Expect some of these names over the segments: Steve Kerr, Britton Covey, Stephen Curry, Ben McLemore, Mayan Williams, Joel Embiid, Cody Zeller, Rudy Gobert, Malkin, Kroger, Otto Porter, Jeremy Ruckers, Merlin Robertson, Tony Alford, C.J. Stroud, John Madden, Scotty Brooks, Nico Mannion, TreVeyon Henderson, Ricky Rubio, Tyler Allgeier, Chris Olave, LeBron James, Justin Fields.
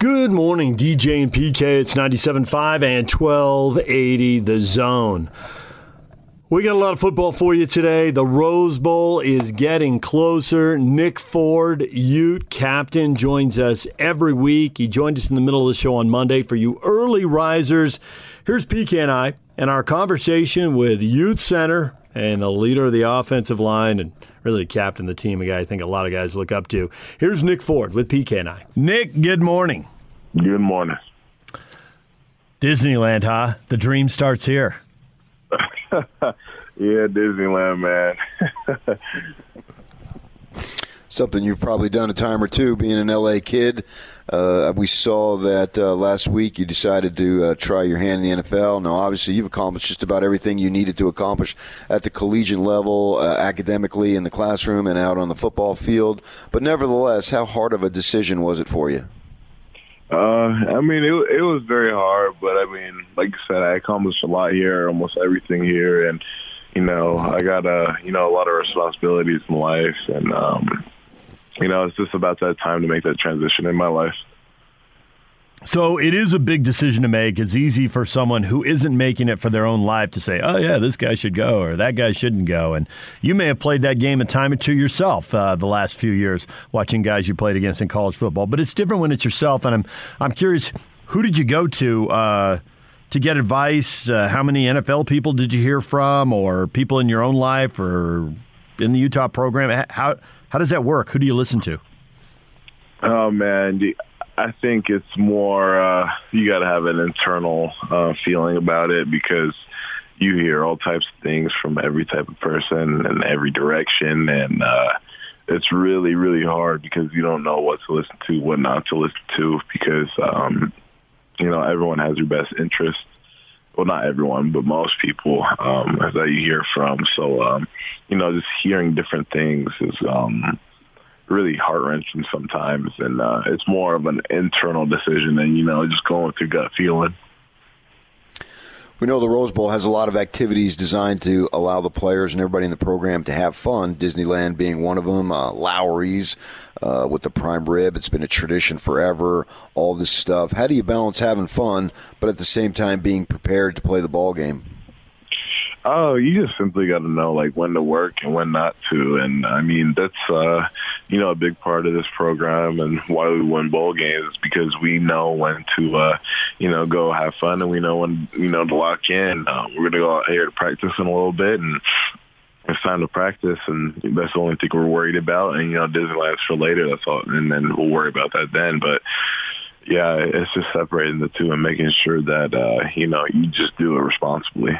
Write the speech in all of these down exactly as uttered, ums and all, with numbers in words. Good morning, D J and P K. It's ninety-seven point five and twelve eighty The Zone. We got a lot of football for you today. The Rose Bowl is getting closer. Nick Ford, Ute captain, joins us every week. He joined us in the middle of the show on Monday. For you early risers, here's P K and I and our conversation with Ute center and the leader of the offensive line and really captain of the team, a guy I think a lot of guys look up to. Here's Nick Ford with P K and I. Nick, good morning. Good morning. Disneyland, huh? The dream starts here. Yeah, Disneyland, man. Something you've probably done a time or two, being an L A kid. Uh, we saw that uh, last week you decided to uh, try your hand in the N F L. Now, obviously, you've accomplished just about everything you needed to accomplish at the collegiate level, uh, academically, in the classroom, and out on the football field. But nevertheless, how hard of a decision was it for you? Uh, I mean, it, it was very hard, but I mean, like I said, I accomplished a lot here, almost everything here, and you know, I got a you know a lot of responsibilities in life, and um, you know, it's just about that time to make that transition in my life. So it is a big decision to make. It's easy for someone who isn't making it for their own life to say, oh, yeah, this guy should go or that guy shouldn't go. And you may have played that game a time or two yourself uh, the last few years watching guys you played against in college football. But it's different when it's yourself. And I'm I'm curious, who did you go to uh, to get advice? Uh, how many N F L people did you hear from, or people in your own life or in the Utah program? How, how does that work? Who do you listen to? Oh, man, the- I think it's more uh, you got to have an internal uh, feeling about it, because you hear all types of things from every type of person in every direction, and uh, it's really, really hard because you don't know what to listen to, what not to listen to, because, um, you know, everyone has their best interests. Well, not everyone, but most people um, that you hear from. So, um, you know, just hearing different things is um, – really heart-wrenching sometimes, and uh, it's more of an internal decision than, you know, just going with your gut feeling. We know the Rose Bowl has a lot of activities designed to allow the players and everybody in the program to have fun, Disneyland being one of them, uh, Lowry's uh, with the prime rib. It's been a tradition forever, all this stuff. How do you balance having fun but at the same time being prepared to play the ball game? Oh, you just simply got to know, like, when to work and when not to. And, I mean, that's, uh, you know, a big part of this program and why we win bowl games, is because we know when to, uh, you know, go have fun, and we know when, you know, to lock in. Uh, we're going to go out here to practice in a little bit, and it's time to practice, and that's the only thing we're worried about. And, you know, Disneyland's for later, that's all, and then we'll worry about that then. But, yeah, it's just separating the two and making sure that, uh, you know, you just do it responsibly.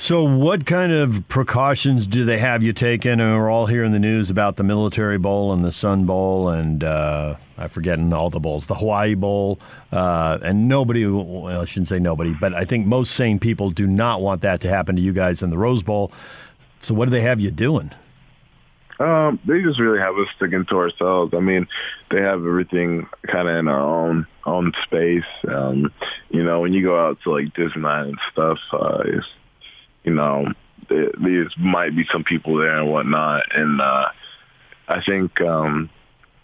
So what kind of precautions do they have you taking? And we're all hearing the news about the Military Bowl and the Sun Bowl and uh, I'm forgetting all the bowls, the Hawaii Bowl. Uh, and nobody, well, I shouldn't say nobody, but I think most sane people do not want that to happen to you guys in the Rose Bowl. So what do they have you doing? Um, they just really have us sticking to ourselves. I mean, they have everything kind of in our own own space. Um, you know, when you go out to, like, Disneyland and stuff, uh, it's, you know, there might be some people there and whatnot. And uh, I think um,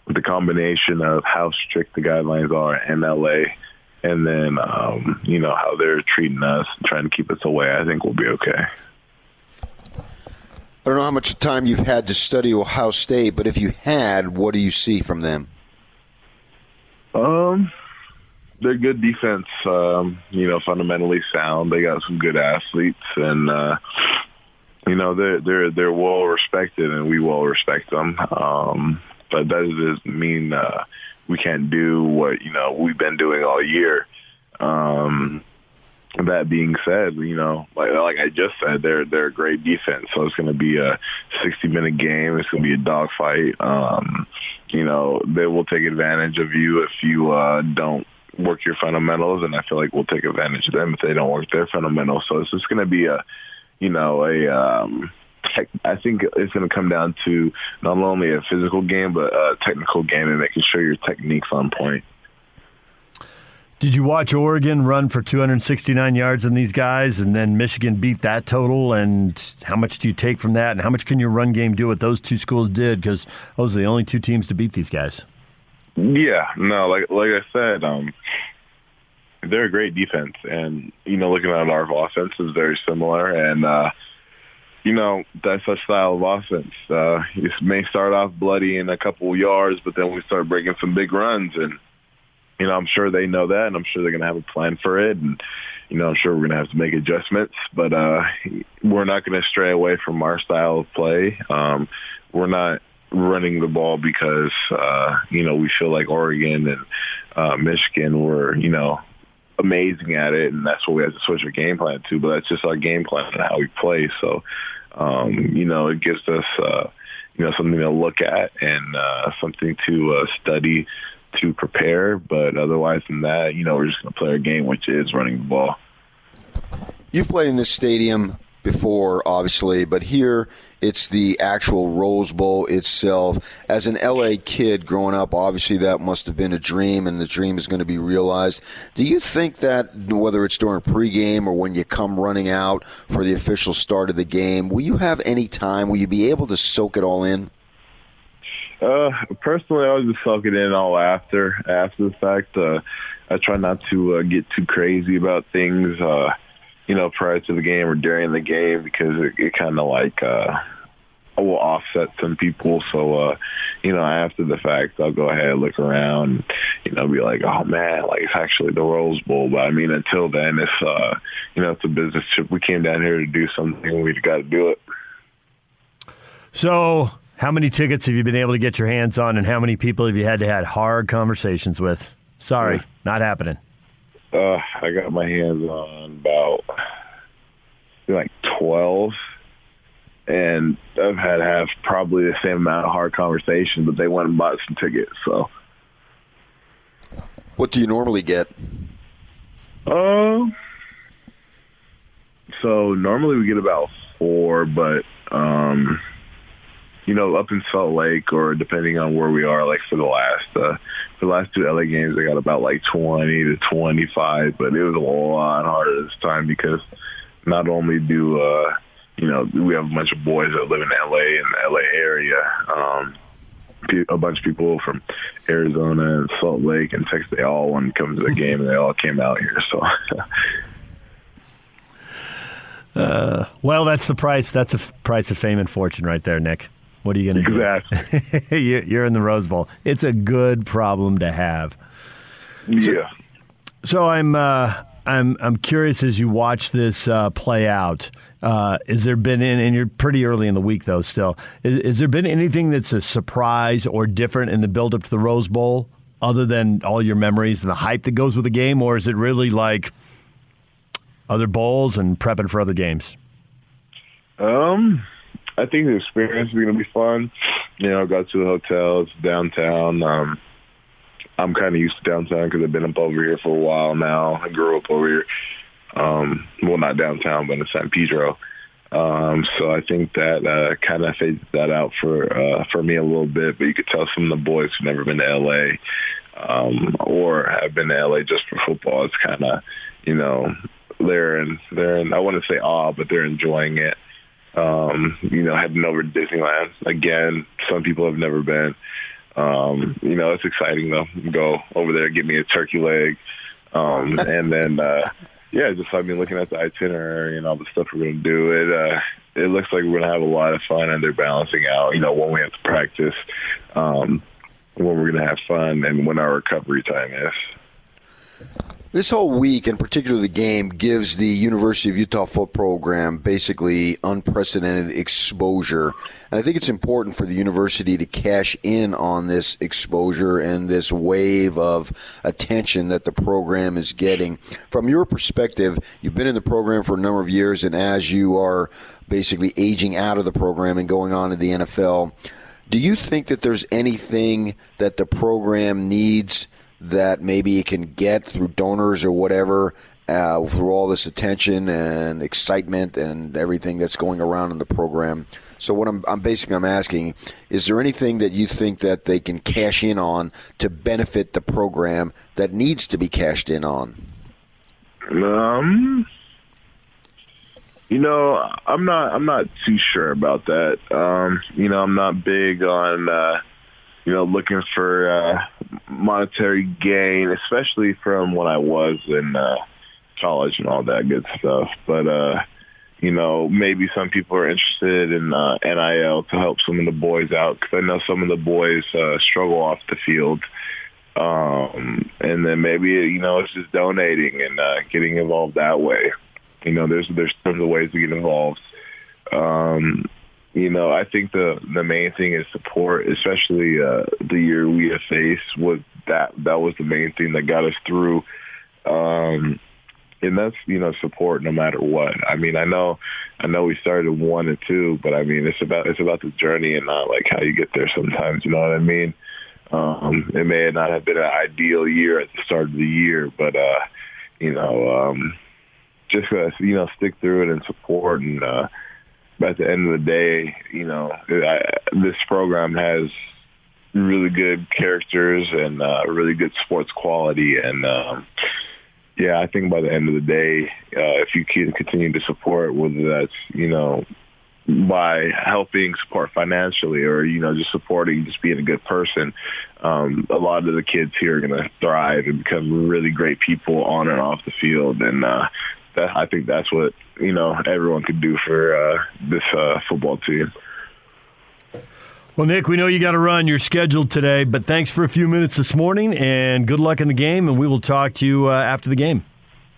the combination of how strict the guidelines are in L A and then, um, you know, how they're treating us and trying to keep us away, I think we'll be okay. I don't know how much time you've had to study Ohio State, but if you had, what do you see from them? Um... They're good defense, um, you know, fundamentally sound. They got some good athletes, and uh, you know, they're they're they're well respected, and we well respect them. Um, but that doesn't mean uh, we can't do what, you know, we've been doing all year. Um, that being said, you know, like like I just said, they're they're a great defense. So it's going to be a sixty minute game. It's going to be a dogfight. Um, you know, they will take advantage of you if you uh, don't work your fundamentals, and I feel like we'll take advantage of them if they don't work their fundamentals. So it's just going to be a, you know, a, um, tech, I think it's going to come down to not only a physical game, but a technical game, and making sure your technique's on point. Did you watch Oregon run for two hundred sixty-nine yards on these guys, and then Michigan beat that total? And how much do you take from that, and how much can your run game do what those two schools did? Because those are the only two teams to beat these guys. Yeah, no, like like I said, um, they're a great defense, and you know, looking at our offense is very similar, and uh, you know, that's our style of offense. Uh, it may start off bloody in a couple of yards, but then we start breaking some big runs, and you know, I'm sure they know that, and I'm sure they're going to have a plan for it, and you know, I'm sure we're going to have to make adjustments, but uh, we're not going to stray away from our style of play. Um, we're not running the ball because, uh, you know, we feel like Oregon and uh, Michigan were, you know, amazing at it, and that's what we have to switch our game plan to, but that's just our game plan and how we play. So, um, you know, it gives us, uh, you know, something to look at and uh, something to uh, study, to prepare, but otherwise than that, you know, we're just going to play our game, which is running the ball. You've played in this stadium before, obviously, but here it's the actual Rose Bowl itself. As an L A kid growing up, obviously that must have been a dream, and the dream is going to be realized. Do you think that whether it's during pregame or when you come running out for the official start of the game, will you have any time? Will you be able to soak it all in? Uh, personally, I was just soak it in all after, after the fact. Uh, I try not to uh, get too crazy about things, uh, you know, prior to the game or during the game, because it, it kind of like uh, will offset some people. So, uh, you know, after the fact, I'll go ahead, look around, you know, be like, oh man, like it's actually the Rose Bowl. But I mean, until then, it's uh, you know, it's a business trip. We came down here to do something, and we got to do it. So. How many tickets have you been able to get your hands on, and how many people have you had to have hard conversations with? Sorry, not happening. Uh, I got my hands on about like twelve, and I've had to have probably the same amount of hard conversations, but they went and bought some tickets. So, what do you normally get? Um, uh, so normally we get about four, but um. You know, up in Salt Lake, or depending on where we are, like for the last uh, for the last two L A games, I got about like twenty to twenty-five, but it was a lot harder this time because not only do, uh, you know, we have a bunch of boys that live in L A and the L A area, um, a bunch of people from Arizona and Salt Lake and Texas, they all wanted to come to the game, and they all came out here, so... uh, well, that's the price. That's the price of fame and fortune right there, Nick. What are you going to do? Exactly. You're in the Rose Bowl. It's a good problem to have. Yeah. So, so I'm, uh, I'm, I'm curious as you watch this uh, play out. Uh, is there been, and you're pretty early in the week though. Still, is, is there been anything that's a surprise or different in the build up to the Rose Bowl, other than all your memories and the hype that goes with the game, or is it really like other bowls and prepping for other games? Um. I think the experience is going to be fun. You know, go to the hotels, downtown. Um, I'm kind of used to downtown because I've been up over here for a while now. I grew up over here. Um, well, not downtown, but in San Pedro. Um, so I think that uh, kind of fades that out for uh, for me a little bit. But you could tell some of the boys who've never been to L A um, or have been to L A just for football. It's kind of, you know, they're in, they're in, I wouldn't say awe, but they're enjoying it. Um, you know, heading over to Disneyland. Again, some people have never been. Um, you know, it's exciting, though. Go over there, get me a turkey leg. Um, and then, uh, yeah, just, I mean, looking at the itinerary and all the stuff we're going to do, it uh, it looks like we're going to have a lot of fun, and they're balancing out, you know, when we have to practice, um, when we're going to have fun, and when our recovery time is. This whole week, and particularly the game, gives the University of Utah football program basically unprecedented exposure. And I think it's important for the university to cash in on this exposure and this wave of attention that the program is getting. From your perspective, you've been in the program for a number of years, and as you are basically aging out of the program and going on to the N F L, do you think that there's anything that the program needs that maybe it can get through donors or whatever, uh, through all this attention and excitement and everything that's going around in the program? So what I'm, I'm basically I'm asking, is there anything that you think that they can cash in on to benefit the program that needs to be cashed in on? Um, you know, I'm not I'm not too sure about that. Um, you know, I'm not big on uh, you know looking for. Uh, monetary gain, especially from when I was in uh, college and all that good stuff. But, uh, you know, maybe some people are interested in uh, N I L to help some of the boys out, because I know some of the boys uh, struggle off the field. Um, and then maybe, you know, it's just donating and uh, getting involved that way. You know, there's there's tons of ways to get involved. Um, you know, I think the, the main thing is support, especially uh, the year we have faced. With that, that was the main thing that got us through. Um, and that's, you know, support no matter what. I mean, I know I know we started one and two, but, I mean, it's about it's about the journey and not, like, how you get there sometimes, you know what I mean? Um, it may not have been an ideal year at the start of the year, but, uh, you know, um, just, uh, you know, stick through it and support. And uh, but at the end of the day, you know, I, this program has really good characters and uh, really good sports quality. And, um, yeah, I think by the end of the day, uh, if you can continue to support, whether that's, you know, by helping support financially or, you know, just supporting, just being a good person, um, a lot of the kids here are going to thrive and become really great people on and off the field. And uh, that, I think that's what, you know, everyone could do for uh, this uh, football team. Well, Nick, we know you got to run. You're scheduled today, but thanks for a few minutes this morning, and good luck in the game, and we will talk to you uh, after the game.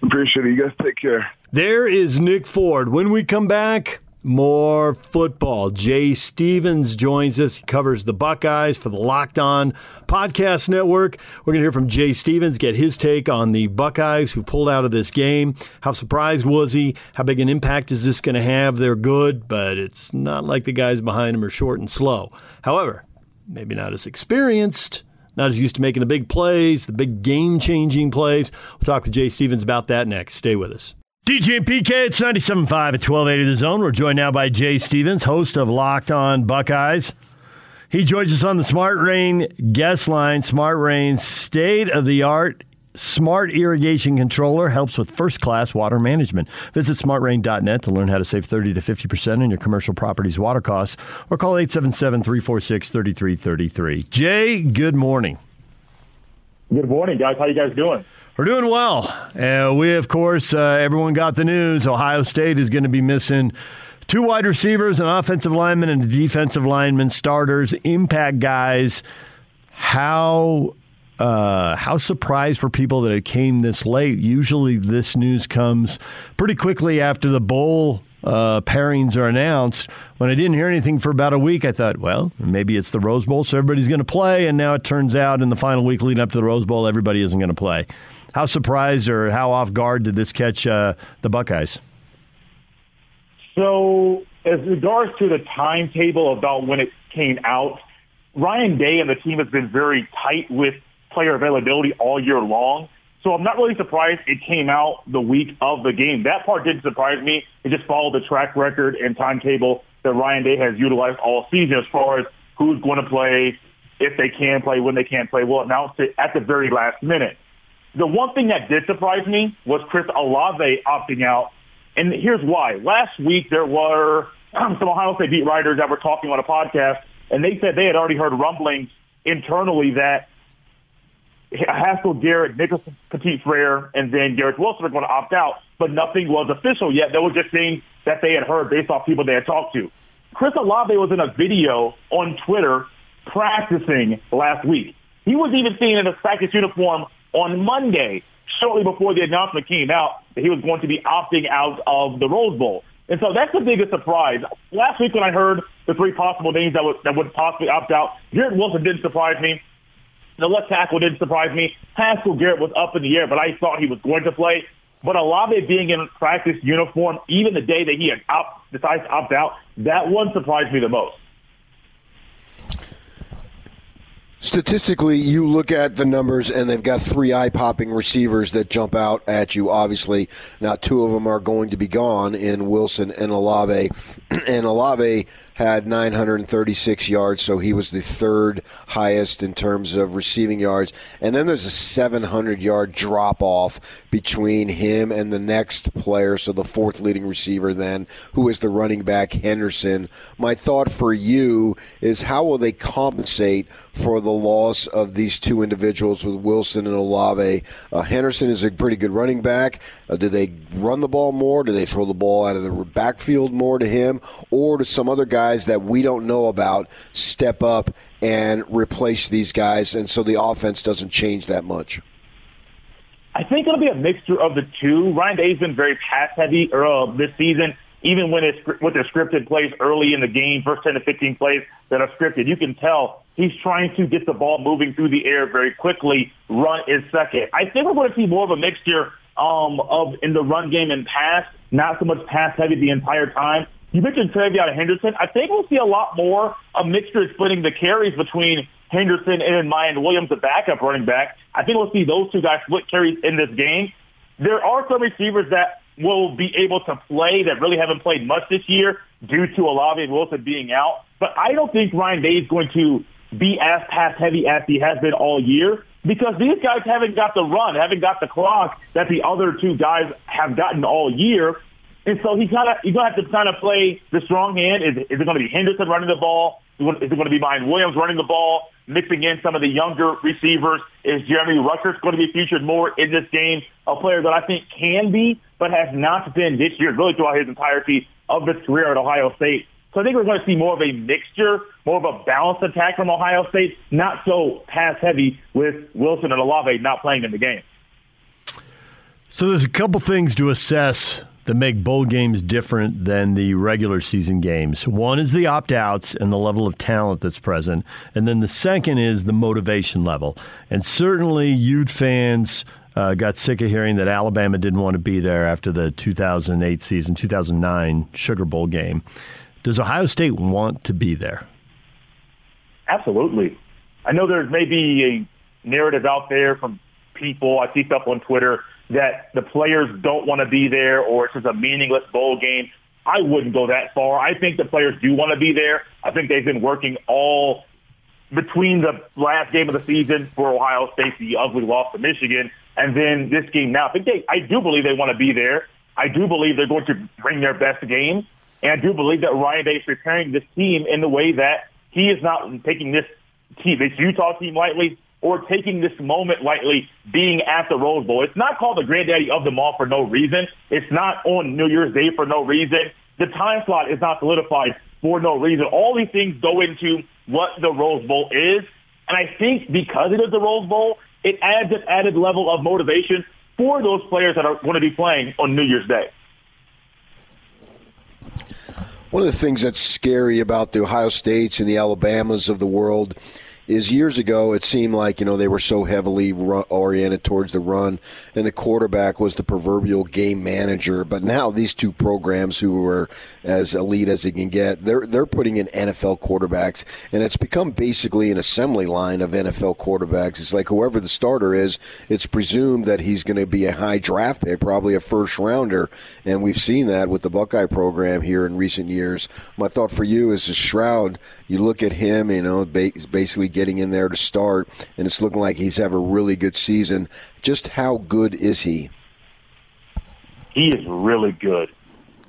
Appreciate it. You guys take care. There is Nick Ford. When we come back, more football. Jay Stevens joins us. He covers the Buckeyes for the Locked On Podcast Network. We're going to hear from Jay Stevens, get his take on the Buckeyes who pulled out of this game. How surprised was he? How big an impact is this going to have? They're good, but it's not like the guys behind him are short and slow. However, maybe not as experienced, not as used to making the big plays, the big game-changing plays. We'll talk to Jay Stevens about that next. Stay with us. D J and P K, it's ninety-seven point five at twelve eighty The Zone. We're joined now by Jay Stevens, host of Locked On Buckeyes. He joins us on the Smart Rain guest line. Smart Rain, state-of-the-art smart irrigation controller, helps with first-class water management. Visit smart rain dot net to learn how to save thirty to fifty percent on your commercial property's water costs, or call eight seven seven, three four six, three three three three. Jay, good morning. Good morning, guys. How you guys doing? We're doing well. Uh, we, of course, uh, everyone got the news. Ohio State is going to be missing two wide receivers, an offensive lineman, and a defensive lineman, starters, impact guys. How uh, how surprised were people that it came this late? Usually this news comes pretty quickly after the bowl uh, pairings are announced. When I didn't hear anything for about a week, I thought, well, maybe it's the Rose Bowl, so everybody's going to play. And now it turns out in the final week leading up to the Rose Bowl, everybody isn't going to play. How surprised or how off guard did this catch uh, the Buckeyes? So, as regards to the timetable about when it came out, Ryan Day and the team has been very tight with player availability all year long. So I'm not really surprised it came out the week of the game. That part didn't surprise me. It just followed the track record and timetable that Ryan Day has utilized all season as far as who's going to play, if they can play, when they can't play. We'll announce it at the very last minute. The one thing that did surprise me was Chris Olave opting out, and here's why. Last week there were um, some Ohio State beat writers that were talking on a podcast, and they said they had already heard rumblings internally that Haskell Garrett, Nicholas Petit-Frere, and then Garrett Wilson are going to opt out, but nothing was official yet. That was just things that they had heard based off people they had talked to. Chris Olave was in a video on Twitter practicing last week. He was even seen in a Cyclones uniform on Monday, shortly before the announcement came out that he was going to be opting out of the Rose Bowl. And so that's the biggest surprise. Last week when I heard the three possible names that would, that would possibly opt out, Garrett Wilson didn't surprise me. The left tackle didn't surprise me. Haskell Garrett was up in the air, but I thought he was going to play. But Olave being in practice uniform, even the day that he had opt, decided to opt out, that one surprised me the most. Statistically, you look at the numbers, and they've got three eye-popping receivers that jump out at you. Obviously, now two of them are going to be gone in Wilson and Olave. And Olave had nine hundred thirty-six yards, so he was the third highest in terms of receiving yards. And then there's a seven hundred yard drop-off between him and the next player, so the fourth leading receiver then, who is the running back Henderson. My thought for you is how will they compensate for the loss of these two individuals with Wilson and Olave? Uh, Henderson is a pretty good running back. Uh, do they run the ball more? Do they throw the ball out of the backfield more to him, or to some other guy that we don't know about step up and replace these guys, and so the offense doesn't change that much? I think it'll be a mixture of the two. Ryan Day's been very pass-heavy uh, this season, even when it's with their scripted plays early in the game, first ten to fifteen plays that are scripted. You can tell he's trying to get the ball moving through the air very quickly. Run is second. I think we're going to see more of a mixture um, of in the run game and pass, not so much pass-heavy the entire time. You mentioned TreVeyon Henderson. I think we'll see a lot more, a mixture of splitting the carries between Henderson and Mayan Williams, the backup running back. I think we'll see those two guys split carries in this game. There are some receivers that will be able to play that really haven't played much this year due to Olave and Wilson being out. But I don't think Ryan Day is going to be as pass-heavy as he has been all year, because these guys haven't got the run, haven't got the clock that the other two guys have gotten all year. And so he's got he's gonna have to kind of play the strong hand. Is, is it going to be Henderson running the ball? Is it going to be Mayan Williams running the ball, mixing in some of the younger receivers? Is Jeremy Ruckers going to be featured more in this game? A player that I think can be, but has not been this year, really throughout his entirety of his career at Ohio State. So I think we're going to see more of a mixture, more of a balanced attack from Ohio State, not so pass-heavy with Wilson and Olave not playing in the game. So there's a couple things to assess that make bowl games different than the regular season games. One is the opt-outs and the level of talent that's present. And then the second is the motivation level. And certainly Ute fans uh, got sick of hearing that Alabama didn't want to be there after the two thousand eight season, two thousand nine Sugar Bowl game. Does Ohio State want to be there? Absolutely. I know there's maybe a narrative out there from people. I see stuff on Twitter that the players don't want to be there or it's just a meaningless bowl game. I wouldn't go that far. I think the players do want to be there. I think they've been working all between the last game of the season for Ohio State, the ugly loss to Michigan, and then this game now. I think they, I do believe they want to be there. I do believe they're going to bring their best game, and I do believe that Ryan Day is preparing this team in the way that he is not taking this team, this Utah team lightly, or taking this moment lightly, being at the Rose Bowl. It's not called the granddaddy of them all for no reason. It's not on New Year's Day for no reason. The time slot is not solidified for no reason. All these things go into what the Rose Bowl is, and I think because it is the Rose Bowl, it adds an added level of motivation for those players that are going to be playing on New Year's Day. One of the things that's scary about the Ohio States and the Alabamas of the world is years ago it seemed like, you know, they were so heavily run, oriented towards the run, and the quarterback was the proverbial game manager. But now these two programs, who are as elite as they can get, they're they're putting in N F L quarterbacks, and it's become basically an assembly line of N F L quarterbacks. It's like whoever the starter is, it's presumed that he's going to be a high draft pick, probably a first rounder, and we've seen that with the Buckeye program here in recent years. My thought for you is, Stroud, you look at him, you know, basically getting in there to start, and it's looking like he's having a really good season. Just how good is he? He is really good.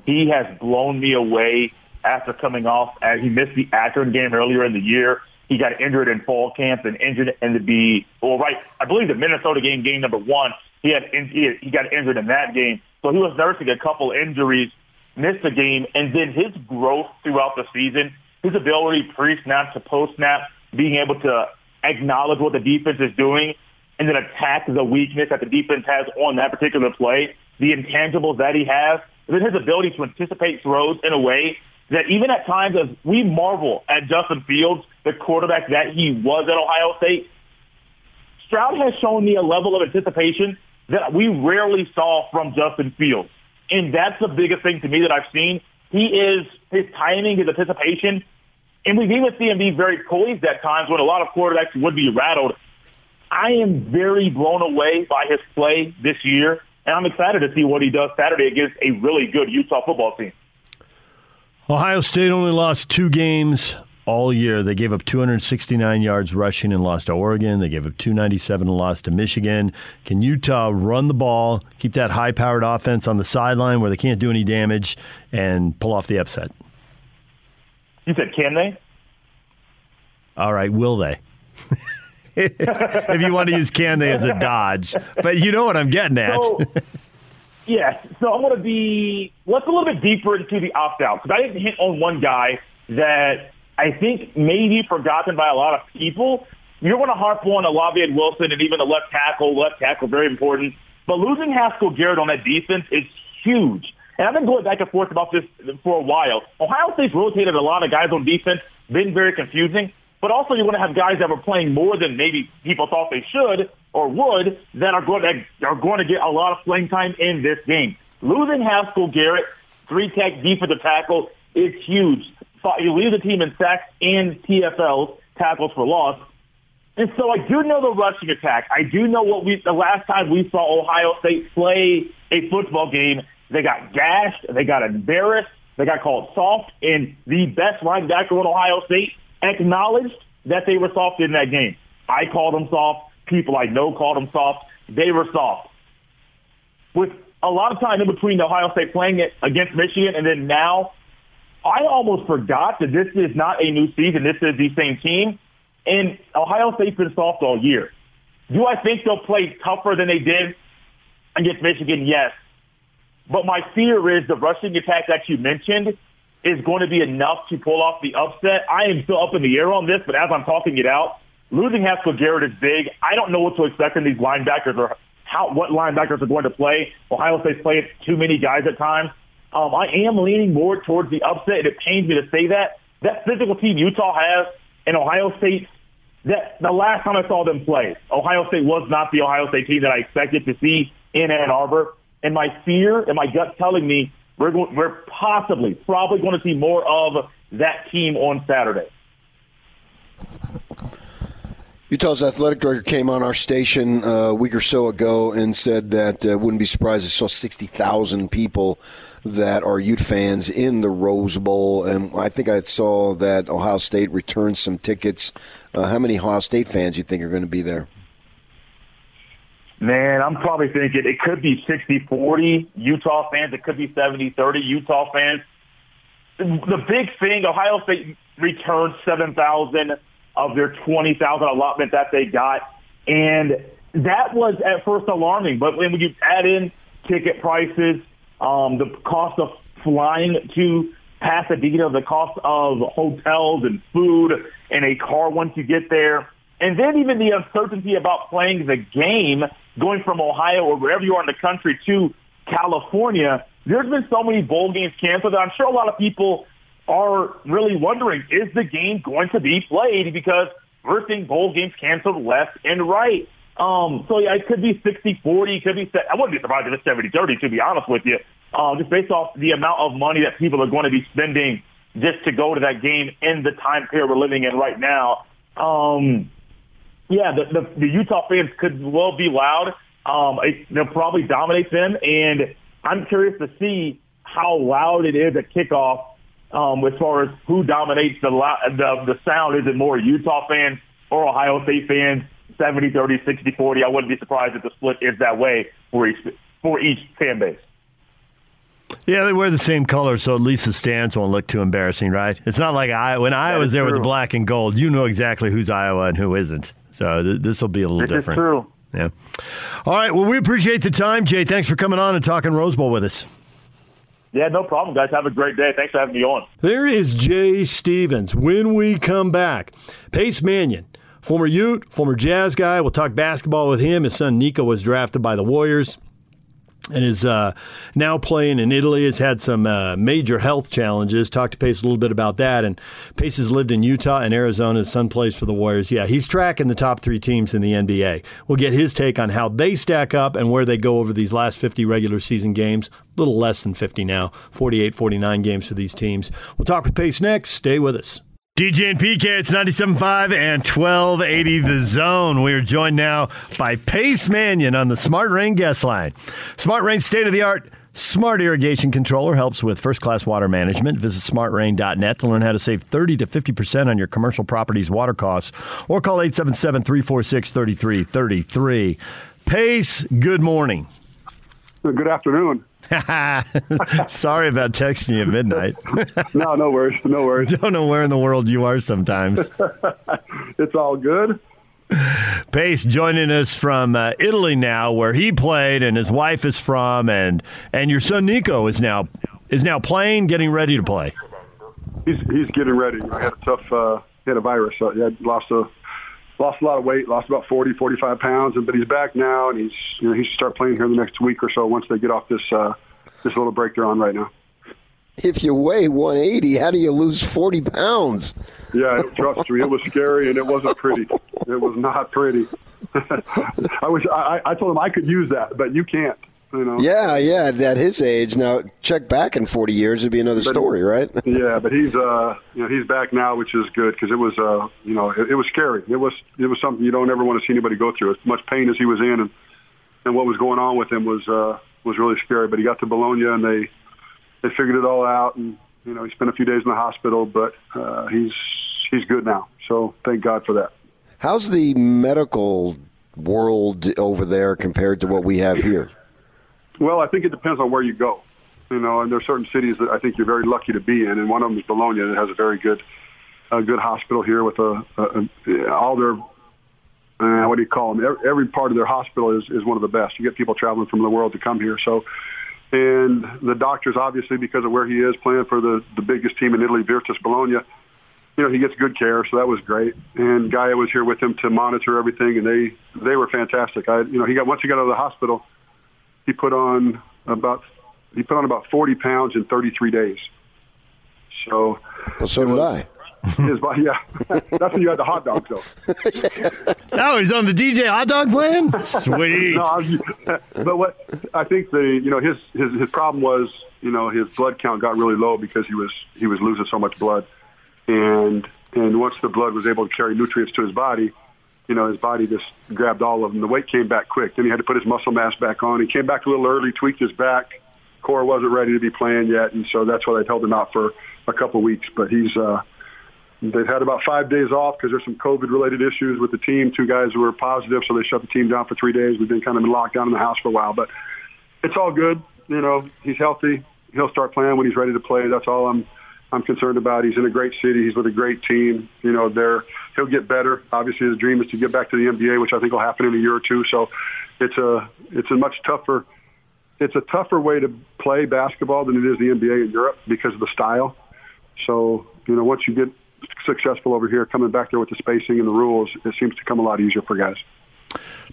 He has blown me away after coming off. As he missed the Akron game earlier in the year. He got injured in fall camp and injured in the B. Well, right, I believe the Minnesota game, game number one, he had he got injured in that game. So he was nursing a couple injuries, missed the game, and then his growth throughout the season, his ability pre-snap to post-snap, being able to acknowledge what the defense is doing and then attack the weakness that the defense has on that particular play, the intangibles that he has, and then his ability to anticipate throws in a way that even at times, as we marvel at Justin Fields, the quarterback that he was at Ohio State, Stroud has shown me a level of anticipation that we rarely saw from Justin Fields. And that's the biggest thing to me that I've seen. He is, his timing, his anticipation, and we've even seen him be very poised at times when a lot of quarterbacks would be rattled. I am very blown away by his play this year, and I'm excited to see what he does Saturday against a really good Utah football team. Ohio State only lost two games all year. They gave up two hundred sixty-nine yards rushing and lost to Oregon. They gave up two ninety-seven and lost to Michigan. Can Utah run the ball, keep that high-powered offense on the sideline where they can't do any damage, and pull off the upset? You said, can they? All right, will they? If you want to use can they as a dodge. But you know what I'm getting at. So, yes, so I'm going to be – let's a little bit deeper into the opt-out, because I didn't hit on one guy that – I think maybe forgotten by a lot of people. You're going to harp on Olave and Wilson and even the left tackle. Left tackle, very important. But losing Haskell Garrett on that defense is huge. And I've been going back and forth about this for a while. Ohio State's rotated a lot of guys on defense, been very confusing. But also you're going to have guys that were playing more than maybe people thought they should or would that are going to, are going to get a lot of playing time in this game. Losing Haskell Garrett, three-tech defensive tackle, is huge. You lead the team in sacks and T F Ls, tackles for loss. And so I do know the rushing attack. I do know what we the last time we saw Ohio State play a football game, they got gashed, they got embarrassed, they got called soft, and the best linebacker on Ohio State acknowledged that they were soft in that game. I called them soft. People I know called them soft. They were soft. With a lot of time in between Ohio State playing it against Michigan and then now, I almost forgot that this is not a new season. This is the same team. And Ohio State's been soft all year. Do I think they'll play tougher than they did against Michigan? Yes. But my fear is the rushing attack that you mentioned is going to be enough to pull off the upset. I am still up in the air on this, but as I'm talking it out, losing Haskell Garrett is big. I don't know what to expect from these linebackers or how what linebackers are going to play. Ohio State's playing too many guys at times. Um, I am leaning more towards the upset, and it pains me to say that. That physical team Utah has and Ohio State, that the last time I saw them play, Ohio State was not the Ohio State team that I expected to see in Ann Arbor. And my fear and my gut telling me we're going, we're possibly, probably going to see more of that team on Saturday. Utah's athletic director came on our station a week or so ago and said that uh, wouldn't be surprised if saw sixty thousand people that are Ute fans in the Rose Bowl. And I think I saw that Ohio State returned some tickets. Uh, how many Ohio State fans you think are going to be there? Man, I'm probably thinking it could be sixty forty Utah fans. It could be seventy thirty Utah fans. The big thing, Ohio State returned seven thousand of their twenty thousand allotment that they got. And that was at first alarming. But when you add in ticket prices, um, the cost of flying to Pasadena, the cost of hotels and food and a car once you get there, and then even the uncertainty about playing the game, going from Ohio or wherever you are in the country to California, there's been so many bowl games canceled that I'm sure a lot of people are really wondering, is the game going to be played? Because we're seeing bowl games canceled left and right. Um, so yeah, it could be sixty forty, could be – I wouldn't be surprised if it's seventy thirty, to be honest with you, uh, just based off the amount of money that people are going to be spending just to go to that game in the time period we're living in right now. Um, yeah, the, the, the Utah fans could well be loud. Um, it, they'll probably dominate them, and I'm curious to see how loud it is at kickoff. Um, as far as who dominates the, the the sound, is it more Utah fans or Ohio State fans, seventy thirty, sixty forty? I wouldn't be surprised if the split is that way for each, for each fan base. Yeah, they wear the same color, so at least the stands won't look too embarrassing, right? It's not like I when Iowa's there true. With the black and gold, you know exactly who's Iowa and who isn't. So th- this will be a little this different. This is true. Yeah. All right, well, we appreciate the time, Jay. Thanks for coming on and talking Rose Bowl with us. Yeah, no problem, guys. Have a great day. Thanks for having me on. There is Jay Stevens. When we come back, Pace Mannion, former Ute, former Jazz guy. We'll talk basketball with him. His son Nico was drafted by the Warriors and is uh, now playing in Italy. Has had some uh, major health challenges. Talked to Pace a little bit about that. And Pace has lived in Utah and Arizona. His son plays for the Warriors. Yeah, he's tracking the top three teams in the N B A. We'll get his take on how they stack up and where they go over these last fifty regular season games. A little less than fifty now, forty-eight, forty-nine games for these teams. We'll talk with Pace next. Stay with us. D J and P K, it's ninety-seven point five and twelve eighty The Zone. We are joined now by Pace Mannion on the Smart Rain Guest Line. Smart Rain state-of-the-art Smart Irrigation Controller helps with first-class water management. Visit smart rain dot net to learn how to save thirty to fifty percent on your commercial property's water costs, or call eight seven seven, three four six, three three three three. Pace, good morning. Good afternoon. Sorry about texting you at midnight. No, no worries, no worries. Don't know where in the world you are sometimes. It's all good. Pace joining us from uh, Italy now, where he played and his wife is from, and and your son Nico is now is now playing, getting ready to play. He's he's getting ready. I had a tough uh, hit a virus. So yeah, lost a lost a lot of weight, lost about forty, forty-five pounds, and but he's back now, and he's you know he should start playing here in the next week or so once they get off this uh, this little break they're on right now. If you weigh one eighty, how do you lose forty pounds? Yeah, trust me, it was scary, and it wasn't pretty. It was not pretty. I wish I, I told him I could use that, but you can't. You know. Yeah, yeah. At his age, now check back in forty years, it'd be another but, story, right? Yeah, but he's uh, you know, he's back now, which is good because it was uh, you know, it, it was scary. It was it was something you don't ever want to see anybody go through. As much pain as he was in, and and what was going on with him was uh, was really scary. But he got to Bologna, and they. They figured it all out, and you know he spent a few days in the hospital, but uh, he's he's good now. So thank God for that. How's the medical world over there compared to what we have here? Well, I think it depends on where you go. You know, and there are certain cities that I think you're very lucky to be in, and one of them is Bologna, that has a very good a good hospital here with a, a, a all their uh, what do you call them? Every, every part of their hospital is is one of the best. You get people traveling from the world to come here, so. And the doctors, obviously, because of where he is, playing for the, the biggest team in Italy, Virtus Bologna, you know, he gets good care, so that was great. And Gaia was here with him to monitor everything, and they, they were fantastic. I, you know, he got once he got out of the hospital, he put on about he put on about forty pounds in thirty-three days. So, well, so did I. His body, yeah, that's when you had the hot dog, though. Oh, he's on the D J hot dog plan? Sweet. No, I was, but what I think the you know his, his his problem was you know his blood count got really low because he was he was losing so much blood, and and once the blood was able to carry nutrients to his body, you know his body just grabbed all of them. The weight came back quick. Then he had to put his muscle mass back on. He came back a little early, tweaked his back. Core wasn't ready to be playing yet, and so that's why they held him out for a couple weeks. But he's. uh They've had about five days off because there's some COVID-related issues with the team. Two guys who were positive, so they shut the team down for three days. We've been kind of in lockdown in the house for a while, but it's all good. You know, he's healthy. He'll start playing when he's ready to play. That's all I'm, I'm concerned about. He's in a great city. He's with a great team. You know, they're he'll get better. Obviously, his dream is to get back to the N B A, which I think will happen in a year or two. So, it's a it's a much tougher it's a tougher way to play basketball than it is the N B A in Europe because of the style. So, you know, once you get successful over here, coming back there with the spacing and the rules, it seems to come a lot easier for guys.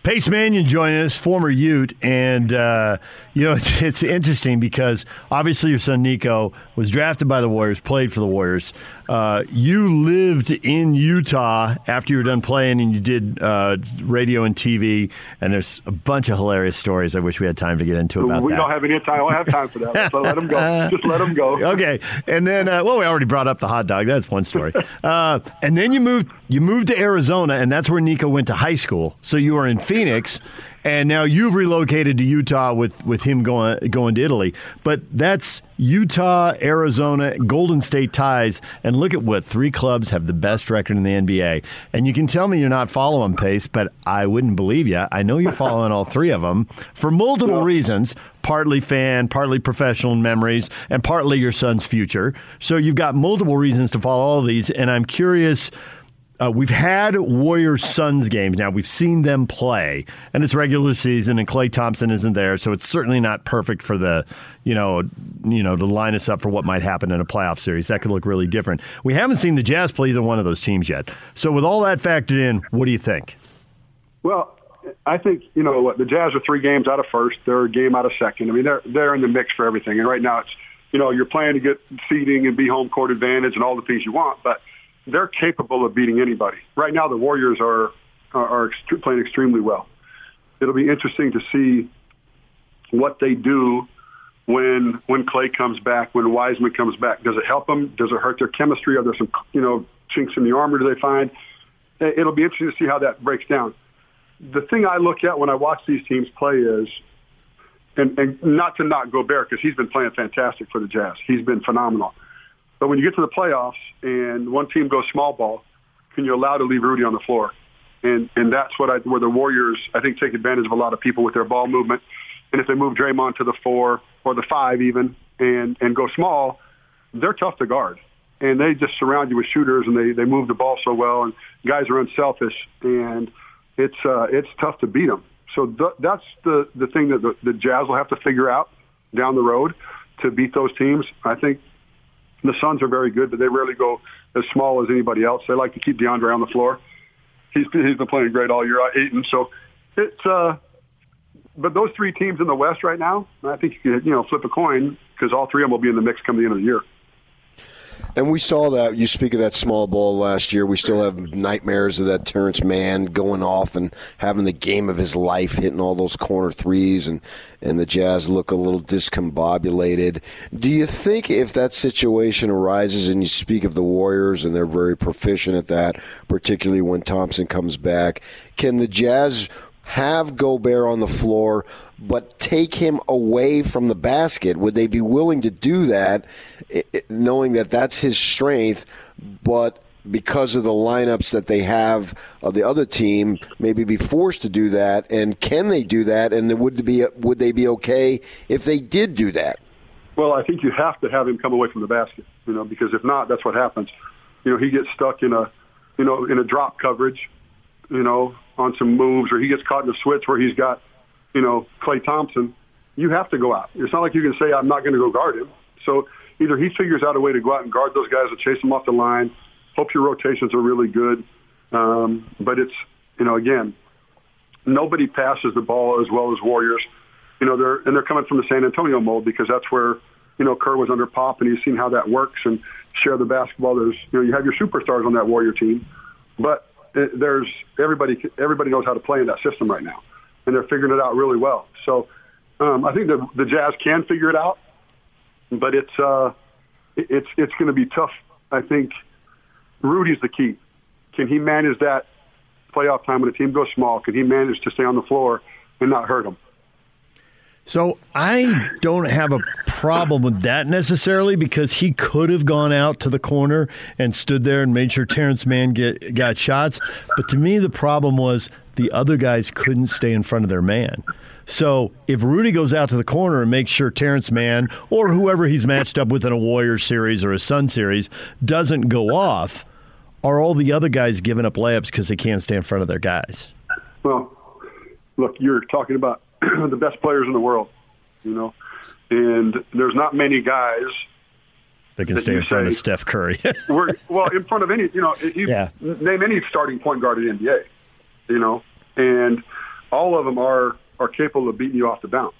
Pace Mannion joining us, former Ute, and uh, you know it's, it's interesting because obviously your son Nico was drafted by the Warriors, played for the Warriors. Uh, you lived in Utah after you were done playing, and you did uh, radio and T V. And there's a bunch of hilarious stories. I wish we had time to get into about we that. We don't have any time. I don't have time for that. So let them go. Just let them go. Okay. And then, uh, well, we already brought up the hot dog. That's one story. Uh, and then you moved. You moved to Arizona, and that's where Nico went to high school. So you were in Phoenix, and now you've relocated to Utah with, with him going going to Italy. But that's Utah, Arizona, Golden State ties, and look at what three clubs have the best record in the N B A. And you can tell me you're not following Pace, but I wouldn't believe you. I know you're following all three of them for multiple reasons, partly fan, partly professional memories, and partly your son's future. So you've got multiple reasons to follow all of these, and I'm curious. Uh, we've had Warriors-Suns games now. We've seen them play, and it's regular season, and Klay Thompson isn't there, so it's certainly not perfect for the, you know, you know, to line us up for what might happen in a playoff series. That could look really different. We haven't seen the Jazz play either one of those teams yet. So with all that factored in, what do you think? Well, I think, you know, what the Jazz are three games out of first. They're a game out of second. I mean, they're they're in the mix for everything, and right now it's, you know, you're playing to get seeding and be home court advantage and all the things you want, but they're capable of beating anybody. Right now, the Warriors are are, are ext- playing extremely well. It'll be interesting to see what they do when when Klay comes back, when Wiseman comes back. Does it help them? Does it hurt their chemistry? Are there some you know chinks in the armor do they find? It'll be interesting to see how that breaks down. The thing I look at when I watch these teams play is and, and not to knock Gobert because he's been playing fantastic for the Jazz. He's been phenomenal. But when you get to the playoffs and one team goes small ball, can you allow to leave Rudy on the floor? And and that's what I, where the Warriors, I think, take advantage of a lot of people with their ball movement. And if they move Draymond to the four or the five even and, and go small, they're tough to guard. And they just surround you with shooters, and they, they move the ball so well. And guys are unselfish, and it's uh, it's tough to beat them. So th- that's the, the thing that the, the Jazz will have to figure out down the road to beat those teams. I think the Suns are very good, but they rarely go as small as anybody else. They like to keep DeAndre on the floor. He's he's been playing great all year, Ayton. So it's uh, but those three teams in the West right now, I think you can, you know, flip a coin because all three of them will be in the mix come the end of the year. And we saw that. You speak of that small ball last year. We still have nightmares of that Terrence Mann going off and having the game of his life, hitting all those corner threes, and, and the Jazz look a little discombobulated. Do you think if that situation arises, and you speak of the Warriors, and they're very proficient at that, particularly when Thompson comes back, can the Jazz have Gobert on the floor, but take him away from the basket? Would they be willing to do that, knowing that that's his strength, but because of the lineups that they have of the other team, maybe be forced to do that? And can they do that? And would be would they be okay if they did do that? Well, I think you have to have him come away from the basket, you know, because if not, that's what happens. You know, he gets stuck in a, you know, in a drop coverage, you know, on some moves, or he gets caught in a switch where he's got, you know, Klay Thompson. You have to go out. It's not like you can say, I'm not going to go guard him. So either he figures out a way to go out and guard those guys or chase them off the line. Hope your rotations are really good. Um, but it's, you know, again, nobody passes the ball as well as Warriors. You know, they're and they're coming from the San Antonio mold because that's where, you know, Kerr was under Pop, and he's seen how that works and share the basketball. There's, you know, you have your superstars on that Warrior team, but there's everybody everybody knows how to play in that system right now, and they're figuring it out really well. So um, I think the, the Jazz can figure it out, but it's uh, it's it's going to be tough. I think Rudy's the key. Can he manage that playoff time when the team goes small? Can he manage to stay on the floor and not hurt them? So I don't have a problem with that necessarily, because he could have gone out to the corner and stood there and made sure Terrence Mann get, got shots. But to me, the problem was the other guys couldn't stay in front of their man. So if Rudy goes out to the corner and makes sure Terrence Mann or whoever he's matched up with in a Warrior series or a Sun series doesn't go off, are all the other guys giving up layups because they can't stay in front of their guys? Well, look, you're talking about the best players in the world, you know, and there's not many guys that can that stay in front say, of Steph Curry. we're, well, in front of any, you know, you yeah. name any starting point guard in the N B A, you know, and all of them are, are capable of beating you off the bounce.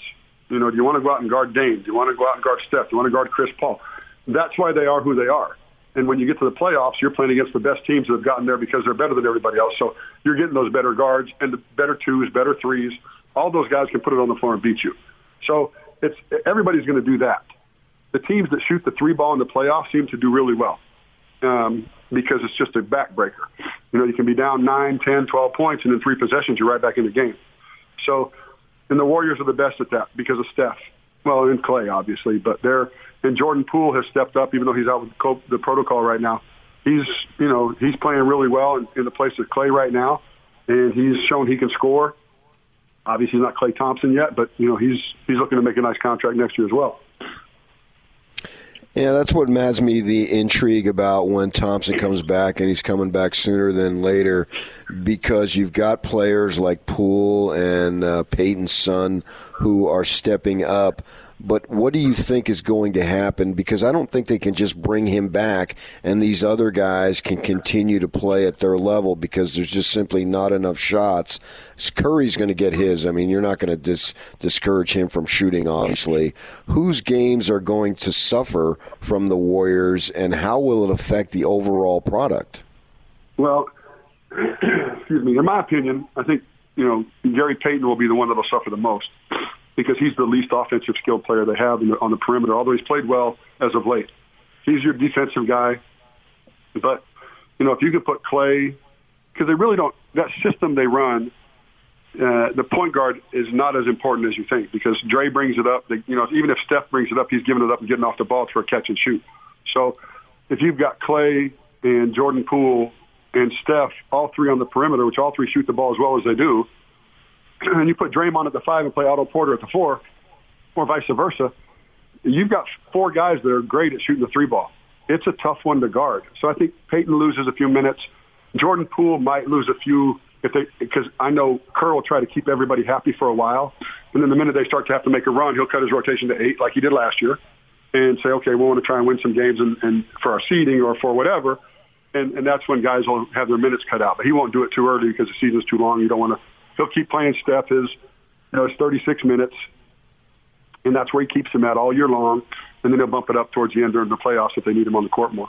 You know, do you want to go out and guard Dame? Do you want to go out and guard Steph? Do you want to guard Chris Paul? That's why they are who they are. And when you get to the playoffs, you're playing against the best teams that have gotten there because they're better than everybody else. So you're getting those better guards and the better twos, better threes. All those guys can put it on the floor and beat you. So it's everybody's going to do that. The teams that shoot the three ball in the playoffs seem to do really well um, because it's just a backbreaker. You know, you can be down nine, ten, twelve points, and in three possessions, you're right back in the game. So, and the Warriors are the best at that because of Steph. Well, and Klay, obviously, but they're – and Jordan Poole has stepped up, even though he's out with the protocol right now. He's, you know, he's playing really well in, in the place of Klay right now, and he's shown he can score. Obviously, he's not Klay Thompson yet, but you know he's he's looking to make a nice contract next year as well. Yeah, that's what has me the intrigue about when Thompson comes back, and he's coming back sooner than later, because you've got players like Poole and uh, Peyton's son who are stepping up. But what do you think is going to happen? Because I don't think they can just bring him back and these other guys can continue to play at their level because there's just simply not enough shots. Curry's going to get his. I mean, you're not going to dis- discourage him from shooting, obviously. Whose games are going to suffer from the Warriors, and how will it affect the overall product? Well, excuse me. In my opinion, I think, you know, Gary Payton will be the one that will suffer the most, because he's the least offensive skilled player they have in the, on the perimeter, although he's played well as of late. He's your defensive guy. But, you know, if you could put Klay, because they really don't, that system they run uh, the point guard is not as important as you think, because Dre brings it up. They, you know, even if Steph brings it up, he's giving it up and getting off the ball for a catch and shoot. So if you've got Klay and Jordan Poole and Steph, all three on the perimeter, which all three shoot the ball as well as they do, and you put Draymond at the five and play Otto Porter at the four, or vice versa, you've got four guys that are great at shooting the three ball. It's a tough one to guard. So I think Peyton loses a few minutes. Jordan Poole might lose a few, if they, because I know Kerr will try to keep everybody happy for a while. And then the minute they start to have to make a run, he'll cut his rotation to eight like he did last year and say, okay, we want to try and win some games and, and for our seeding or for whatever. And, and that's when guys will have their minutes cut out. But he won't do it too early because the season's too long. You don't want to. He'll keep playing Steph his, you know, his thirty-six minutes, and that's where he keeps him at all year long. And then he'll bump it up towards the end during the playoffs if they need him on the court more.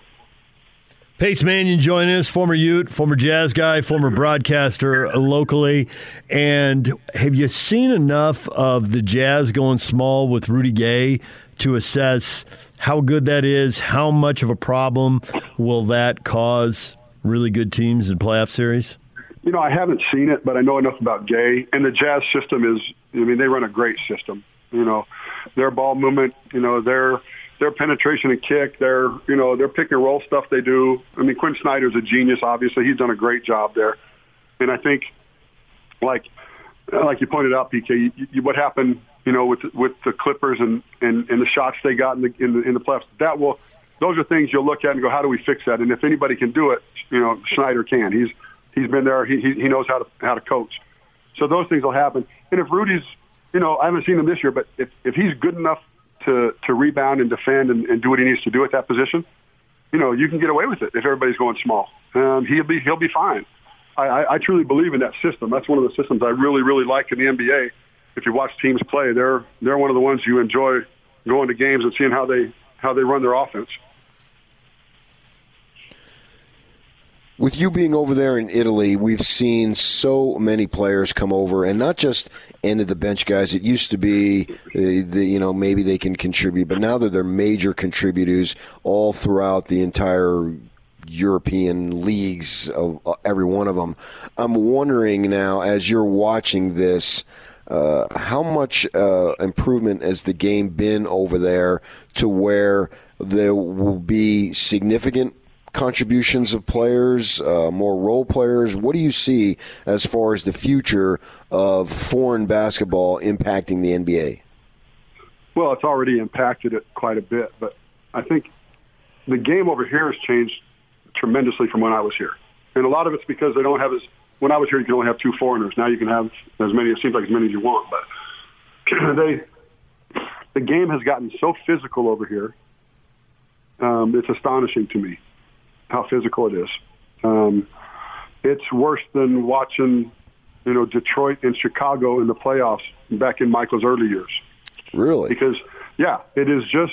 Pace Mannion joining us, former Ute, former Jazz guy, former broadcaster locally. And have you seen enough of the Jazz going small with Rudy Gay to assess how good that is? How much of a problem will that cause really good teams in playoff series? You know, I haven't seen it, but I know enough about Gay. And the Jazz system is, I mean, they run a great system. You know, their ball movement, you know, their their penetration and kick, their, you know, their pick and roll stuff they do. I mean, Quinn Snyder's a genius, obviously. He's done a great job there. And I think, like like you pointed out, P K, you, you, what happened, you know, with with the Clippers and, and, and the shots they got in the, in the in the playoffs, that will, those are things you'll look at and go, how do we fix that? And if anybody can do it, you know, Snyder can. He's he's been there. He he knows how to how to coach. So those things will happen. And if Rudy's, you know, I haven't seen him this year, but if, if he's good enough to, to rebound and defend and, and do what he needs to do at that position, you know, you can get away with it if everybody's going small. Um, he'll be he'll be fine. I, I, I truly believe in that system. That's one of the systems I really, really like in the N B A. If you watch teams play, they're they're one of the ones you enjoy going to games and seeing how they how they run their offense. With you being over there in Italy, we've seen so many players come over, and not just end of the bench guys. It used to be, the, the, you know, maybe they can contribute, but now that they're major contributors all throughout the entire European leagues, of every one of them. I'm wondering now, as you're watching this, uh, how much uh, improvement has the game been over there to where there will be significant contributions of players, uh, more role players? What do you see as far as the future of foreign basketball impacting the N B A? Well, it's already impacted it quite a bit, but I think the game over here has changed tremendously from when I was here. And a lot of it's because they don't have as, when I was here, you could only have two foreigners. Now you can have as many, it seems like as many as you want, but they, the game has gotten so physical over here. Um, it's astonishing to me how physical it is. Um, it's worse than watching, you know, Detroit and Chicago in the playoffs back in Michael's early years. Really? Because, yeah, it is just,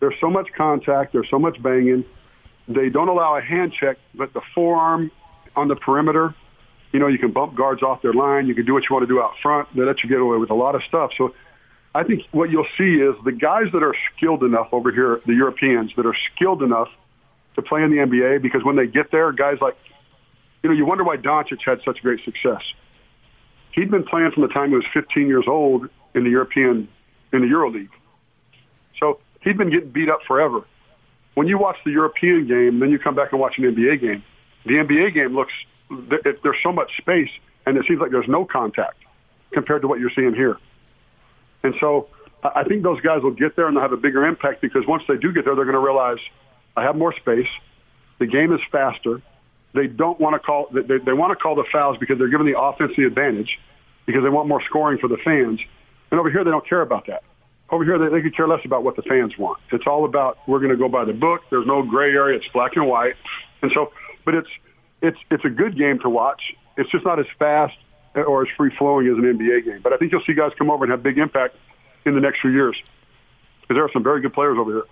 there's so much contact, there's so much banging. They don't allow a hand check, but the forearm on the perimeter, you know, you can bump guards off their line, you can do what you want to do out front, they let you get away with a lot of stuff. So I think what you'll see is the guys that are skilled enough over here, the Europeans that are skilled enough to play in the N B A, because when they get there, guys like, you know, you wonder why Doncic had such great success. He'd been playing from the time he was fifteen years old in the European, in the EuroLeague. So he'd been getting beat up forever. When you watch the European game, then you come back and watch an N B A game. The N B A game looks, there's so much space, and it seems like there's no contact compared to what you're seeing here. And so I think those guys will get there and they'll have a bigger impact, because once they do get there, they're going to realize, I have more space. The game is faster. They don't want to call. They, they want to call the fouls because they're giving the offense the advantage, because they want more scoring for the fans. And over here, they don't care about that. Over here, they, they could care less about what the fans want. It's all about, we're going to go by the book. There's no gray area. It's black and white. And so, but it's it's it's a good game to watch. It's just not as fast or as free flowing as an N B A game. But I think you'll see guys come over and have big impact in the next few years, because there are some very good players over here.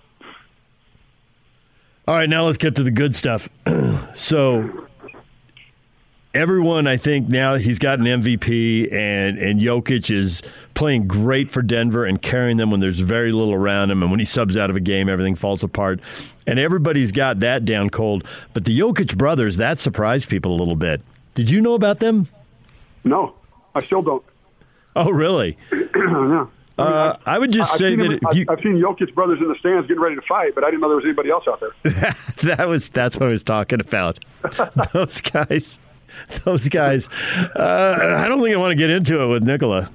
All right, now let's get to the good stuff. So everyone, I think now he's got an M V P, and, and Jokic is playing great for Denver and carrying them when there's very little around him. And when he subs out of a game, everything falls apart. And everybody's got that down cold. But the Jokic brothers, that surprised people a little bit. Did you know about them? No. I still don't. Oh, really? Yeah. Uh, uh, I would just I've say that him, if you, I've seen Jokic's brothers in the stands getting ready to fight, but I didn't know there was anybody else out there. that was that's what I was talking about. Those guys, those guys. Uh, I don't think I want to get into it with Nikola.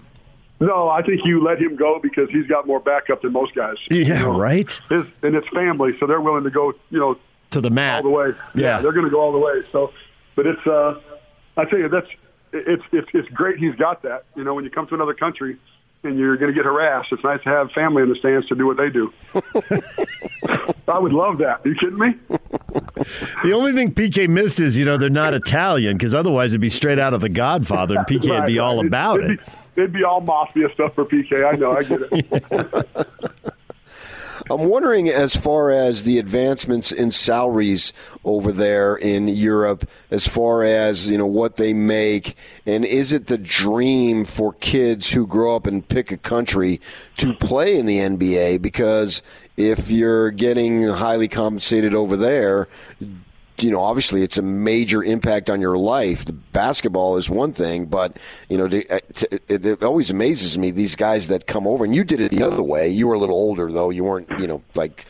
No, I think you let him go because he's got more backup than most guys. Yeah, you know, right. His, and it's family, so they're willing to go, you know, to the mat all the way. Yeah, yeah they're going to go all the way. So, but it's, uh, I tell you, that's it's it's it's great. He's got that. You know, when you come to another country and you're going to get harassed, it's nice to have family in the stands to do what they do. I would love that. Are you kidding me? The only thing P K missed is, you know, they're not Italian, because otherwise it'd be straight out of The Godfather, and P K right, would be all right. about it'd, it'd it. Be, it'd be all mafia stuff for P K. I know. I get it. Yeah. I'm wondering, as far as the advancements in salaries over there in Europe, as far as, you know, what they make, and is it the dream for kids who grow up and pick a country to play in the N B A? Because if you're getting highly compensated over there, you know, obviously it's a major impact on your life. The basketball is one thing, but, you know, it always amazes me, these guys that come over, and you did it the other way. You were a little older, though. You weren't, you know, like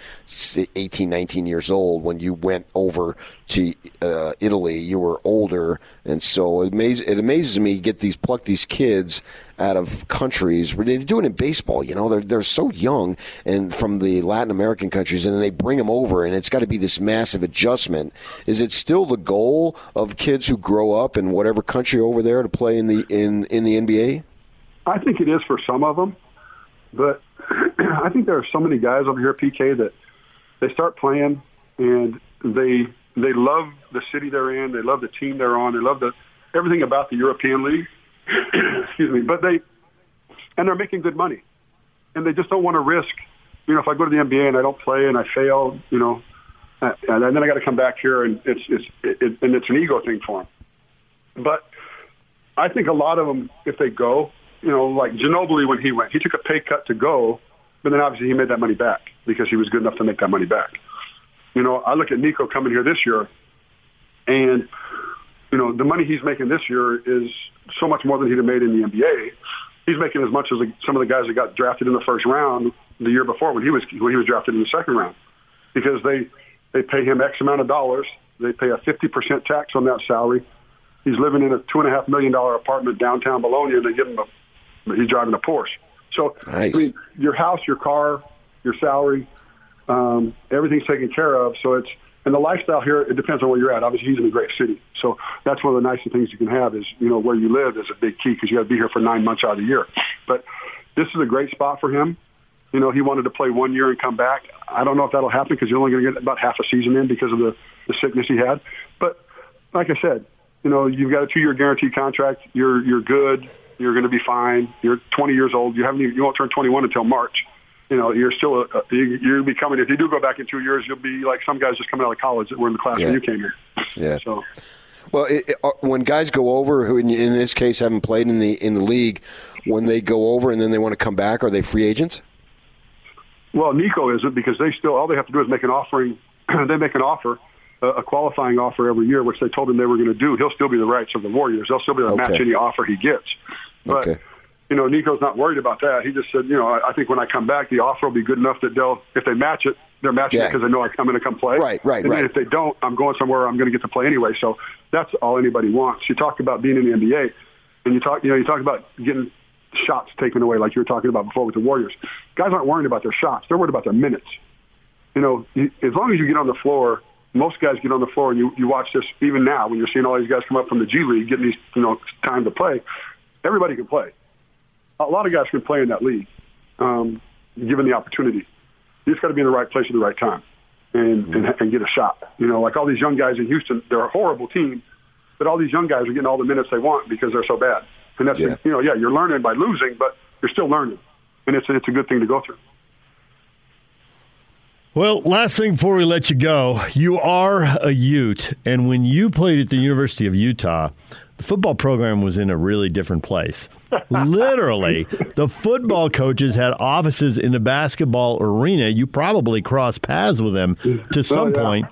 eighteen, nineteen years old when you went over to uh, Italy. You were older, and so it amazes, it amazes me you get these, pluck these kids out of countries where they do it in baseball. You know, they're they're so young and from the Latin American countries, and they bring them over, and it's got to be this massive adjustment. Is it still the goal of kids who grow up in whatever country over there to play in the in, in the N B A? I think it is for some of them, but I think there are so many guys over here, P K, that they start playing and they they love the city they're in, they love the team they're on, they love the everything about the European League. Excuse me, but they and they're making good money, and they just don't want to risk. You know, if I go to the N B A and I don't play and I fail, you know, and then I got to come back here, and it's it's it, and it's an ego thing for them. But I think a lot of them, if they go, you know, like Ginobili when he went, he took a pay cut to go, but then obviously he made that money back because he was good enough to make that money back. You know, I look at Nico coming here this year, and you know, the money he's making this year is so much more than he'd have made in the N B A. He's making as much as some of the guys that got drafted in the first round the year before when he was when he was drafted in the second round, because they they pay him X amount of dollars. They pay a fifty percent tax on that salary. He's living in a two and a half million dollar apartment downtown Bologna, and they give him a he's driving a Porsche. So nice. I mean, your house, your car, your salary, um, everything's taken care of. So it's. And the lifestyle here, it depends on where you're at. Obviously, he's in a great city. So that's one of the nicer things you can have is, you know, where you live is a big key because you got to be here for nine months out of the year. But this is a great spot for him. You know, he wanted to play one year and come back. I don't know if that'll happen because you're only going to get about half a season in because of the, the sickness he had. But like I said, you know, you've got a two-year guaranteed contract. You're you're good. You're going to be fine. You're twenty years old. You haven't even, you won't turn twenty-one until March. You know, you're still, a, you, you'll be coming, if you do go back in two years, you'll be like some guys just coming out of college that were in the class yeah. when you came here. Yeah. So. Well, it, it, when guys go over, who in, in this case haven't played in the in the league, when they go over and then they want to come back, are they free agents? Well, Nico isn't because they still, all they have to do is make an offering, they make an offer, a, a qualifying offer every year, which they told him they were going to do. He'll still be the rights of the Warriors. They'll still be able to okay. match any offer he gets. But, okay. You know, Nico's not worried about that. He just said, you know, I, I think when I come back, the offer will be good enough that they'll, if they match it, they're matching yeah. it because they know I, I'm going to come play. Right, right, and right. If they don't, I'm going somewhere I'm going to get to play anyway. So that's all anybody wants. You talk about being in the N B A, and you talk, you know, you talk about getting shots taken away, like you were talking about before with the Warriors. Guys aren't worried about their shots; they're worried about their minutes. You know, you, as long as you get on the floor, most guys get on the floor, and you, you watch this even now when you're seeing all these guys come up from the G League getting these, you know, time to play. Everybody can play. A lot of guys can play in that league, um, given the opportunity. You just got to be in the right place at the right time and, mm-hmm. and and get a shot. You know, like all these young guys in Houston, they're a horrible team, but all these young guys are getting all the minutes they want because they're so bad. And that's, yeah. you know, yeah, you're learning by losing, but you're still learning. And it's, it's a good thing to go through. Well, last thing before we let you go, you are a Ute, and when you played at the University of Utah, the football program was in a really different place. Literally, the football coaches had offices in the basketball arena. You probably crossed paths with them to some oh, yeah. point.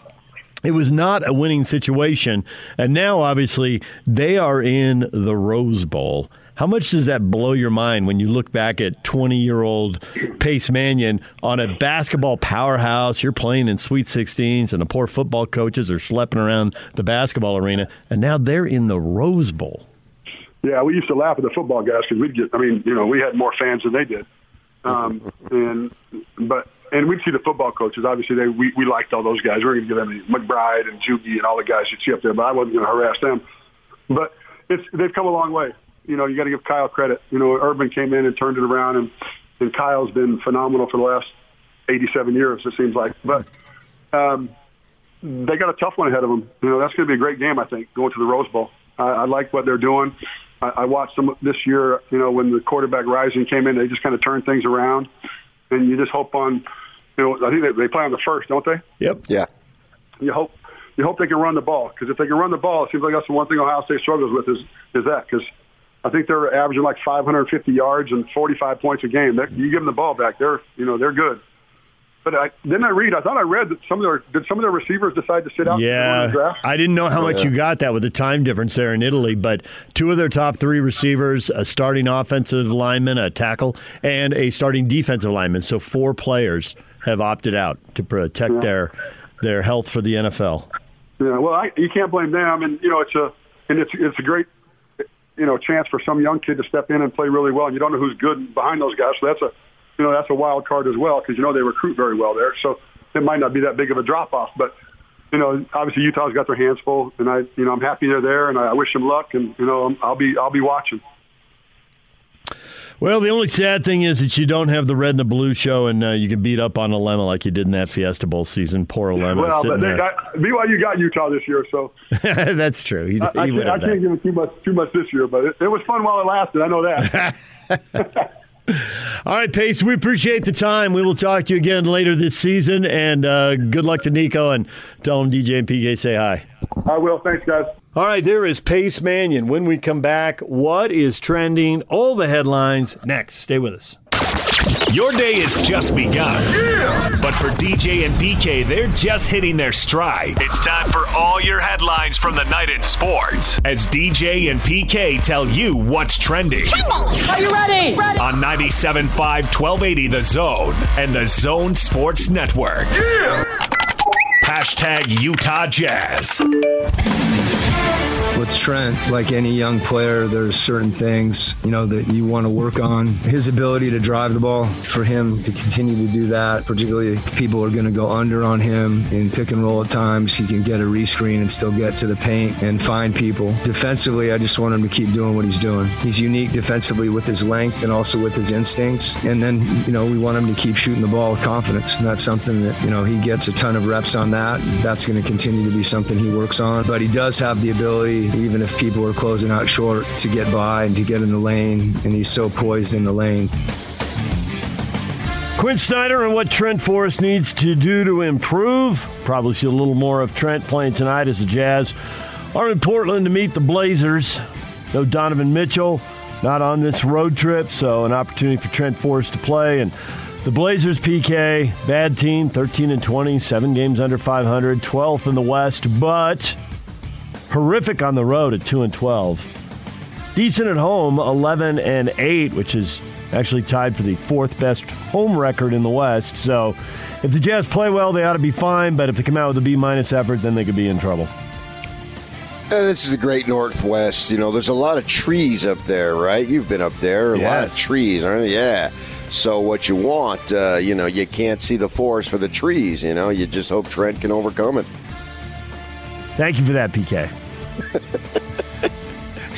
It was not a winning situation. And now, obviously, they are in the Rose Bowl. How much does that blow your mind when you look back at twenty-year-old Pace Mannion on a basketball powerhouse? You're playing in Sweet sixteens, and the poor football coaches are schlepping around the basketball arena, and now they're in the Rose Bowl. Yeah, we used to laugh at the football guys because we'd get, I mean, you know, we had more fans than they did. Um, and but and we'd see the football coaches. Obviously, they we, we liked all those guys. We were going to give them McBride and Jugi and all the guys you'd see up there, but I wasn't going to harass them. But it's they've come a long way. You know, you got to give Kyle credit. You know, Urban came in and turned it around, and, and Kyle's been phenomenal for the last eighty-seven years, it seems like. But um, they got a tough one ahead of them. You know, that's going to be a great game, I think, going to the Rose Bowl. I, I like what they're doing. I, I watched them this year, you know, when the quarterback Rising came in, they just kind of turned things around. And you just hope on, you know, I think they, they play on the first, don't they? Yep. Yeah. You hope you hope they can run the ball, because if they can run the ball, it seems like that's the one thing Ohio State struggles with is, is that, because – I think they're averaging like five hundred fifty yards and forty-five points a game. They're, you give them the ball back, they're you know they're good. But I, then I read, I thought I read that some of their did some of their receivers decide to sit out. Yeah, the draft? I didn't know how much you got that with the time difference there in Italy. But two of their top three receivers, a starting offensive lineman, a tackle, and a starting defensive lineman. So four players have opted out to protect yeah. their their health for the N F L. Yeah, well, I, you can't blame them, and you know it's a and it's it's a great. you know, chance for some young kid to step in and play really well. And you don't know who's good behind those guys. So that's a, you know, that's a wild card as well, because, you know, they recruit very well there. So it might not be that big of a drop-off. But, you know, obviously Utah's got their hands full. And, I, you know, I'm happy they're there, and I wish them luck. And, you know, I'll be I'll be watching. Well, the only sad thing is that you don't have the red and the blue show, and uh, you can beat up on Alema like you did in that Fiesta Bowl season. Poor Alema. Well, but they got, B Y U got Utah this year, so that's true. He, I, he I, can't, I can't give him too much, too much this year, but it, it was fun while it lasted. I know that. All right, Pace. We appreciate the time. We will talk to you again later this season, and uh, good luck to Nico, and tell him D J and P K say hi. I will. Thanks, guys. All right, there is Pace Mannion. When we come back, what is trending? All the headlines next. Stay with us. Your day has just begun. Yeah. But for D J and P K, they're just hitting their stride. It's time for all your headlines from the night in sports, as D J and P K tell you what's trending. Are you ready? ready? On ninety-seven point five, twelve eighty The Zone and the Zone Sports Network. Yeah. Hashtag Utah Jazz. With Trent, like any young player, there's certain things, you know, that you want to work on. His ability to drive the ball, for him to continue to do that, particularly if people are going to go under on him in pick and roll at times, he can get a rescreen and still get to the paint and find people. Defensively, I just want him to keep doing what he's doing. He's unique defensively with his length and also with his instincts. And then, you know, we want him to keep shooting the ball with confidence. And that's something that, you know, he gets a ton of reps on that. That's going to continue to be something he works on. But he does have the ability, even if people are closing out short, to get by and to get in the lane, and he's so poised in the lane. Quinn Snyder and what Trent Forrest needs to do to improve. Probably see a little more of Trent playing tonight as the Jazz are in Portland to meet the Blazers. No Donovan Mitchell, not on this road trip, so an opportunity for Trent Forrest to play. And the Blazers, P K, bad team, thirteen and twenty, seven games under five hundred, twelfth in the West, but horrific on the road at two and twelve. Decent at home, eleven and eight, which is actually tied for the fourth best home record in the West. So if the Jazz play well, they ought to be fine, but if they come out with a B-minus effort, then they could be in trouble. Yeah, this is the great Northwest. You know, there's a lot of trees up there, right? You've been up there. A yes. lot of trees, aren't there? Yeah. So what you want, uh, you know, you can't see the forest for the trees, you know. You just hope Trent can overcome it. Thank you for that, P K.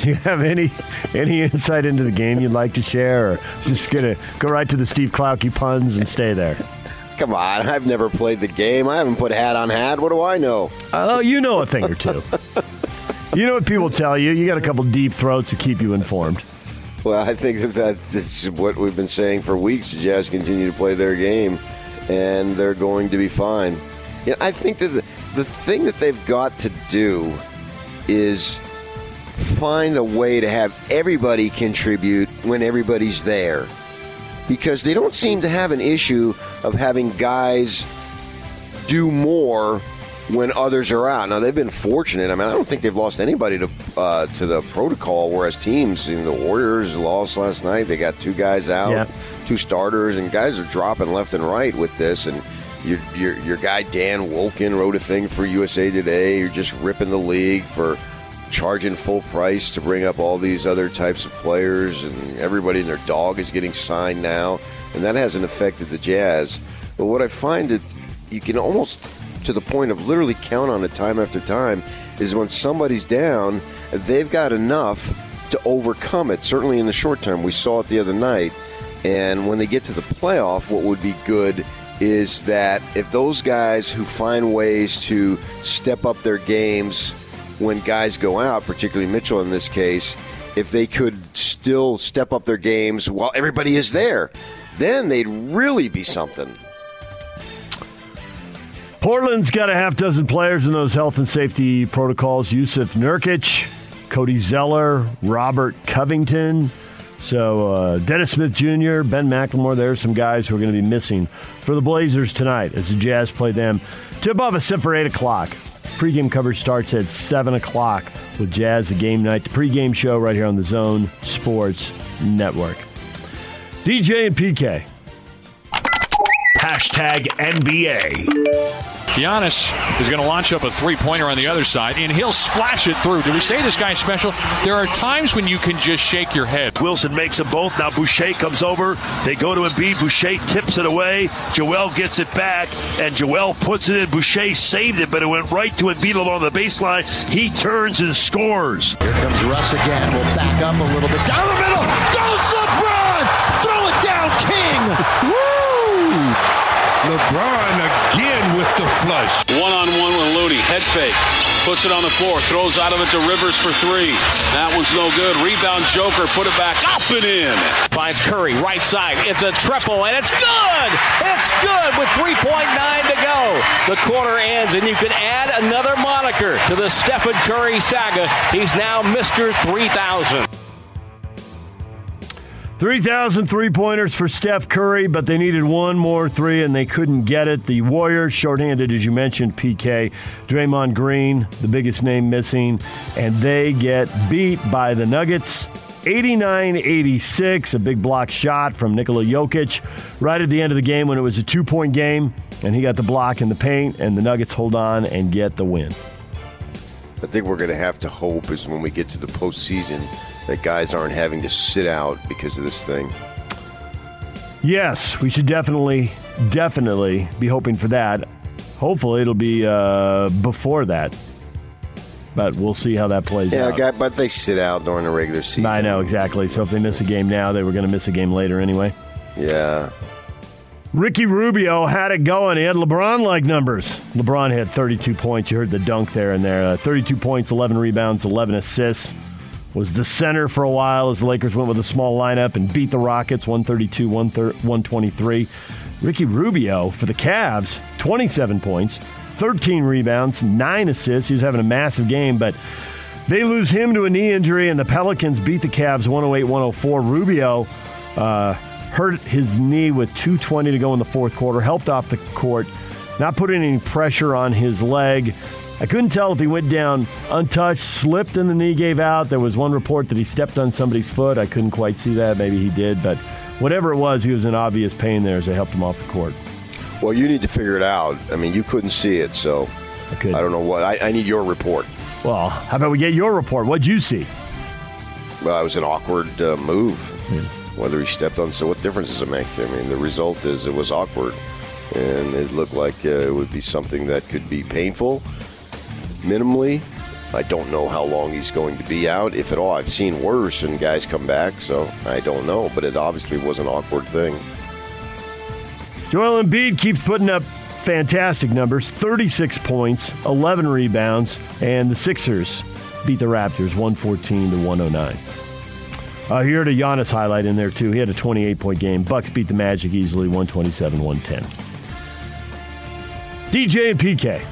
Do you have any any insight into the game you'd like to share, or is this going to go right to the Steve Klauke puns and stay there? Come on, I've never played the game. I haven't put hat on hat. What do I know? Oh, you know a thing or two. You know what people tell you. You got a couple deep throats to keep you informed. Well, I think that that's what we've been saying for weeks. The Jazz continue to play their game, and they're going to be fine. You know, I think that the, the thing that they've got to do is find a way to have everybody contribute when everybody's there, because they don't seem to have an issue of having guys do more when others are out. Now, they've been fortunate. I mean, I don't think they've lost anybody to uh, to the protocol, whereas teams, you know, the Warriors lost last night. They got two guys out, yeah. two starters, and guys are dropping left and right with this. And your, your, your guy Dan Wolkin wrote a thing for U S A Today. You're just ripping the league for charging full price to bring up all these other types of players, and everybody and their dog is getting signed now, and that hasn't affected the Jazz. But what I find that you can almost, to the point of literally count on it time after time, is when somebody's down, they've got enough to overcome it, certainly in the short term. We saw it the other night. And when they get to the playoff, what would be good is that if those guys who find ways to step up their games when guys go out, particularly Mitchell in this case, if they could still step up their games while everybody is there, then they'd really be something. Portland's got a half dozen players in those health and safety protocols. Yusuf Nurkic, Cody Zeller, Robert Covington. So uh, Dennis Smith Junior, Ben McLemore, there's some guys who are going to be missing for the Blazers tonight as the Jazz play them. Tip-off is set for eight o'clock. Pre-game coverage starts at seven o'clock with Jazz, the game night, the pre-game show right here on the Zone Sports Network. D J and P K. Hashtag N B A. Giannis is going to launch up a three-pointer on the other side, and he'll splash it through. Did we say this guy's special? There are times when you can just shake your head. Wilson makes them both. Now Boucher comes over. They go to Embiid. Boucher tips it away. Joel gets it back, and Joel puts it in. Boucher saved it, but it went right to Embiid along the baseline. He turns and scores. Here comes Russ again. We'll back up a little bit. Down the middle. Goes LeBron. Throw it down, King. Woo! LeBron again with the flush. One-on-one with Looney. Head fake. Puts it on the floor. Throws out of it to Rivers for three. That one's no good. Rebound Joker. Put it back. Up and in. Finds Curry. Right side. It's a triple, and it's good. It's good with three point nine to go. The quarter ends, and you can add another moniker to the Stephen Curry saga. He's now Mister three thousand. three thousand three-pointers for Steph Curry, but they needed one more three, and they couldn't get it. The Warriors, shorthanded, as you mentioned, P K. Draymond Green, the biggest name missing, and they get beat by the Nuggets. eighty-nine eighty-six, a big block shot from Nikola Jokic right at the end of the game when it was a two-point game, and he got the block in the paint, and the Nuggets hold on and get the win. I think we're going to have to hope is when we get to the postseason that guys aren't having to sit out because of this thing. Yes, we should definitely, definitely be hoping for that. Hopefully it'll be uh, before that. But we'll see how that plays yeah, out. Yeah, but they sit out during the regular season. I know, exactly. So if they miss a game now, they were going to miss a game later anyway. Yeah. Ricky Rubio had it going. He had LeBron-like numbers. LeBron had thirty-two points. You heard the dunk there and there. Uh, thirty-two points, eleven rebounds, eleven assists. Was the center for a while as the Lakers went with a small lineup and beat the Rockets, one thirty-two to one twenty-three. Ricky Rubio for the Cavs, twenty-seven points, thirteen rebounds, nine assists. He was having a massive game, but they lose him to a knee injury, and the Pelicans beat the Cavs one oh eight to one oh four. Rubio uh, hurt his knee with two twenty to go in the fourth quarter, helped off the court, not putting any pressure on his leg. I couldn't tell if he went down untouched, slipped, and the knee gave out. There was one report that he stepped on somebody's foot. I couldn't quite see that. Maybe he did. But whatever it was, he was in obvious pain there as they helped him off the court. Well, you need to figure it out. I mean, you couldn't see it, so I, couldn't. I don't know what. I, I need your report. Well, how about we get your report? What'd you see? Well, it was an awkward uh, move, yeah. Whether he stepped on. So what difference does it make? I mean, the result is it was awkward, and it looked like uh, it would be something that could be painful. Minimally, I don't know how long he's going to be out, if at all. I've seen worse and guys come back, so I don't know. But it obviously was an awkward thing. Joel Embiid keeps putting up fantastic numbers, thirty-six points, eleven rebounds, and the Sixers beat the Raptors one fourteen to one oh nine. Uh, you heard a Giannis highlight in there, too. He had a twenty-eight point game. Bucks beat the Magic easily, one twenty-seven to one ten. D J and P K.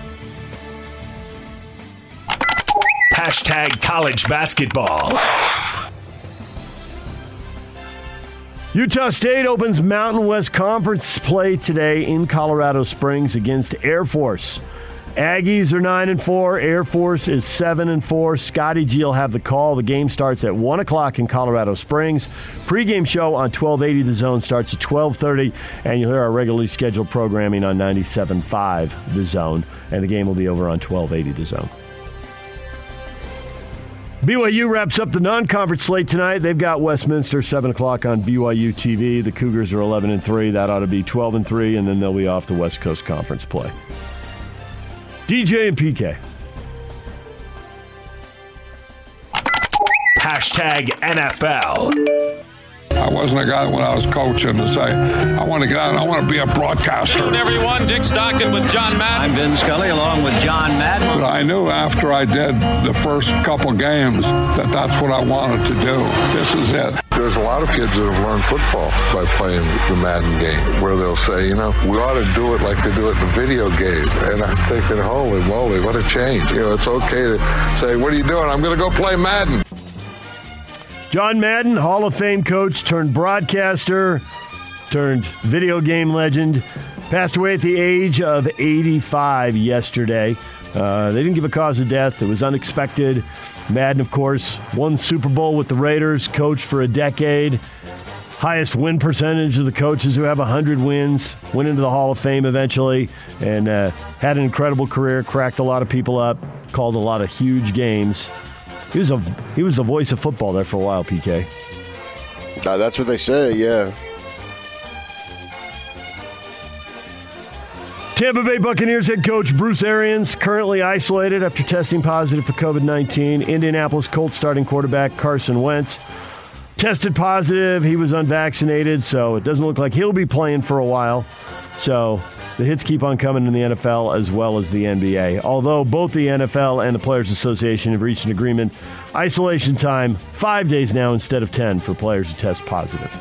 Hashtag college basketball. Utah State opens Mountain West Conference play today in Colorado Springs against Air Force. Aggies are nine and four. Air Force is seven and four. Scotty G will have the call. The game starts at one o'clock in Colorado Springs. Pre-game show on twelve eighty The Zone starts at twelve thirty, and you'll hear our regularly scheduled programming on ninety-seven point five The Zone, and the game will be over on twelve eighty The Zone. B Y U wraps up the non-conference slate tonight. They've got Westminster seven o'clock on B Y U T V. The Cougars are eleven and three. That ought to be twelve and three, and then they'll be off to West Coast Conference play. D J and P K. Hashtag N F L. I wasn't a guy when I was coaching to say, I want to get out and I want to be a broadcaster. Good afternoon, everyone. Dick Stockton with John Madden. I'm Vin Scully along with John Madden. But I knew after I did the first couple games that that's what I wanted to do. This is it. There's a lot of kids that have learned football by playing the Madden game, where they'll say, you know, we ought to do it like they do it in the video game. And I'm thinking, holy moly, what a change. You know, it's okay to say, what are you doing? I'm going to go play Madden. John Madden, Hall of Fame coach, turned broadcaster, turned video game legend, passed away at the age of eighty-five yesterday. Uh, they didn't give a cause of death. It was unexpected. Madden, of course, won Super Bowl with the Raiders, coached for a decade. Highest win percentage of the coaches who have one hundred wins, went into the Hall of Fame eventually, and uh, had an incredible career, cracked a lot of people up, called a lot of huge games. He was a he was the voice of football there for a while, P K. Uh, that's what they say, yeah. Tampa Bay Buccaneers head coach Bruce Arians currently isolated after testing positive for covid nineteen. Indianapolis Colts starting quarterback Carson Wentz tested positive. He was unvaccinated, so it doesn't look like he'll be playing for a while. So the hits keep on coming in the N F L as well as the N B A. Although both the N F L and the Players Association have reached an agreement, isolation time, five days now instead of ten for players to test positive.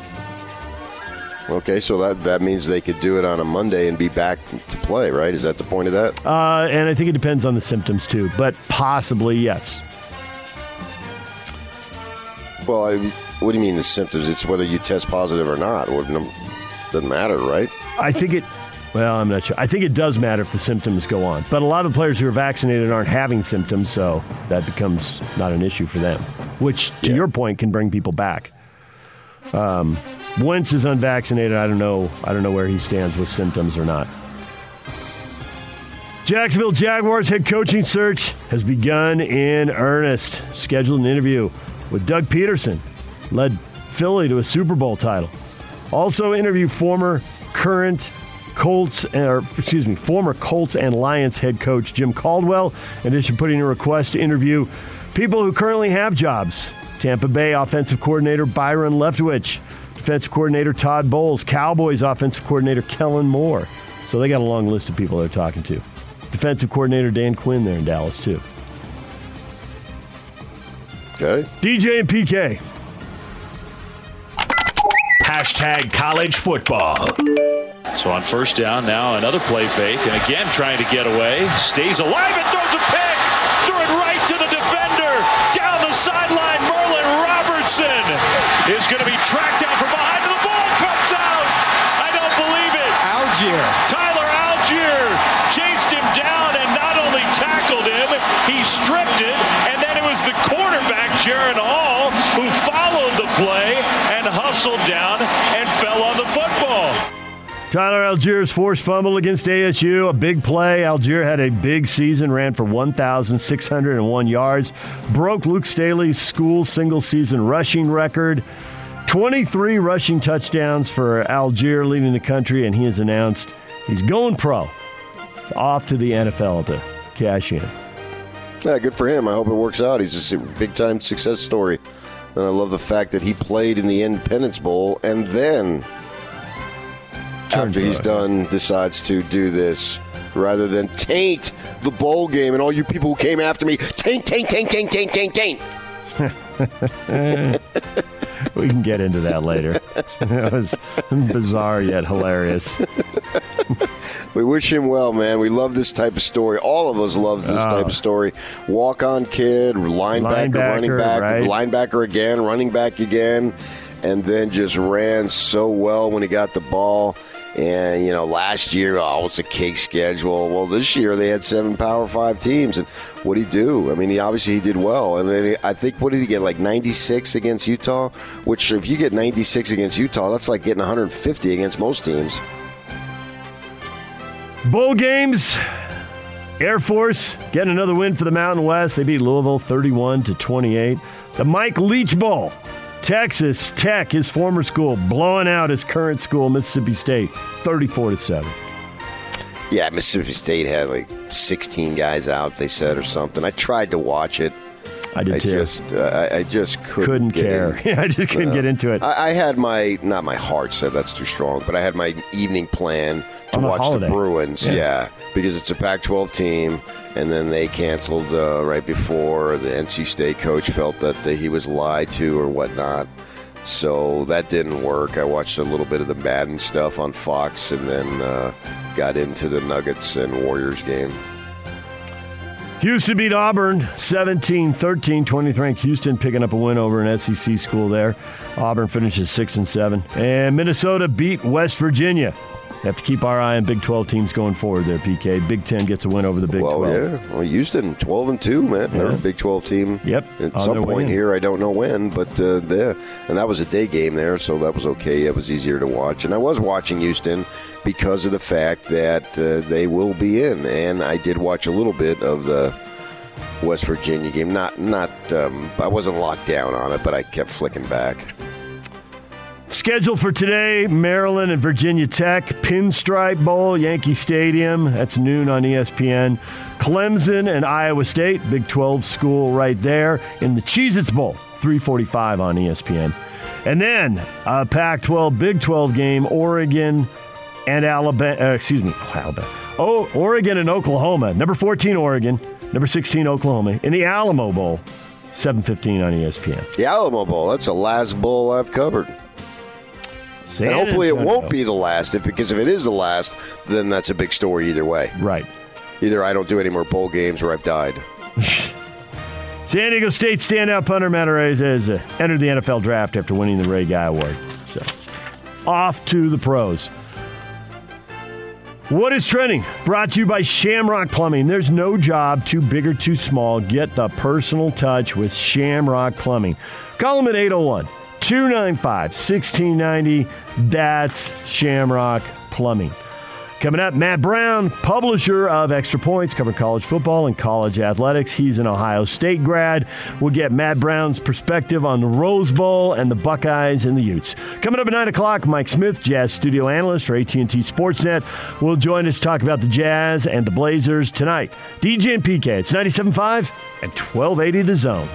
Okay, so that, that means they could do it on a Monday and be back to play, right? Is that the point of that? Uh, and I think it depends on the symptoms too, but possibly yes. Well, I, what do you mean the symptoms? It's whether you test positive or not. It doesn't matter, right? I think it... Well, I'm not sure. I think it does matter if the symptoms go on. But a lot of the players who are vaccinated aren't having symptoms, so that becomes not an issue for them, which, to yeah. your point, can bring people back. Um, Wentz is unvaccinated. I don't know. I don't know where he stands with symptoms or not. Jacksonville Jaguars head coaching search has begun in earnest. Scheduled an interview with Doug Peterson, led Philly to a Super Bowl title. Also interviewed former, current Colts, or excuse me, former Colts and Lions head coach Jim Caldwell. In addition, putting a request to interview people who currently have jobs. Tampa Bay offensive coordinator Byron Leftwich, defensive coordinator Todd Bowles, Cowboys offensive coordinator Kellen Moore. So they got a long list of people they're talking to. Defensive coordinator Dan Quinn there in Dallas too. Okay. D J and P K. Hashtag college football. So on first down, now another play fake, and again trying to get away. Stays alive and throws a pick. Threw it right to the defender. Down the sideline, Merlin Robertson is going to be tracked down from behind, and the ball comes out. I don't believe it. Allgeier. Tyler Allgeier chased him down and not only tackled him, he stripped it, and then it was the quarterback, Jaron Hall, who followed the play and hustled down and fell on the football. Tyler Allgeier's forced fumble against A S U, a big play. Allgeier had a big season, ran for one thousand six hundred one yards, broke Luke Staley's school single-season rushing record. twenty-three rushing touchdowns for Allgeier, leading the country, and he has announced he's going pro. Off to the N F L to cash in. Yeah, good for him. I hope it works out. He's a big-time success story. And I love the fact that he played in the Independence Bowl and then... after he's done, decides to do this rather than taint the bowl game and all you people who came after me, taint, taint, taint, taint, taint, taint, taint. We can get into that later. That was bizarre yet hilarious. We wish him well, man. We love this type of story. All of us love this oh. type of story. Walk-on kid, linebacker, linebacker running back, right? linebacker again, running back again. and then just ran so well when he got the ball. And, you know, last year, oh, it's a cake schedule. Well, this year they had seven Power Five teams. And what did he do? I mean, he obviously he did well. And then I think, what did he get, like ninety-six against Utah? Which, if you get ninety-six against Utah, that's like getting one hundred fifty against most teams. Bowl games. Air Force getting another win for the Mountain West. They beat Louisville thirty-one to twenty-eight. The Mike Leach Bowl. Texas Tech, his former school, blowing out his current school, Mississippi State, thirty-four to seven. Yeah, Mississippi State had like sixteen guys out, they said, or something. I tried to watch it. I did I too. Just, uh, I just couldn't, couldn't care. Yeah, I just couldn't uh, get into it. I, I had my, not my heart said that's too strong, but I had my evening plan to watch holiday. The Bruins. Yeah. yeah, because it's a Pac twelve team. And then they canceled uh, right before the N C State coach felt that the, he was lied to or whatnot. So that didn't work. I watched a little bit of the Madden stuff on Fox and then uh, got into the Nuggets and Warriors game. Houston beat Auburn seventeen thirteen. twentieth ranked Houston picking up a win over an S E C school there. Auburn finishes six and seven. And Minnesota beat West Virginia. We have to keep our eye on Big twelve teams going forward there, P K. Big ten gets a win over the Big well, twelve. Yeah. Well, Houston, twelve and two, man. Yeah. They're a Big twelve team. Yep. At on some point here, I don't know when, but uh, there. And that was a day game there, so that was okay. It was easier to watch. And I was watching Houston because of the fact that uh, they will be in. And I did watch a little bit of the West Virginia game. Not, not. Um, I wasn't locked down on it, but I kept flicking back. Schedule for today, Maryland and Virginia Tech, Pinstripe Bowl, Yankee Stadium. That's noon on E S P N. Clemson and Iowa State, Big twelve school right there. In the Cheez-Its Bowl, three forty-five on E S P N. And then a Pac twelve, Big twelve game, Oregon and Alabama. Uh, excuse me, Alabama. Oh, Oregon and Oklahoma. Number fourteen, Oregon. Number sixteen, Oklahoma. In the Alamo Bowl, seven fifteen on E S P N. The Alamo Bowl, that's the last bowl I've covered. San and hopefully Antonio. It won't be the last, because if it is the last, then that's a big story either way. Right. Either I don't do any more bowl games or I've died. San Diego State standout punter Matt Reyes has uh, entered the N F L draft after winning the Ray Guy Award. So, off to the pros. What is trending? Brought to you by Shamrock Plumbing. There's no job too big or too small. Get the personal touch with Shamrock Plumbing. Call them at eight oh one, two nine five, one six nine oh. That's Shamrock Plumbing. Coming up, Matt Brown, publisher of Extra Points, covering college football and college athletics. He's an Ohio State grad. We'll get Matt Brown's perspective on the Rose Bowl and the Buckeyes and the Utes. Coming up at nine o'clock, Mike Smith, Jazz studio analyst for A T and T Sportsnet, will join us to talk about the Jazz and the Blazers tonight. D J and P K, it's ninety-seven point five and twelve eighty The Zone.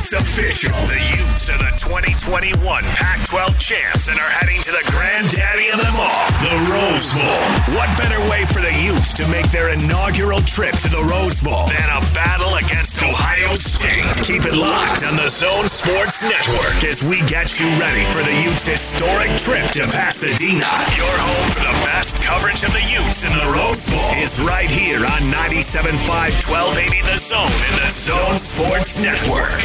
It's official. The Utes are the twenty twenty-one Pac twelve champs and are heading to the granddaddy of them all, the Rose Bowl. What better way for the Utes to make their inaugural trip to the Rose Bowl than a battle against Ohio State? Keep it locked on the Zone Sports Network as we get you ready for the Utes' historic trip to Pasadena. Your home for the best coverage of the Utes in the Rose Bowl is right here on ninety-seven point five, twelve eighty The Zone and the Zone Sports Network.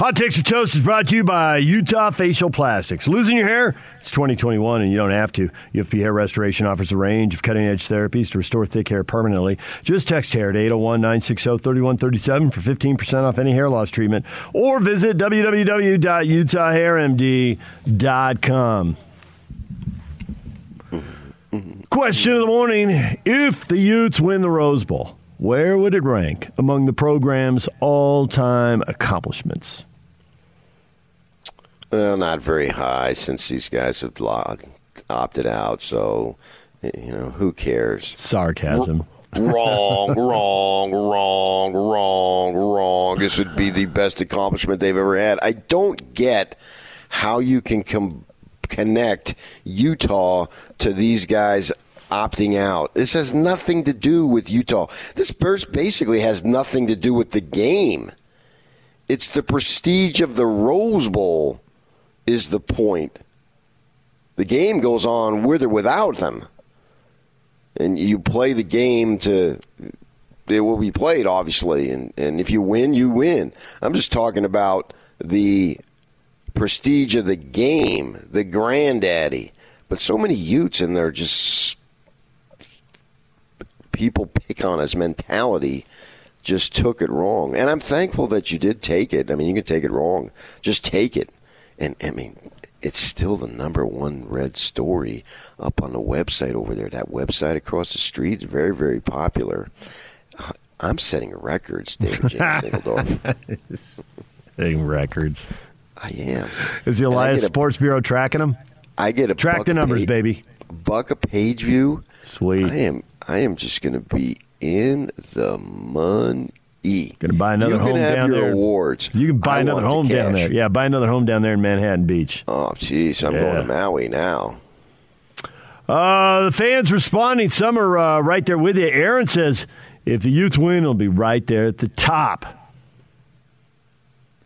Hot Takes or Toast is brought to you by Utah Facial Plastics. Losing your hair? It's twenty twenty-one and you don't have to. U F P Hair Restoration offers a range of cutting-edge therapies to restore thick hair permanently. Just text HAIR to eight oh one, nine six oh, three one three seven for fifteen percent off any hair loss treatment. Or visit w w w dot utah hair m d dot com. Question of the morning. If the Utes win the Rose Bowl, where would it rank among the program's all-time accomplishments? Well, not very high since these guys have logged, opted out, so, you know, who cares? Sarcasm. R- wrong, wrong, wrong, wrong, wrong. This would be the best accomplishment they've ever had. I don't get how you can com- connect Utah to these guys opting out. This has nothing to do with Utah. This burst basically has nothing to do with the game. It's the prestige of the Rose Bowl is the point. The game goes on with or without them. And you play the game to it will be played, obviously, and, and if you win, you win. I'm just talking about the prestige of the game, the granddaddy. But so many Utes in there, just people pick on his mentality, just took it wrong. And I'm thankful that you did take it. I mean, you can take it wrong. Just take it. And, I mean, it's still the number one read story up on the website over there. That website across the street is very, very popular. I'm setting records, David James Nickledorf. Setting records. I am. Is the Elias Sports Bureau tracking them? I get a track the numbers, page, baby. Buck a page view. Sweet. I am. I am just going to be in the money. Going to buy another you home can have down your there. Awards. You can buy I another home down there. Yeah, buy another home down there in Manhattan Beach. Oh, jeez, I'm yeah. going to Maui now. Uh, the fans responding. Some are uh, right there with you. Aaron says, "If the Utes win, it'll be right there at the top."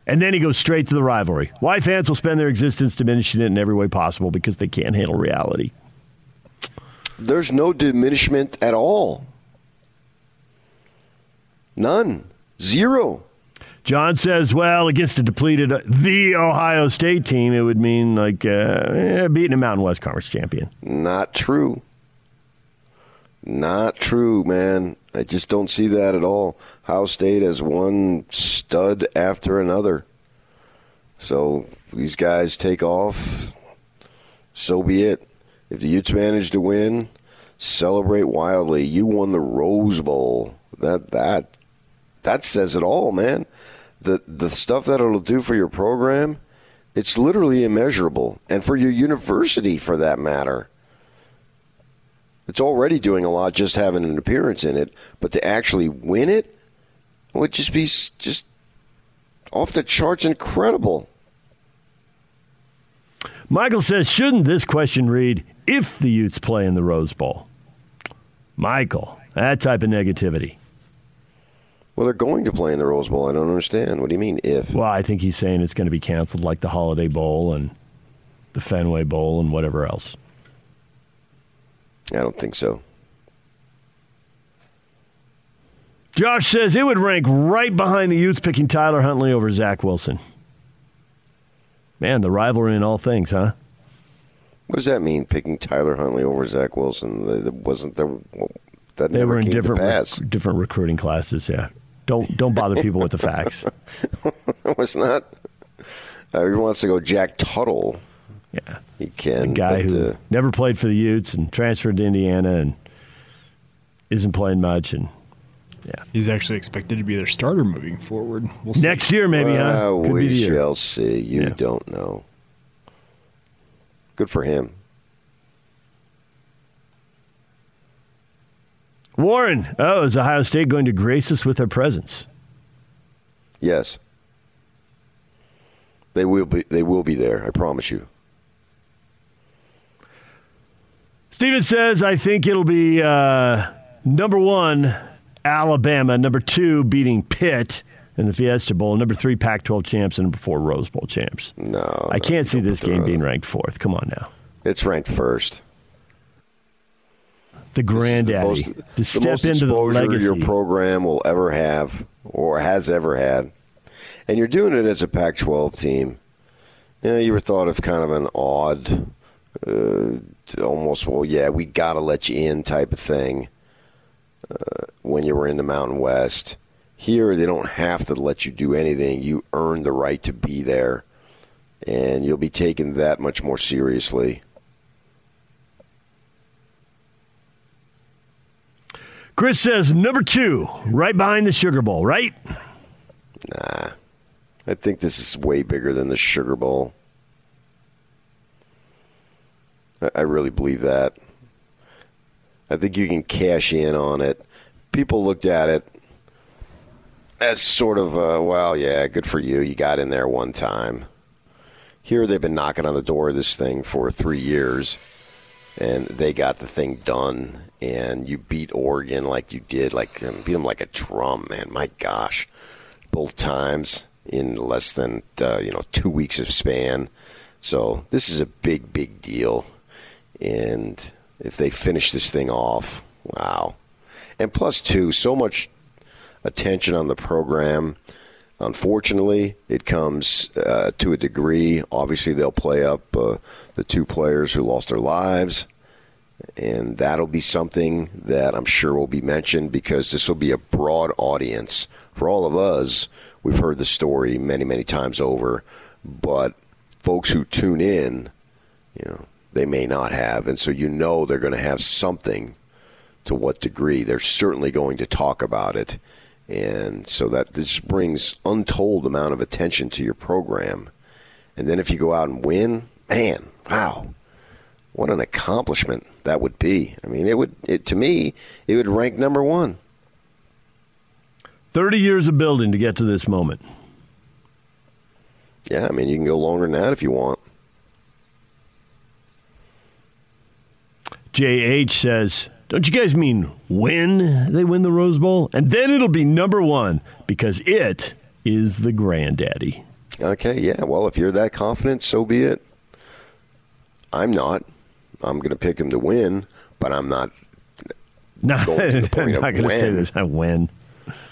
And then he goes straight to the rivalry. Why fans will spend their existence diminishing it in every way possible because they can't handle reality. There's no diminishment at all. None. Zero. John says, well, against a depleted uh, the Ohio State team, it would mean like uh, eh, beating a Mountain West Conference champion. Not true. Not true, man. I just don't see that at all. Ohio State has one stud after another. So these guys take off, so be it. If the Utes manage to win, celebrate wildly. You won the Rose Bowl. That that that says it all, man. The the stuff that it'll do for your program, it's literally immeasurable. And for your university, for that matter. It's already doing a lot just having an appearance in it, but to actually win it would just be just off the charts incredible. Michael says, shouldn't this question read, if the Utes play in the Rose Bowl? Michael, that type of negativity. Well, they're going to play in the Rose Bowl. I don't understand. What do you mean, if? Well, I think he's saying it's going to be canceled like the Holiday Bowl and the Fenway Bowl and whatever else. I don't think so. Josh says it would rank right behind the Utes picking Tyler Huntley over Zach Wilson. Man, the rivalry in all things, huh? What does that mean, picking Tyler Huntley over Zach Wilson? That wasn't there, that they never were in came different to pass. Rec- different recruiting classes, yeah. Don't don't bother people with the facts. It was not. Uh, he wants to go Jack Tuttle. Yeah, he can. A guy but, who uh, never played for the Utes and transferred to Indiana and isn't playing much. And yeah, he's actually expected to be their starter moving forward. We'll see. Next year, maybe, well, huh? Could we be shall see. You yeah. don't know. Good for him. Warren, oh, is Ohio State going to grace us with their presence? Yes, they will be. They will be there. I promise you. Steven says, I think it'll be uh, number one, Alabama. Number two, beating Pitt in the Fiesta Bowl. Number three, Pac twelve champs. And number four, Rose Bowl champs. No. I can't see this game being ranked fourth. Come on now. It's ranked first. The granddaddy. The most, to step the most into exposure the legacy your program will ever have or has ever had. And you're doing it as a Pac twelve team. You know, you were thought of kind of an odd Uh, almost, well, yeah, we got to let you in type of thing uh, when you were in the Mountain West. Here, they don't have to let you do anything. You earn the right to be there, and you'll be taken that much more seriously. Chris says, number two, right behind the Sugar Bowl, right? Nah. I think this is way bigger than the Sugar Bowl. I really believe that. I think you can cash in on it. People looked at it as sort of, uh, well, yeah, good for you. You got in there one time. Here they've been knocking on the door of this thing for three years, and they got the thing done, and you beat Oregon like you did, like beat them like a drum, man. My gosh. Both times in less than uh, you know two weeks of span. So this is a big, big deal. And if they finish this thing off, wow. And plus, two, so much attention on the program. Unfortunately, it comes uh, to a degree. Obviously, they'll play up uh, the two players who lost their lives, and that'll be something that I'm sure will be mentioned because this will be a broad audience. For all of us, we've heard the story many, many times over, but folks who tune in, you know, they may not have, and so you know they're going to have something. To what degree? They're certainly going to talk about it. And so that this brings untold amount of attention to your program. And then if you go out and win, man, wow, what an accomplishment that would be. I mean, it would it to me, it would rank number one. thirty years of building to get to this moment. Yeah, I mean, you can go longer than that if you want. J H says, don't you guys mean when they win the Rose Bowl? And then it'll be number one because it is the granddaddy. Okay, yeah. Well, if you're that confident, so be it. I'm not. I'm going to pick him to win, but I'm not no, going to the point I'm not going to say this. I win.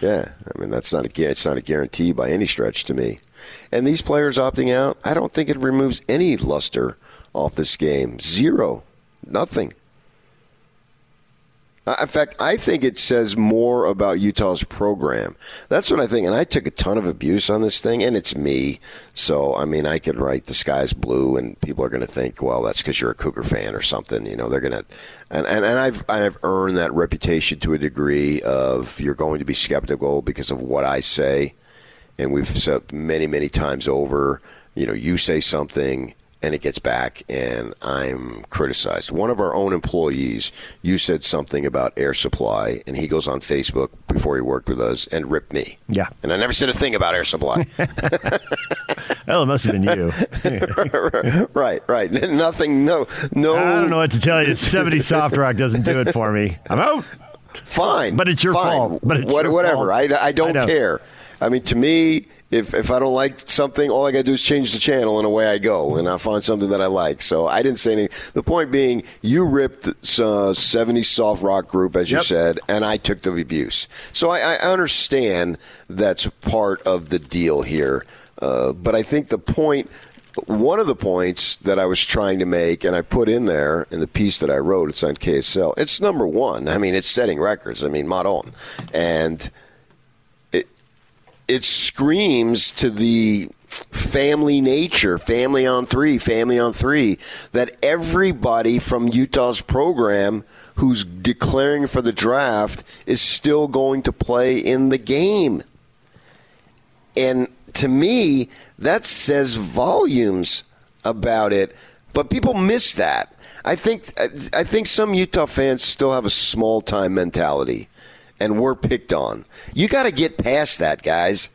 Yeah. I mean, that's not a, it's not a guarantee by any stretch to me. And these players opting out, I don't think it removes any luster off this game. Zero. Nothing. In fact, I think it says more about Utah's program. That's what I think. And I took a ton of abuse on this thing, and it's me. So, I mean, I could write the sky's blue, and people are going to think, well, that's because you're a Cougar fan or something. You know, they're going to – and and I've I've earned that reputation to a degree of you're going to be skeptical because of what I say. And we've said many, many times over, you know, you say something – and it gets back, and I'm criticized. One of our own employees, you said something about air supply, and he goes on Facebook before he worked with us and ripped me. Yeah. And I never said a thing about air supply. Well, it must have been you. right, right. Nothing, no, no. I don't know what to tell you. seventy Soft Rock doesn't do it for me. I'm out. Fine. But it's your Fine. fault. But it's what, your whatever. Fault. I, I don't I care. I mean, to me, If if I don't like something, all I got to do is change the channel, and away I go, and I find something that I like. So I didn't say anything. The point being, you ripped uh, seventies soft rock group, as yep. you said, and I took the abuse. So I, I understand that's part of the deal here. Uh, but I think the point, one of the points that I was trying to make, and I put in there in the piece that I wrote, it's on K S L, it's number one. I mean, it's setting records. I mean, mod on. And it screams to the family nature, family on three, family on three, that everybody from Utah's program who's declaring for the draft is still going to play in the game. And to me, that says volumes about it, but people miss that. I think I think some Utah fans still have a small-time mentality. And we're picked on. You got to get past that, guys.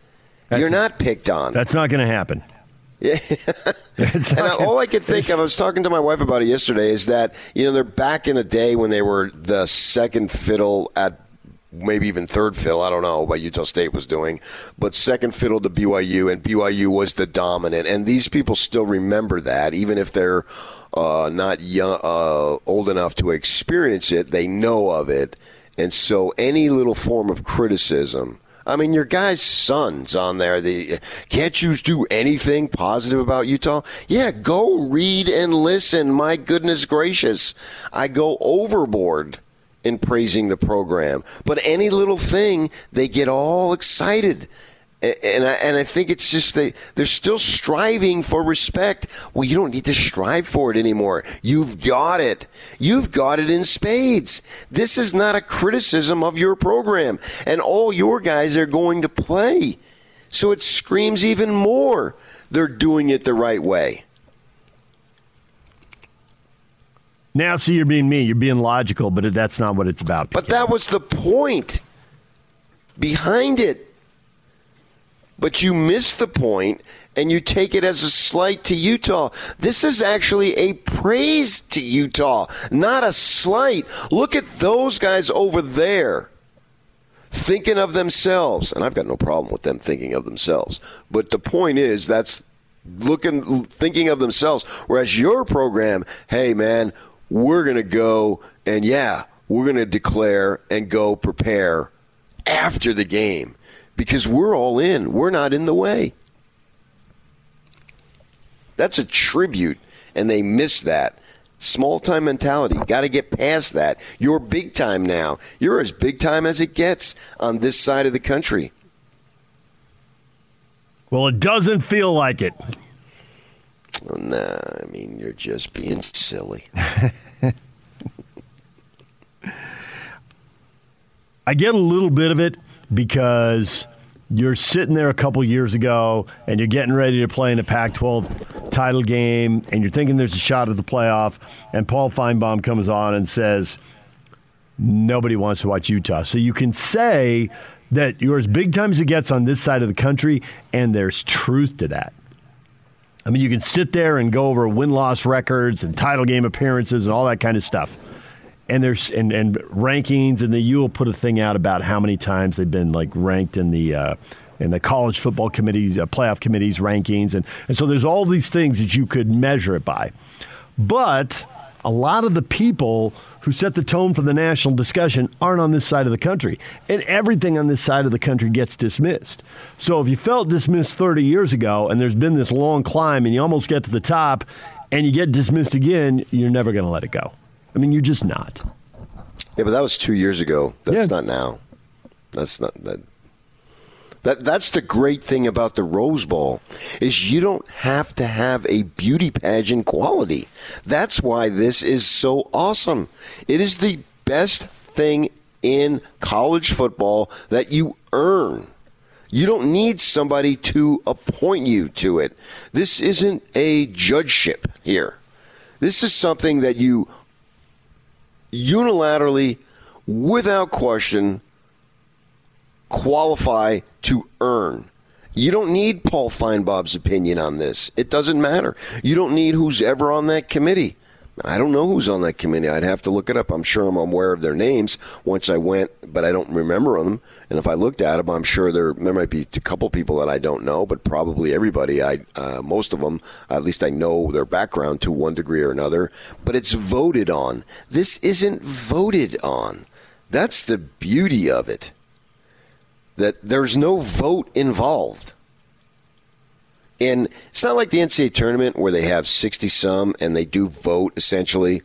That's You're not picked on. That's not going to happen. Yeah. and I, all I could think of, I was talking to my wife about it yesterday, is that, you know, they're back in the day when they were the second fiddle at maybe even third fiddle, I don't know what Utah State was doing, but second fiddle to B Y U, and B Y U was the dominant. And these people still remember that, even if they're uh, not young, uh, old enough to experience it, they know of it. And so any little form of criticism, I mean, your guy's son's on there. The, can't you do anything positive about Utah? Yeah, go read and listen. My goodness gracious. I go overboard in praising the program. But any little thing, they get all excited. And I, and I think it's just they, they're still striving for respect. Well, you don't need to strive for it anymore. You've got it. You've got it in spades. This is not a criticism of your program. And all your guys are going to play. So it screams even more. They're doing it the right way. Now, see, you're being mean. You're being logical, but that's not what it's about. But that was the point behind it. But you miss the point, and you take it as a slight to Utah. This is actually a praise to Utah, not a slight. Look at those guys over there thinking of themselves. And I've got no problem with them thinking of themselves. But the point is that's looking, thinking of themselves, whereas your program, hey, man, we're going to go, and, yeah, we're going to declare and go prepare after the game because we're all in. We're not in the way. That's a tribute, and they miss that. Small-time mentality. Got to get past that. You're big time now. You're as big time as it gets on this side of the country. Well, it doesn't feel like it. Oh, nah, I mean, you're just being silly. I get a little bit of it because you're sitting there a couple years ago and you're getting ready to play in a Pac twelve title game and you're thinking there's a shot at the playoff, and Paul Feinbaum comes on and says, nobody wants to watch Utah. So you can say that you're as big time as it gets on this side of the country, and there's truth to that. I mean, you can sit there and go over win-loss records and title game appearances and all that kind of stuff. And there's and, and rankings, and the U will put a thing out about how many times they've been like ranked in the uh, in the college football committee's uh, playoff committee's rankings, and and so there's all these things that you could measure it by. But a lot of the people who set the tone for the national discussion aren't on this side of the country, and everything on this side of the country gets dismissed. So if you felt dismissed thirty years ago, and there's been this long climb, and you almost get to the top, and you get dismissed again, you're never going to let it go. I mean, you're just not. Yeah, but that was two years ago. That's yeah. not now. That's not that. That that's the great thing about the Rose Bowl is you don't have to have a beauty pageant quality. That's why this is so awesome. It is the best thing in college football that you earn. You don't need somebody to appoint you to it. This isn't a judgeship here. This is something that you unilaterally, without question, qualify to earn. You don't need Paul Feinbaum's opinion on this. It doesn't matter. You don't need who's ever on that committee. I don't know who's on that committee. I'd have to look it up. I'm sure I'm aware of their names once I went, but I don't remember them. And if I looked at them, I'm sure there there might be a couple people that I don't know, but probably everybody, I uh, most of them, at least I know their background to one degree or another. But it's voted on. This isn't voted on. That's the beauty of it, that there's no vote involved. And it's not like the N C double A tournament where they have sixty-some and they do vote, essentially.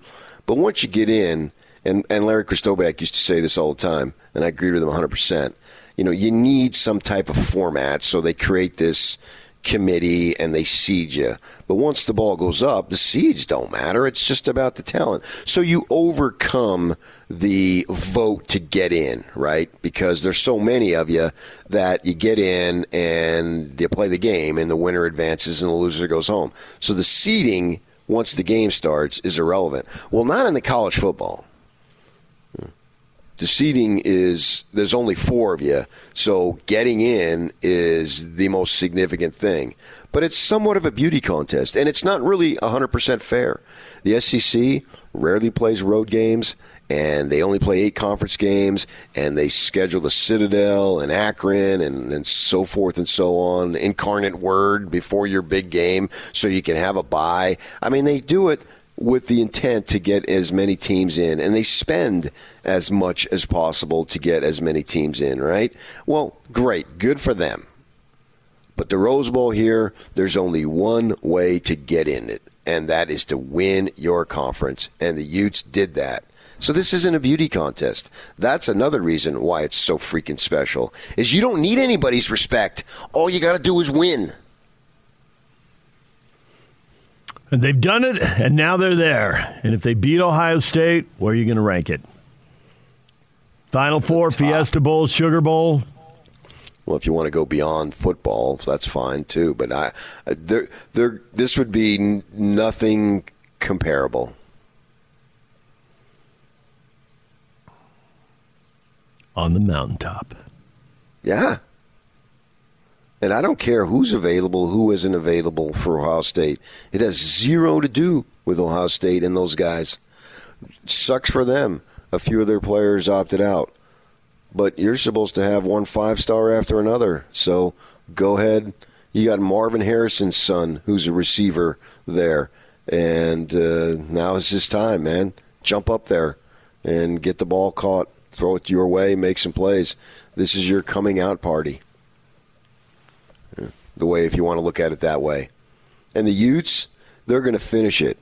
But once you get in, and, and Larry Kristobach used to say this all the time, and I agreed with him one hundred percent, you know, you need some type of format, so they create this committee and they seed you. But once the ball goes up, the seeds don't matter. It's just about the talent. So you overcome the vote to get in, right? Because there's so many of you that you get in and you play the game, and the winner advances and the loser goes home. So the seeding, once the game starts, is irrelevant. Well, not in the college football. The seeding is, there's only four of you, so getting in is the most significant thing. But it's somewhat of a beauty contest, and it's not really one hundred percent fair. The S E C rarely plays road games, and they only play eight conference games, and they schedule the Citadel and Akron and, and so forth and so on, Incarnate Word before your big game so you can have a bye. I mean, they do it with the intent to get as many teams in, and they spend as much as possible to get as many teams in, right? Well, great. Good for them. But the Rose Bowl here, there's only one way to get in it, and that is to win your conference, and the Utes did that. So this isn't a beauty contest. That's another reason why it's so freaking special, is you don't need anybody's respect. All you got to do is win. And they've done it, and now they're there. And if they beat Ohio State, where are you going to rank it? Final Four, Fiesta Bowl, Sugar Bowl. Well, if you want to go beyond football, that's fine too. But I, there, there, this would be nothing comparable. On the mountaintop. Yeah. And I don't care who's available, who isn't available for Ohio State. It has zero to do with Ohio State and those guys. Sucks for them. A few of their players opted out. But you're supposed to have one five-star after another. So go ahead. You got Marvin Harrison's son, who's a receiver there. And uh, now is his time, man. Jump up there and get the ball caught throw it your way, make some plays. This is your coming out party. The way, if you want to look at it that way. And the Utes, they're going to finish it.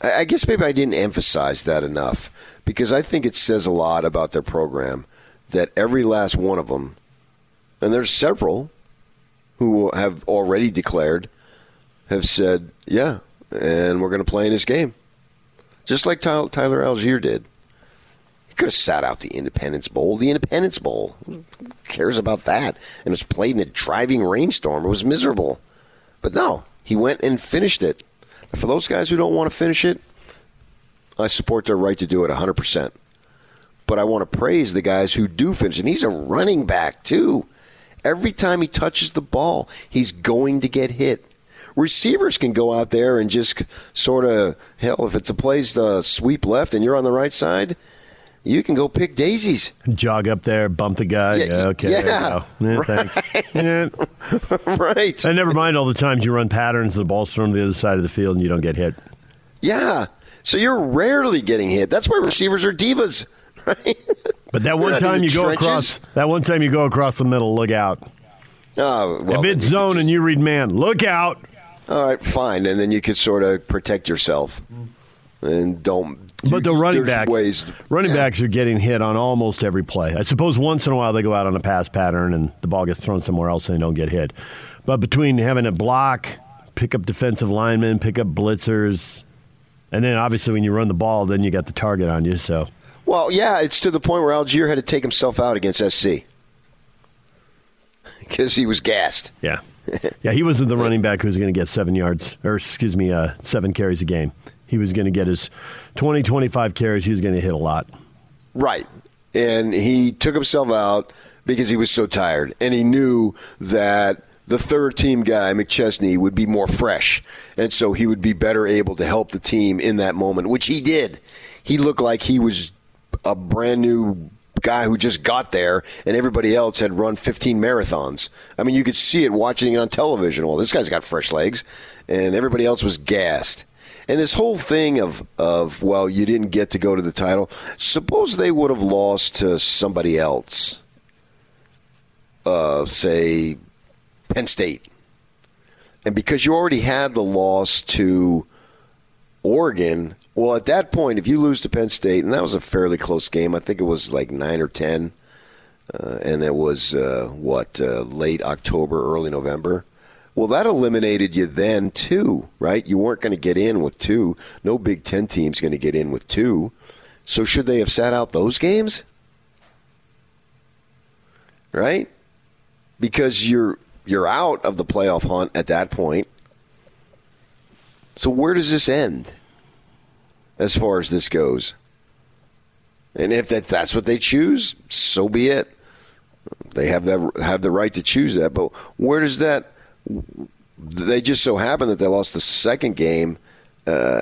I guess maybe I didn't emphasize that enough, because I think it says a lot about their program that every last one of them, and there's several who have already declared, have said, yeah, and we're going to play in this game. Just like Tyler Allgeier did. He could have sat out the Independence Bowl. The Independence Bowl. Who cares about that? And it's played in a driving rainstorm. It was miserable. But no, he went and finished it. For those guys who don't want to finish it, I support their right to do it one hundred percent. But I want to praise the guys who do finish. And he's a running back, too. Every time he touches the ball, he's going to get hit. Receivers can go out there and just sort of, hell, if it's a place to sweep left and you're on the right side, you can go pick daisies. Jog up there, bump the guy. Yeah, yeah, okay, yeah, there you go. Yeah, right. Thanks. Yeah. Right. And never mind all the times you run patterns and the ball's thrown to the other side of the field and you don't get hit. Yeah. So you're rarely getting hit. That's why receivers are divas, right? But that one time you go trenches. across that one time you go across the middle, look out. Oh, well, if it's zone just... and you read man, look out. All right, fine, and then you could sort of protect yourself and don't. But the running back, ways to, running yeah. backs are getting hit on almost every play. I suppose once in a while they go out on a pass pattern and the ball gets thrown somewhere else and they don't get hit. But between having a block, pick up defensive linemen, pick up blitzers, and then obviously when you run the ball, then you got the target on you. So, well, yeah, it's to the point where Allgeier had to take himself out against S C because he was gassed. Yeah. Yeah, he wasn't the running back who was going to get seven yards, or excuse me, uh, seven carries a game. He was going to get his twenty, twenty-five carries. He was going to hit a lot. Right. And he took himself out because he was so tired. And he knew that the third team guy, McChesney, would be more fresh. And so he would be better able to help the team in that moment, which he did. He looked like he was a brand new guy who just got there, and everybody else had run fifteen marathons. I mean, you could see it watching it on television. Well, this guy's got fresh legs, and everybody else was gassed. And this whole thing of, of well, you didn't get to go to the title. Suppose they would have lost to somebody else, uh, say Penn State. And because you already had the loss to Oregon, well, at that point, if you lose to Penn State, and that was a fairly close game. I think it was like nine or ten, uh, and it was, uh, what, uh, late October, early November. Well, that eliminated you then, too, right? You weren't going to get in with two. No Big Ten team's going to get in with two. So should they have sat out those games? Right? Because you're you're out of the playoff hunt at that point. So where does this end? As far as this goes. And if that, that's what they choose, so be it. They have that have the right to choose that. But where does that – they just so happen that they lost the second game uh,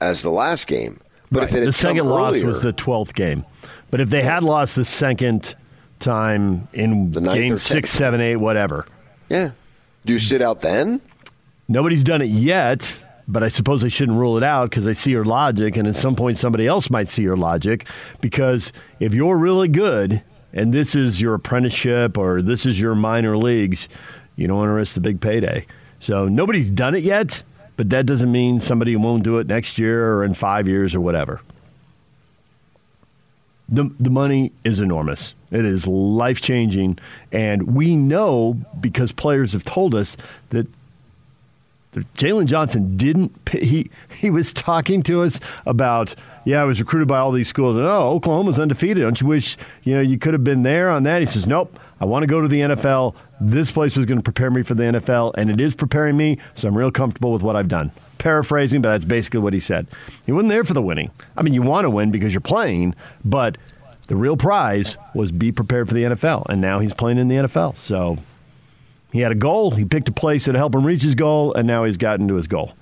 as the last game. But right. if it had The second loss earlier, was the twelfth game. But if they had lost the second time in the game six, seven, eight, whatever. Yeah. Do you sit out then? Nobody's done it yet. But I suppose I shouldn't rule it out because I see your logic, and at some point somebody else might see your logic, because if you're really good and this is your apprenticeship or this is your minor leagues, you don't want to risk the big payday. So nobody's done it yet, but that doesn't mean somebody won't do it next year or in five years or whatever. The, the money is enormous. It is life-changing, and we know because players have told us that Jalen Johnson didn't – he he was talking to us about, yeah, I was recruited by all these schools. And, oh, Oklahoma's undefeated. Don't you wish, you know, you could have been there on that? He says, nope, I want to go to the N F L. This place was going to prepare me for the N F L, and it is preparing me, so I'm real comfortable with what I've done. Paraphrasing, but that's basically what he said. He wasn't there for the winning. I mean, you want to win because you're playing, but the real prize was be prepared for the N F L, and now he's playing in the N F L, so – he had a goal. He picked a place that helped him reach his goal, and now he's gotten to his goal.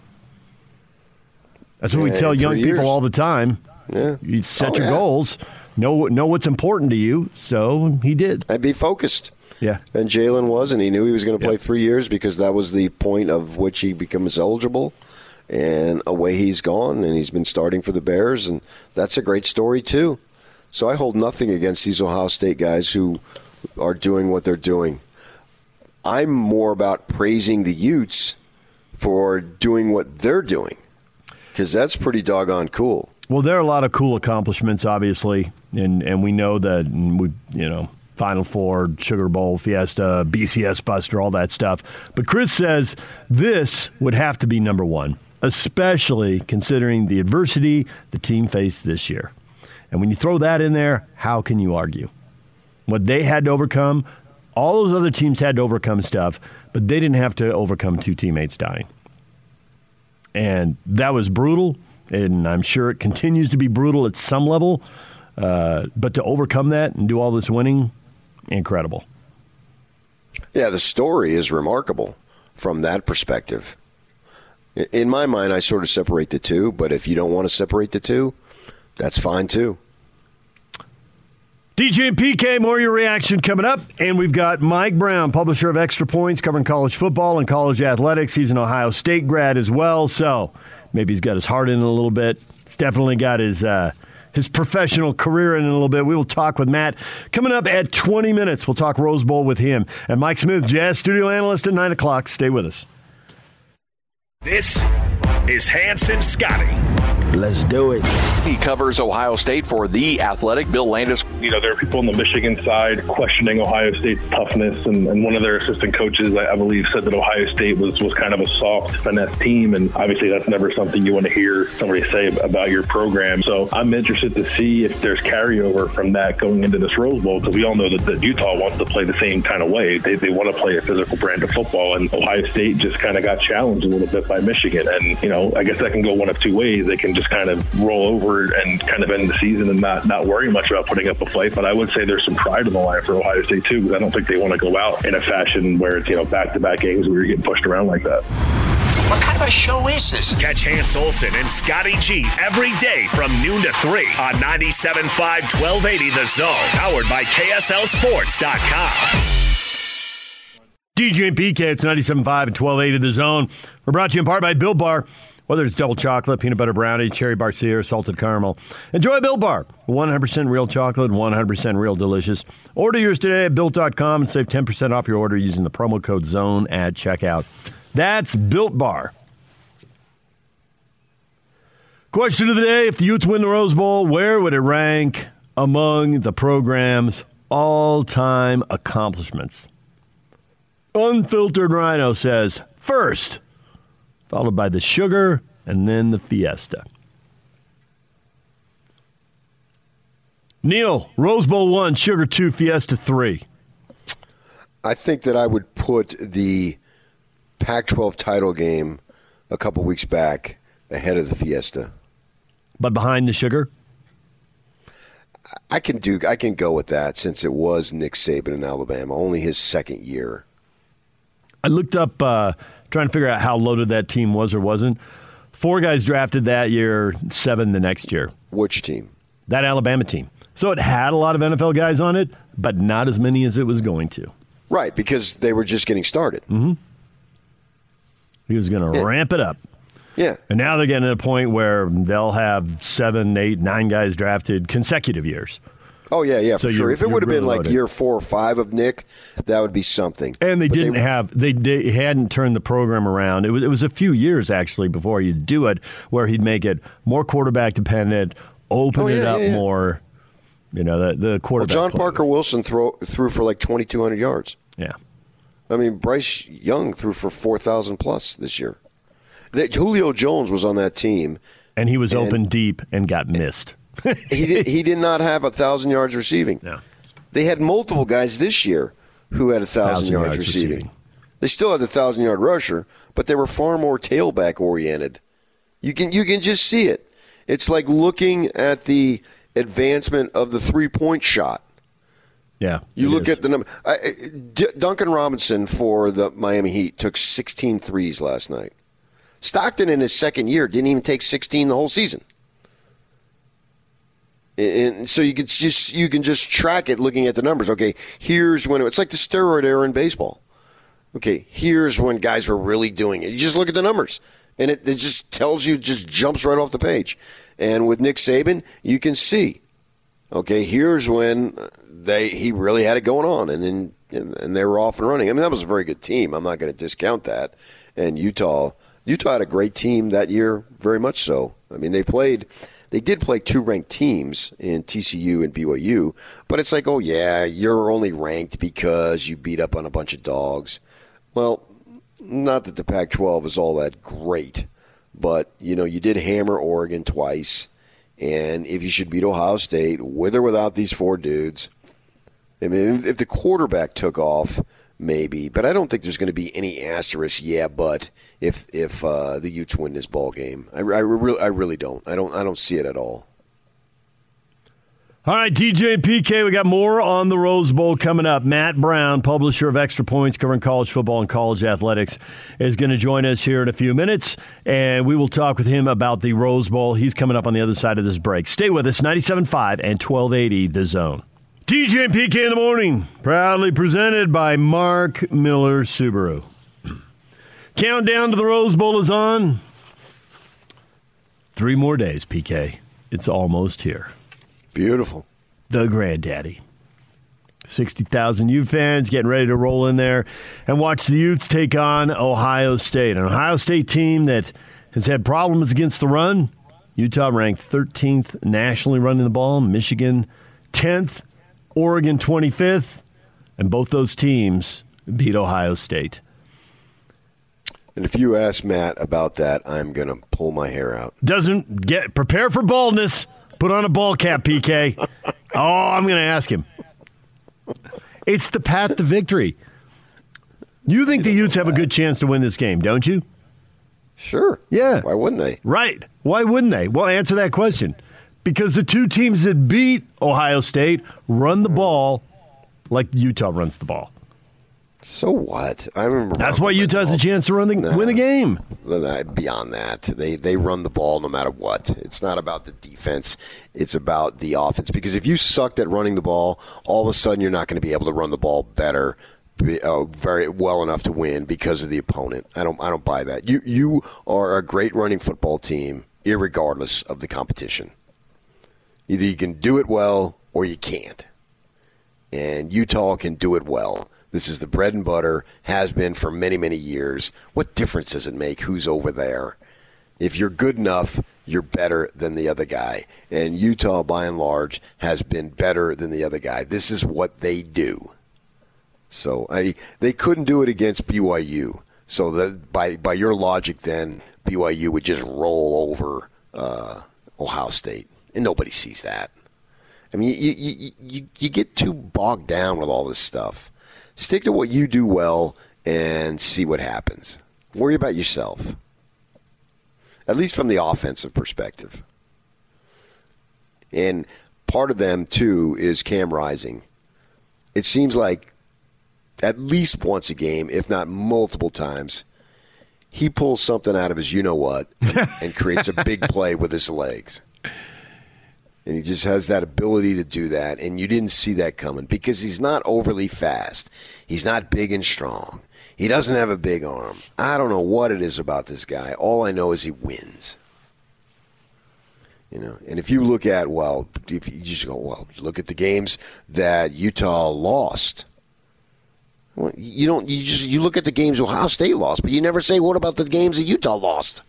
That's what yeah, we tell young people years. all the time. Yeah. You set oh, your yeah. goals. Know, know what's important to you, so he did. And be focused. Yeah. And Jalen was, and he knew he was going to play yeah. three years because that was the point of which he becomes eligible. And away he's gone, and he's been starting for the Bears, and that's a great story too. So I hold nothing against these Ohio State guys who are doing what they're doing. I'm more about praising the Utes for doing what they're doing, because that's pretty doggone cool. Well, there are a lot of cool accomplishments, obviously, and, and we know that, and we, you know, Final Four, Sugar Bowl, Fiesta, B C S Buster, all that stuff. But Chris says this would have to be number one, especially considering the adversity the team faced this year. And when you throw that in there, how can you argue? What they had to overcome, all those other teams had to overcome stuff, but they didn't have to overcome two teammates dying. And that was brutal, and I'm sure it continues to be brutal at some level. Uh, but to overcome that and do all this winning, incredible. Yeah, the story is remarkable from that perspective. In my mind, I sort of separate the two, but if you don't want to separate the two, that's fine too. D J and P K, more of your reaction coming up. And we've got Mike Brown, publisher of Extra Points, covering college football and college athletics. He's an Ohio State grad as well, so maybe he's got his heart in it a little bit. He's definitely got his uh, his professional career in a little bit. We will talk with Matt coming up at twenty minutes. We'll talk Rose Bowl with him. And Mike Smith, Jazz studio analyst, at nine o'clock. Stay with us. This is Hanson Scotty. Let's do it. He covers Ohio State for The Athletic. Bill Landis. You know, there are people on the Michigan side questioning Ohio State's toughness, and, and one of their assistant coaches, I, I believe, said that Ohio State was, was kind of a soft, finesse team, and obviously that's never something you want to hear somebody say about your program. So I'm interested to see if there's carryover from that going into this Rose Bowl, because we all know that, that Utah wants to play the same kind of way. They, they want to play a physical brand of football, and Ohio State just kind of got challenged a little bit by Michigan, and, you know, I guess that can go one of two ways. They can just kind of roll over and kind of end the season and not, not worry much about putting up a fight. But I would say there's some pride in the line for Ohio State, too, because I don't think they want to go out in a fashion where it's, you know, back-to-back games where you're getting pushed around like that. What kind of a show is this? Catch Hans Olsen and Scotty G every day from noon to three on ninety-seven point five, twelve eighty The Zone, powered by K S L Sports dot com. D J and P K, it's ninety-seven point five and twelve eighty The Zone. We're brought to you in part by Built Bar. Whether it's double chocolate, peanut butter brownie, cherry barcia, or salted caramel, enjoy a Built Bar. one hundred percent real chocolate, one hundred percent real delicious. Order yours today at Built dot com and save ten percent off your order using the promo code ZONE at checkout. That's Built Bar. Question of the day, if the Utes win the Rose Bowl, where would it rank among the program's all-time accomplishments? Unfiltered Rhino says, first, followed by the Sugar, and then the Fiesta. Neil, Rose Bowl one, Sugar two, Fiesta three. I think that I would put the Pac twelve title game a couple weeks back ahead of the Fiesta. But behind the Sugar? I can do. I can go with that, since it was Nick Saban in Alabama, only his second year. I looked up... Uh, Trying to figure out how loaded that team was or wasn't. Four guys drafted that year, seven the next year. Which team? That Alabama team. So it had a lot of N F L guys on it, but not as many as it was going to. Right, because they were just getting started. Mm-hmm. He was going to yeah. ramp it up. Yeah. And now they're getting to a point where they'll have seven, eight, nine guys drafted consecutive years. Oh, yeah, yeah, so for sure. If it would have really been like loaded. Year four or five of Nick, that would be something. And they but didn't they, have – they they hadn't turned the program around. It was, it was a few years, actually, before you'd do it, where he'd make it more quarterback-dependent, open oh, yeah, it up yeah, yeah. more, you know, the, the quarterback. Well, John player. Parker Wilson throw, threw for like twenty-two hundred yards. Yeah. I mean, Bryce Young threw for four thousand plus this year. That Julio Jones was on that team. And he was and, open deep and got missed. he did he did not have one thousand yards receiving. No. They had multiple guys this year who had one thousand yards, yards receiving. receiving. They still had the one thousand-yard rusher, but they were far more tailback-oriented. You can you can just see it. It's like looking at the advancement of the three-point shot. Yeah. You look is. at the number. I, D- Duncan Robinson for the Miami Heat took sixteen threes last night. Stockton in his second year didn't even take sixteen the whole season. And so you can just you can just track it looking at the numbers. Okay, here's when it, it's like the steroid era in baseball. Okay, here's when guys were really doing it. You just look at the numbers, and it, it just tells you, just jumps right off the page. And with Nick Saban, you can see Okay, here's when they he really had it going on, and then and, and they were off and running. I mean, that was a very good team. I'm not going to discount that. And Utah, Utah had a great team that year, very much so. I mean, they played, they did play two ranked teams in T C U and B Y U, but it's like, oh yeah, you're only ranked because you beat up on a bunch of dogs. Well, not that the Pac twelve is all that great, but you know, you did hammer Oregon twice. And if you should beat Ohio State, with or without these four dudes, I mean, if the quarterback took off, maybe. But I don't think there's going to be any asterisk. Yeah, but if if uh, the Utes win this ball game, I, I really I really don't. I don't I don't see it at all. All right, D J and P K, we got more on the Rose Bowl coming up. Matt Brown, publisher of Extra Points, covering college football and college athletics, is going to join us here in a few minutes, and we will talk with him about the Rose Bowl. He's coming up on the other side of this break. Stay with us, ninety-seven point five and twelve eighty The Zone. D J and P K in the Morning, proudly presented by Mark Miller Subaru. Countdown to the Rose Bowl is on. Three more days, P K. It's almost here. Beautiful. The granddaddy. sixty thousand Ute fans getting ready to roll in there and watch the Utes take on Ohio State. An Ohio State team that has had problems against the run. Utah ranked thirteenth nationally running the ball. Michigan tenth. Oregon twenty-fifth. And both those teams beat Ohio State. And if you ask Matt about that, I'm going to pull my hair out. Doesn't get prepare for baldness. Put on a ball cap, P K. Oh, I'm going to ask him. It's the path to victory. You think the Utes have a good chance to win this game, don't you? Sure. Yeah. Why wouldn't they? Right. Why wouldn't they? Well, answer that question. Because the two teams that beat Ohio State run the ball like Utah runs the ball. So what? I remember. That's why Utah has a chance to run the, nah, win the game. Beyond that, they they run the ball no matter what. It's not about the defense. It's about the offense. Because if you sucked at running the ball, all of a sudden you're not going to be able to run the ball better, uh, very well enough to win because of the opponent. I don't I don't buy that. You you are a great running football team, irregardless of the competition. Either you can do it well or you can't. And Utah can do it well. This is the bread and butter, has been for many, many years. What difference does it make who's over there? If you're good enough, you're better than the other guy. And Utah, by and large, has been better than the other guy. This is what they do. So I, they couldn't do it against B Y U. So that by, by your logic then, B Y U would just roll over uh, Ohio State. And nobody sees that. I mean, you you, you you get too bogged down with all this stuff. Stick to what you do well and see what happens. Worry about yourself, at least from the offensive perspective. And part of them, too, is Cam Rising. It seems like at least once a game, if not multiple times, he pulls something out of his you-know-what and creates a big play with his legs. And he just has that ability to do that, and you didn't see that coming because he's not overly fast. He's not big and strong. He doesn't have a big arm. I don't know what it is about this guy. All I know is he wins. You know, and if you look at, well, if you just go, well, look at the games that Utah lost. Well, you don't. You just you look at the games Ohio State lost, but you never say what about the games that Utah lost.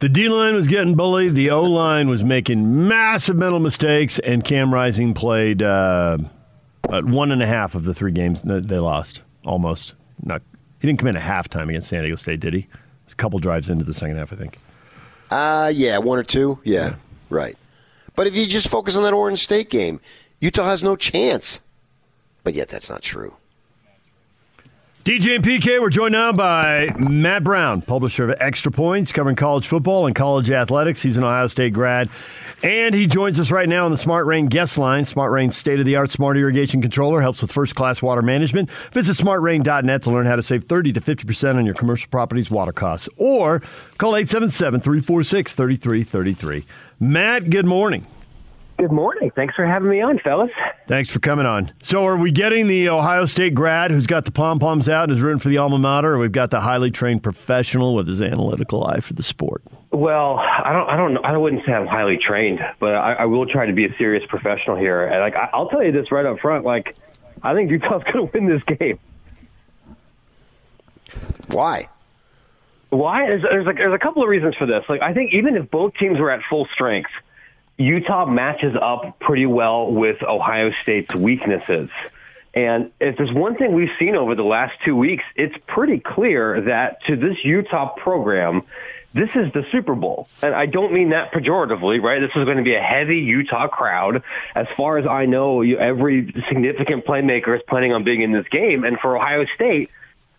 The D-line was getting bullied. The O-line was making massive mental mistakes, and Cam Rising played uh, one and a half of the three games that they lost, almost. Not, he didn't come in at halftime against San Diego State, did he? It was a couple drives into the second half, I think. Uh, yeah, one or two. Yeah, yeah, right. But if you just focus on that Oregon State game, Utah has no chance. But yet that's not true. D J and P K, we're joined now by Matt Brown, publisher of Extra Points, covering college football and college athletics. He's an Ohio State grad, and he joins us right now on the Smart Rain guest line. Smart Rain's state-of-the-art smart irrigation controller helps with first-class water management. Visit smart rain dot net to learn how to save thirty to fifty percent on your commercial property's water costs, or call eight seven seven, three four six, three three three three. Matt, good morning. Good morning. Thanks for having me on, fellas. Thanks for coming on. So are we getting the Ohio State grad who's got the pom-poms out and is rooting for the alma mater, or we've got the highly trained professional with his analytical eye for the sport? Well, I don't, I don't, I wouldn't say I'm highly trained, but I, I will try to be a serious professional here. And like, I, I'll tell you this right up front, like, I think Utah's going to win this game. Why? Why? There's, there's, like, there's a couple of reasons for this. Like, I think even if both teams were at full strength, Utah matches up pretty well with Ohio State's weaknesses. And if there's one thing we've seen over the last two weeks, it's pretty clear that to this Utah program, this is the Super Bowl. And I don't mean that pejoratively, right? This is going to be a heavy Utah crowd. As far as I know, every significant playmaker is planning on being in this game. And for Ohio State,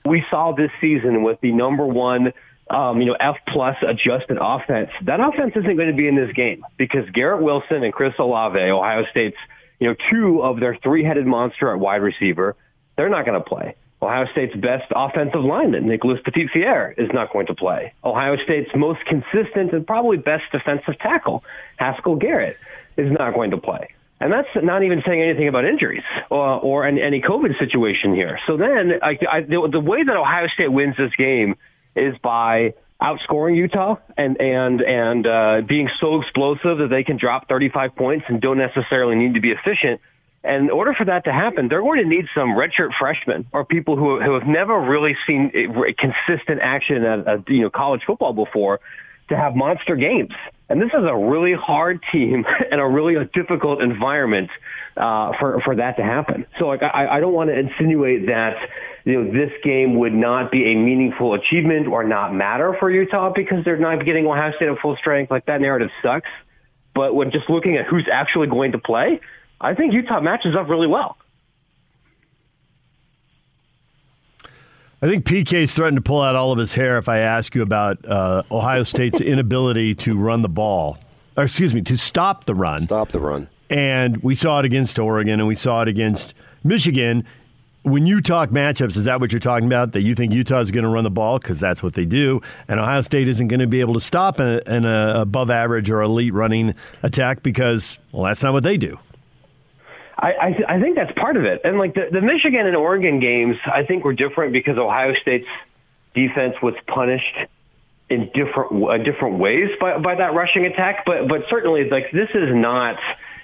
we saw this season with the number one Um, you know, F-plus adjusted offense. That offense isn't going to be in this game because Garrett Wilson and Chris Olave, Ohio State's, you know, two of their three-headed monster at wide receiver, they're not going to play. Ohio State's best offensive lineman, Nicholas Petit-Pierre, is not going to play. Ohio State's most consistent and probably best defensive tackle, Haskell Garrett, is not going to play. And that's not even saying anything about injuries or, or any, any COVID situation here. So then I, I, the, the way that Ohio State wins this game is by outscoring Utah and and and uh, being so explosive that they can drop thirty-five points and don't necessarily need to be efficient. And in order for that to happen, they're going to need some redshirt freshmen or people who who have never really seen consistent action at, at you know college football before to have monster games. And this is a really hard team and a really difficult environment uh, for for that to happen. So like I, I don't want to insinuate that you know this game would not be a meaningful achievement or not matter for Utah because they're not getting Ohio State at full strength. Like that narrative sucks. But when just looking at who's actually going to play, I think Utah matches up really well. I think P K's threatened to pull out all of his hair if I ask you about uh, Ohio State's inability to run the ball, or excuse me, to stop the run. Stop the run. And we saw it against Oregon, and we saw it against Michigan. When you talk matchups, is that what you're talking about, that you think Utah is going to run the ball? Because that's what they do, and Ohio State isn't going to be able to stop an, an uh, above-average or elite running attack because, well, that's not what they do. I I, th- I think that's part of it. And, like, the, the Michigan and Oregon games, I think, were different because Ohio State's defense was punished in different uh, different ways by, by that rushing attack. But, but certainly, like, this is not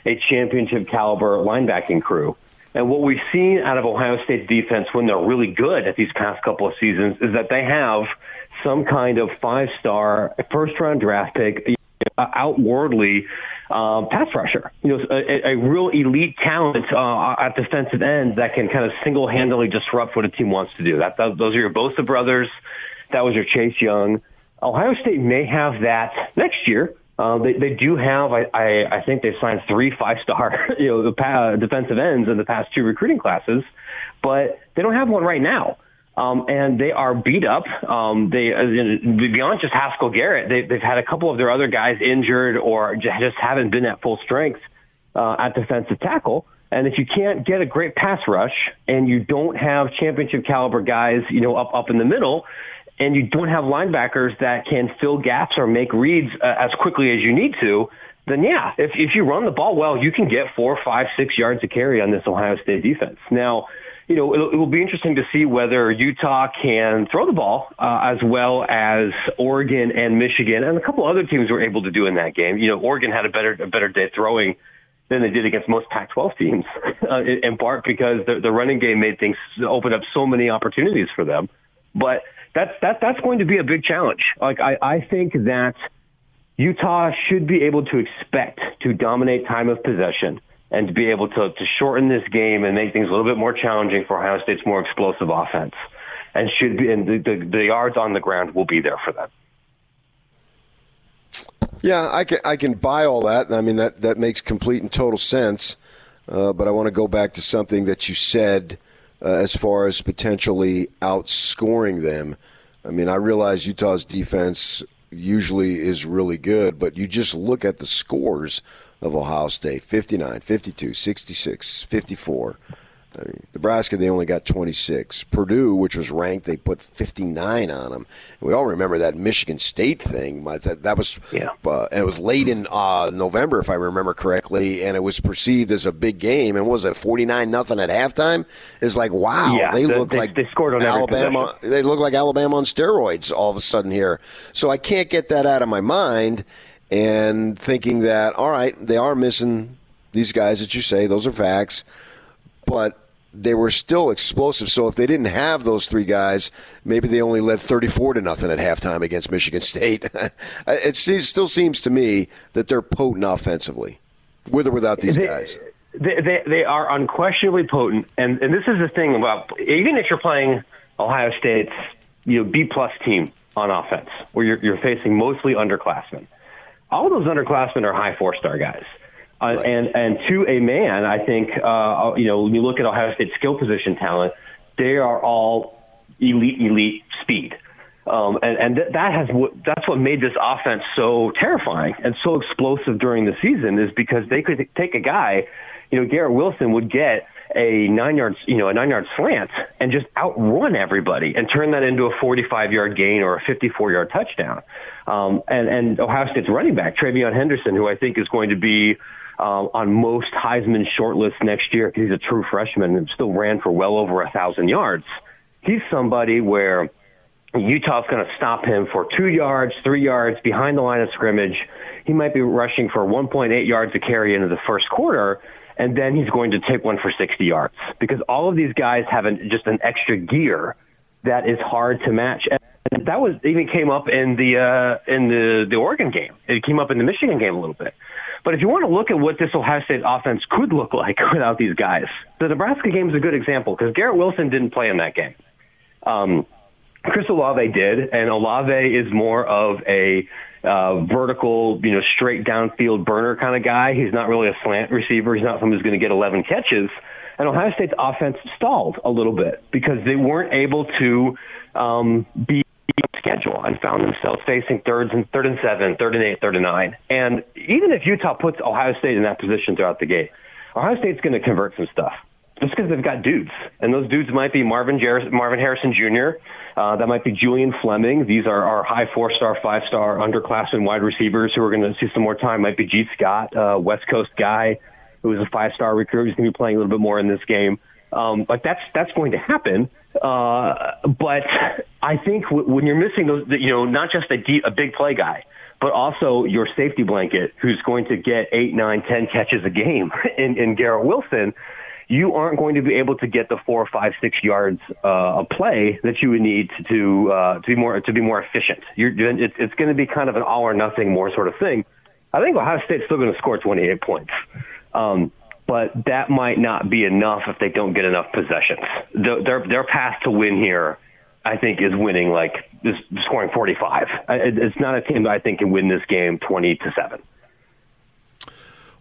a championship-caliber linebacking crew. And what we've seen out of Ohio State's defense when they're really good at these past couple of seasons is that they have some kind of five-star first-round draft pick, outwardly um, pass rusher, you know, a, a real elite talent uh, at defensive end that can kind of single-handedly disrupt what a team wants to do. That, that those are your Bosa brothers. That was your Chase Young. Ohio State may have that next year. Uh, they, they do have. I, I, I think they signed three five-star, you know, the, uh, defensive ends in the past two recruiting classes, but they don't have one right now. Um, and they are beat up. Um, they uh, beyond just Haskell Garrett, they, they've had a couple of their other guys injured or just haven't been at full strength uh, at defensive tackle. And if you can't get a great pass rush and you don't have championship caliber guys, you know, up up in the middle, and you don't have linebackers that can fill gaps or make reads uh, as quickly as you need to, then yeah, if if you run the ball well, you can get four, five, six yards to carry on this Ohio State defense. Now, you know, it will be interesting to see whether Utah can throw the ball uh, as well as Oregon and Michigan and a couple other teams were able to do in that game. You know, Oregon had a better a better day throwing than they did against most Pac twelve teams, uh, in part because the, the running game made things open up so many opportunities for them. But that's that that's going to be a big challenge. Like I, I think that Utah should be able to expect to dominate time of possession and to be able to, to shorten this game and make things a little bit more challenging for Ohio State's more explosive offense. And should be, and the, the, the yards on the ground will be there for them. Yeah, I can, I can buy all that. I mean, that, that makes complete and total sense. Uh, but I want to go back to something that you said uh, as far as potentially outscoring them. I mean, I realize Utah's defense usually is really good, but you just look at the scores of Ohio State, fifty-nine, fifty-two, sixty-six, fifty-four. I mean, Nebraska, they only got twenty-six. Purdue, which was ranked, they put fifty-nine on them. We all remember that Michigan State thing. That was, yeah. uh, and it was late in uh, November, if I remember correctly, and it was perceived as a big game. And what was it, forty-nine nothing at halftime? It's like, wow, yeah, they the, look they, like they scored on Alabama. They look like Alabama on steroids all of a sudden here. So I can't get that out of my mind. And thinking that, all right, they are missing these guys that you say; those are facts, but they were still explosive. So if they didn't have those three guys, maybe they only led thirty-four to nothing at halftime against Michigan State. It still seems to me that they're potent offensively, with or without these they, guys. They, they, they are unquestionably potent. And, and this is the thing about, even if you're playing Ohio State's you know, B-plus team on offense, where you're, you're facing mostly underclassmen, all those underclassmen are high four-star guys. Uh, right. And and to a man, I think, uh, you know, when you look at Ohio State's skill position talent, they are all elite, elite speed. Um, and and th- that has w- that's what made this offense so terrifying and so explosive during the season, is because they could take a guy, you know, Garrett Wilson would get a nine-yard, you know, a nine-yard slant and just outrun everybody and turn that into a forty-five-yard gain or a fifty-four-yard touchdown. Um, and, and Ohio State's running back, TreVeyon Henderson, who I think is going to be Uh, on most Heisman shortlists next year, because he's a true freshman and still ran for well over one thousand yards. He's somebody where Utah's going to stop him for two yards, three yards behind the line of scrimmage. He might be rushing for one point eight yards a carry into the first quarter, and then he's going to take one for sixty yards, because all of these guys have an, just an extra gear that is hard to match. And that was even came up in the uh, in the, the Oregon game. It came up in the Michigan game a little bit. But if you want to look at what this Ohio State offense could look like without these guys, the Nebraska game is a good example, because Garrett Wilson didn't play in that game. Um, Chris Olave did, and Olave is more of a uh, vertical, you know, straight downfield burner kind of guy. He's not really a slant receiver. He's not someone who's going to get eleven catches. And Ohio State's offense stalled a little bit because they weren't able to um, be schedule and found themselves facing thirds and third and seven, third and eight, third and nine. And even if Utah puts Ohio State in that position throughout the game, Ohio State's going to convert some stuff just because they've got dudes. And those dudes might be Marvin, Jer- Marvin Harrison Junior Uh, that might be Julian Fleming. These are our high four-star, five-star underclassmen wide receivers who are going to see some more time. Might be G. Scott, uh, West Coast guy who is a five-star recruit. He's going to be playing a little bit more in this game. Um, but that's that's going to happen. Uh, but I think w- when you're missing those, you know, not just a, deep, a big play guy, but also your safety blanket, who's going to get eight, nine, ten catches a game in, in Garrett Wilson, you aren't going to be able to get the four, five, six yards uh, a play that you would need to to, uh, to be more to be more efficient. You're, it's, it's going to be kind of an all or nothing more sort of thing. I think Ohio State's still going to score twenty-eight points. Um, But that might not be enough if they don't get enough possessions. The, their their path to win here, I think, is winning, like, is scoring forty-five. It's not a team that I think can win this game twenty to seven.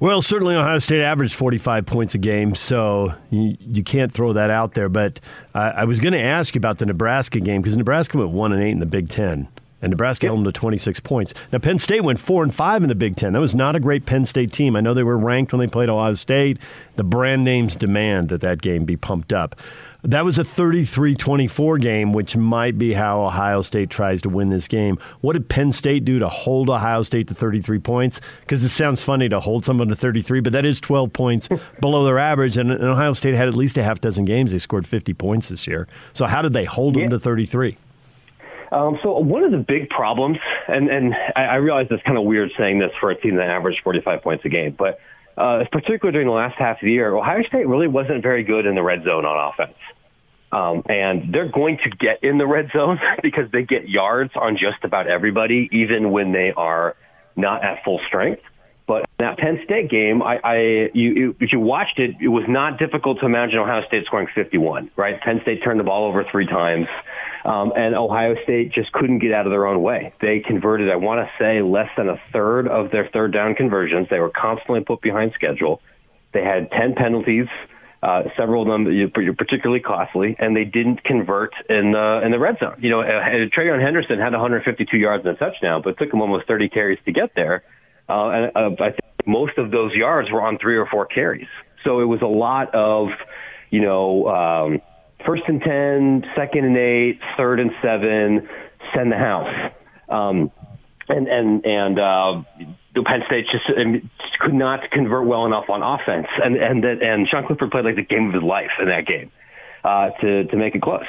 Well, certainly Ohio State averaged forty-five points a game, so you, you can't throw that out there. But uh, I was going to ask you about the Nebraska game, because Nebraska went one and eight in the Big Ten. And Nebraska held them to twenty-six points. Now, Penn State went four and five in the Big Ten. That was not a great Penn State team. I know they were ranked when they played Ohio State. The brand names demand that that game be pumped up. That was a thirty-three twenty-four game, which might be how Ohio State tries to win this game. What did Penn State do to hold Ohio State to thirty-three points? Because it sounds funny to hold someone to thirty-three, but that is twelve points below their average. And Ohio State had at least a half dozen games. They scored fifty points this year. So how did they hold yeah. them to thirty-three? Um, so one of the big problems, and, and I, I realize it's kind of weird saying this for a team that averaged forty-five points a game, but uh, particularly during the last half of the year, Ohio State really wasn't very good in the red zone on offense. Um, and they're going to get in the red zone because they get yards on just about everybody, even when they are not at full strength. But in that Penn State game, I, I you, you, if you watched it, it was not difficult to imagine Ohio State scoring fifty-one, right? Penn State turned the ball over three times, um, and Ohio State just couldn't get out of their own way. They converted, I want to say, less than a third of their third down conversions. They were constantly put behind schedule. They had ten penalties, uh, several of them particularly costly, and they didn't convert in the, in the red zone. You know, TreVeyon Henderson had one hundred fifty-two yards and a touchdown, but it took him almost thirty carries to get there. Uh, and uh, I think most of those yards were on three or four carries. So it was a lot of you know, um, first and ten, second and eight, third and seven, send the house. Um, and and and uh, the Penn State just, just could not convert well enough on offense. And and that, and Sean Clifford played like the game of his life in that game uh, to to make it close.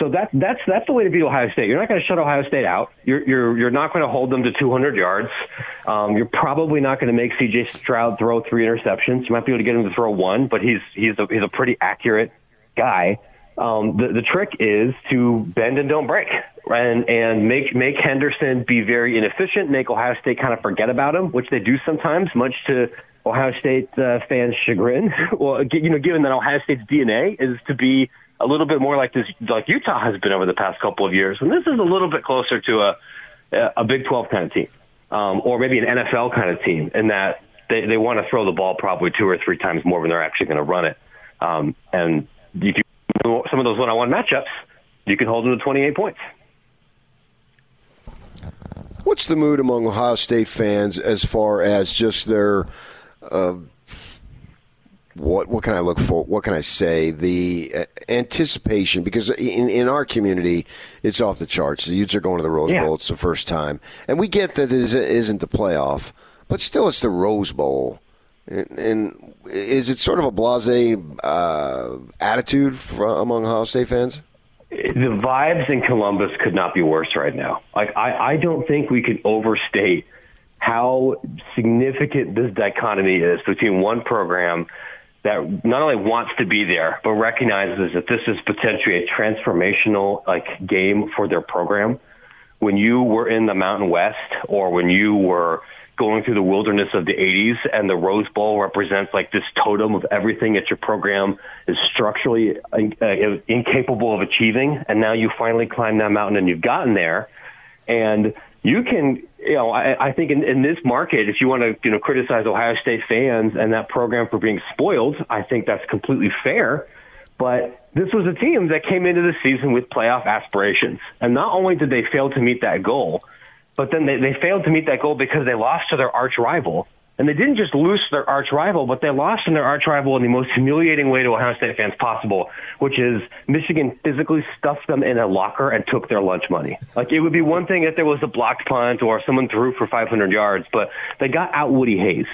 So that, that's that's the way to beat Ohio State. You're not going to shut Ohio State out. You're you're you're not going to hold them to two hundred yards. Um, you're probably not going to make C J. Stroud throw three interceptions. You might be able to get him to throw one, but he's he's a, he's a pretty accurate guy. Um, the the trick is to bend and don't break, and and make make Henderson be very inefficient. Make Ohio State kind of forget about him, which they do sometimes, much to Ohio State uh, fans' chagrin. Well, you know, given that Ohio State's D N A is to be a little bit more like this, like Utah has been over the past couple of years, and this is a little bit closer to a a Big twelve kind of team, um, or maybe an N F L kind of team, in that they, they want to throw the ball probably two or three times more when they're actually going to run it. Um, and if you do some of those one-on-one matchups, you can hold them to twenty-eight points. What's the mood among Ohio State fans as far as just their uh, What what can I look for? What can I say? The uh, anticipation, because in, in our community, it's off the charts. The Utes are going to the Rose yeah. Bowl. It's the first time. And we get that it isn't the playoff, but still it's the Rose Bowl. And, and is it sort of a blasé uh, attitude for, among Ohio State fans? The vibes in Columbus could not be worse right now. Like I, I don't think we can overstate how significant this dichotomy is between one program that not only wants to be there, but recognizes that this is potentially a transformational like game for their program. When you were in the Mountain West, or when you were going through the wilderness of the eighties, and the Rose Bowl represents like this totem of everything that your program is structurally in, uh, incapable of achieving, and now you finally climb that mountain and you've gotten there, and you can, you know, I, I think in, in this market, if you want to, you know, criticize Ohio State fans and that program for being spoiled, I think that's completely fair. But this was a team that came into the season with playoff aspirations. And not only did they fail to meet that goal, but then they, they failed to meet that goal because they lost to their arch rival. And they didn't just lose to their arch rival, but they lost in their arch rival in the most humiliating way to Ohio State fans possible, which is Michigan physically stuffed them in a locker and took their lunch money. Like, it would be one thing if there was a blocked punt or someone threw for five hundred yards, but they got out Woody Hayes.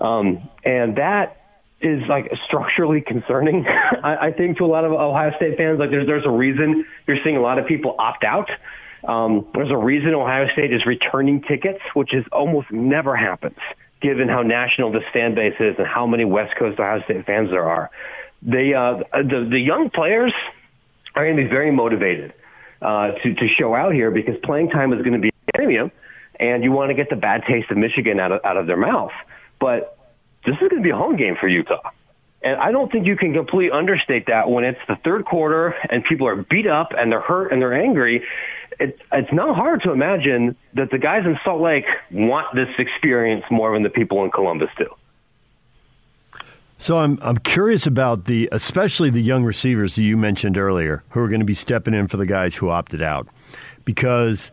Um, and that is, like, structurally concerning, I, I think, to a lot of Ohio State fans. Like, there's, there's a reason you're seeing a lot of people opt out. Um, there's a reason Ohio State is returning tickets, which is almost never happens, given how national this fan base is and how many West Coast Ohio State fans there are. They, uh, the, the young players are going to be very motivated uh, to, to show out here, because playing time is going to be a premium, and you want to get the bad taste of Michigan out of, out of their mouth. But this is going to be a home game for Utah. And I don't think you can completely understate that when it's the third quarter and people are beat up and they're hurt and they're angry. It's, it's not hard to imagine that the guys in Salt Lake want this experience more than the people in Columbus do. So I'm I'm curious about the, especially the young receivers that you mentioned earlier, who are going to be stepping in for the guys who opted out, because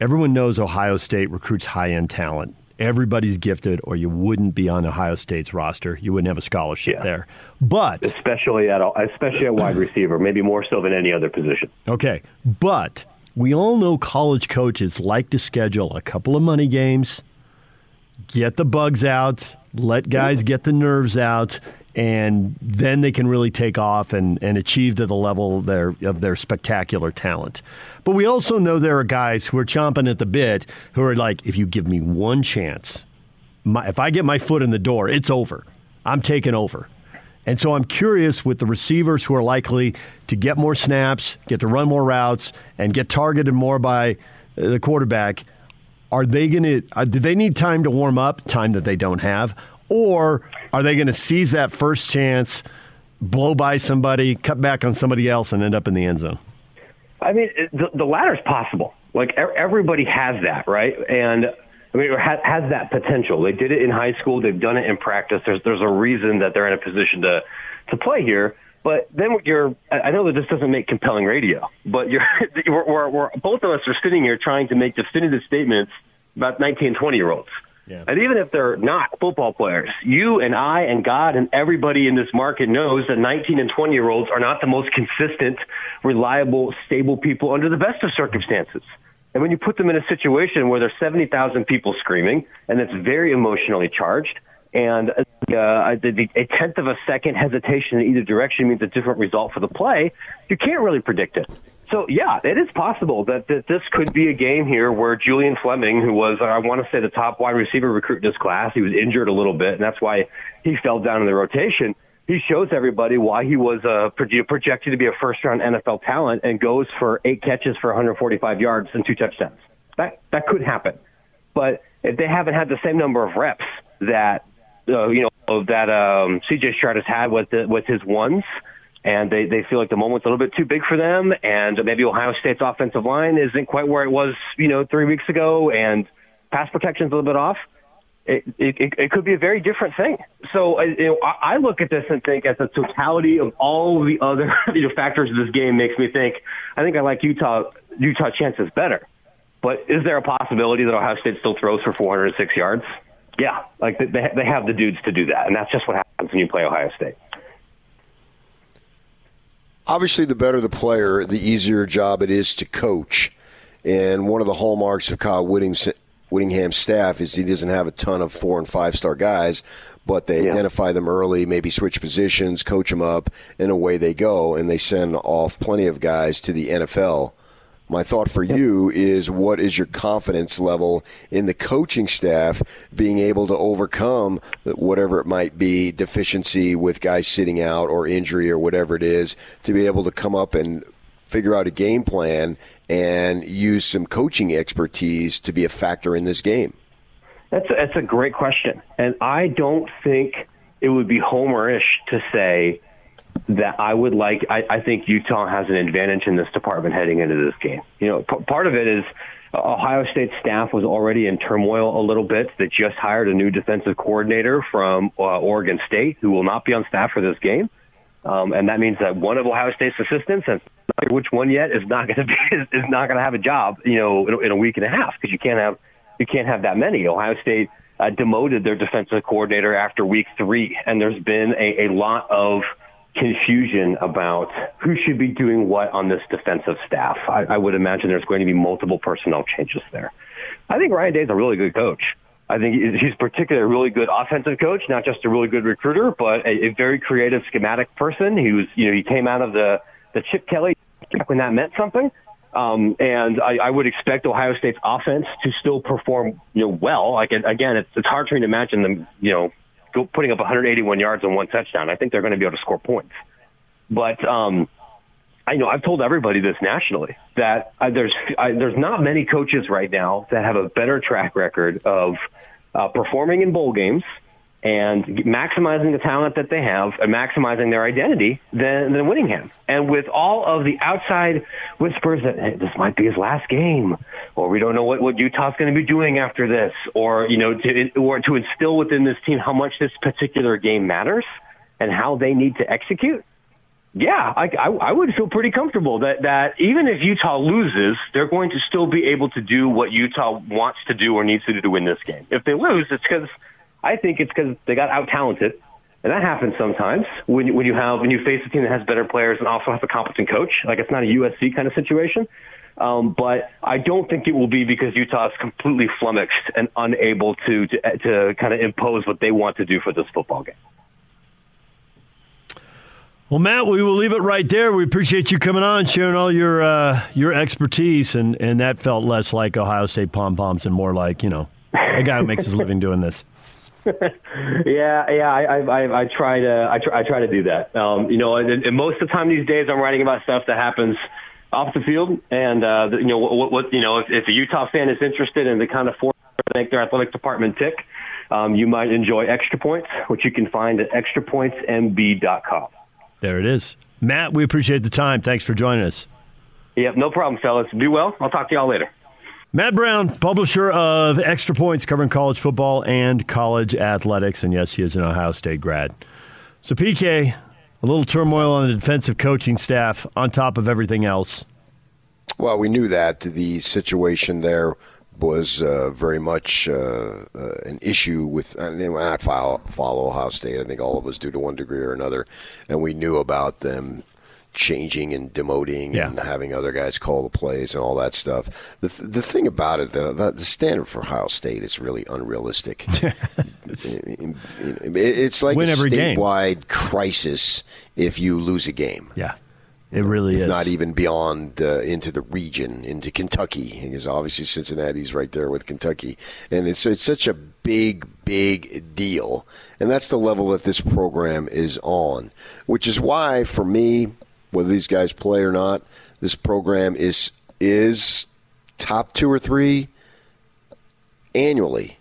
everyone knows Ohio State recruits high-end talent. Everybody's gifted, or you wouldn't be on Ohio State's roster. You wouldn't have a scholarship yeah. there. But especially at especially at wide receiver, maybe more so than any other position. Okay, but we all know college coaches like to schedule a couple of money games, get the bugs out, let guys get the nerves out, and then they can really take off and, and achieve to the level of their, of their spectacular talent. But we also know there are guys who are chomping at the bit, who are like, if you give me one chance, my, if I get my foot in the door, it's over. I'm taking over. And so I'm curious with the receivers who are likely to get more snaps, get to run more routes, and get targeted more by the quarterback. Are they going to? Do they need time to warm up? Time that they don't have, or are they going to seize that first chance, blow by somebody, cut back on somebody else, and end up in the end zone? I mean, the, the latter is possible. Like, everybody has that, right? And I mean, it has, has that potential. They did it in high school. They've done it in practice. There's there's a reason that they're in a position to, to play here. But then you're, I know that this doesn't make compelling radio, but you're, we're, we're, we're both of us are sitting here trying to make definitive statements about nineteen and twenty-year-olds. Yeah. And even if they're not football players, you and I and God and everybody in this market knows that nineteen and twenty-year-olds are not the most consistent, reliable, stable people under the best of circumstances. And when you put them in a situation where there's seventy thousand people screaming and it's very emotionally charged, and uh, the, a tenth of a second hesitation in either direction means a different result for the play, you can't really predict it. So, yeah, it is possible that, that this could be a game here where Julian Fleming, who was, I want to say, the top wide receiver recruit in this class, he was injured a little bit, and that's why he fell down in the rotation. He shows everybody why he was uh, projected to be a first-round N F L talent and goes for eight catches for one forty-five yards and two touchdowns. That that could happen. But if they haven't had the same number of reps that, uh, you know, that um, C J. Stroud has had with, the, with his ones, and they, they feel like the moment's a little bit too big for them, and maybe Ohio State's offensive line isn't quite where it was, you know, three weeks ago, and pass protection's a little bit off, it it, it could be a very different thing. So you know, I look at this and think at the totality of all the other you know, factors of this game makes me think, I think I like Utah Utah chances better. But is there a possibility that Ohio State still throws for four hundred six yards? Yeah, like they they have the dudes to do that, and that's just what happens when you play Ohio State. Obviously, the better the player, the easier job it is to coach. And one of the hallmarks of Kyle Whittingham's staff is he doesn't have a ton of four- and five-star guys, but they yeah. identify them early, maybe switch positions, coach them up, and away they go, and they send off plenty of guys to the N F L. My thought for you is, what is your confidence level in the coaching staff being able to overcome whatever it might be, deficiency with guys sitting out or injury or whatever it is, to be able to come up and figure out a game plan and use some coaching expertise to be a factor in this game? That's a, that's a great question. And I don't think it would be Homer-ish to say that I would like, I, I think Utah has an advantage in this department heading into this game. You know, p- part of it is Ohio State's staff was already in turmoil a little bit. They just hired a new defensive coordinator from uh, Oregon State who will not be on staff for this game. Um, and that means that one of Ohio State's assistants, and not sure which one yet, is not going to be, is, is not going to have a job, you know, in, in a week and a half, because you can't have, you can't have that many. Ohio State uh, demoted their defensive coordinator after week three. And there's been a, a lot of confusion about who should be doing what on this defensive staff. I, I would imagine there's going to be multiple personnel changes there. I think Ryan Day is a really good coach. I think he's particularly a really good offensive coach, not just a really good recruiter, but a, a very creative, schematic person. He was, you know, he came out of the, the Chip Kelly back when that meant something. Um, and I, I would expect Ohio State's offense to still perform, you know, well. Like, again, it's, it's hard for me to imagine them, you know, putting up one eighty-one yards and one touchdown. I think they're going to be able to score points. But um, I know I've told everybody this nationally, that I, there's I, there's not many coaches right now that have a better track record of uh, performing in bowl games and maximizing the talent that they have and maximizing their identity than, than Whittingham. And with all of the outside whispers that hey, this might be his last game, or we don't know what, what Utah's going to be doing after this, or, you know, to, or to instill within this team how much this particular game matters and how they need to execute, yeah, I, I, I would feel pretty comfortable that, that even if Utah loses, they're going to still be able to do what Utah wants to do or needs to do to win this game. If they lose, it's because... I think it's because they got out-talented, and that happens sometimes when, when you have when you face a team that has better players and also has a competent coach. Like, it's not a U S C kind of situation. Um, but I don't think it will be because Utah is completely flummoxed and unable to, to to kind of impose what they want to do for this football game. Well, Matt, we will leave it right there. We appreciate you coming on, sharing all your uh, your expertise, and, and that felt less like Ohio State pom-poms and more like, you know, a guy who makes his living doing this. yeah, yeah, I, I, I try to, I try, I try to do that. Um, you know, and, and most of the time these days, I'm writing about stuff that happens off the field, and uh, you know, what, what, you know, if, if a Utah fan is interested in the kind of force to make their athletic department tick, um, you might enjoy Extra Points, which you can find at extra points m b dot com. There it is, Matt. We appreciate the time. Thanks for joining us. Yep, yeah, no problem, fellas. Be well. I'll talk to y'all later. Matt Brown, publisher of Extra Points, covering college football and college athletics. And yes, he is an Ohio State grad. So, P K, a little turmoil on the defensive coaching staff on top of everything else. Well, we knew that. The situation there was uh, very much uh, uh, an issue with, and I follow, follow Ohio State, I think all of us do to one degree or another, and we knew about them changing and demoting yeah. and having other guys call the plays and all that stuff. The th- the thing about it, though, the, the standard for Ohio State is really unrealistic. it's, it, it, it, it's like a statewide crisis if you lose a game. Yeah. It really if is. Not even beyond uh, into the region, into Kentucky, because obviously Cincinnati's right there with Kentucky. And it's it's such a big, big deal. And that's the level that this program is on, which is why, for me, whether these guys play or not, this program is is top two or three annually.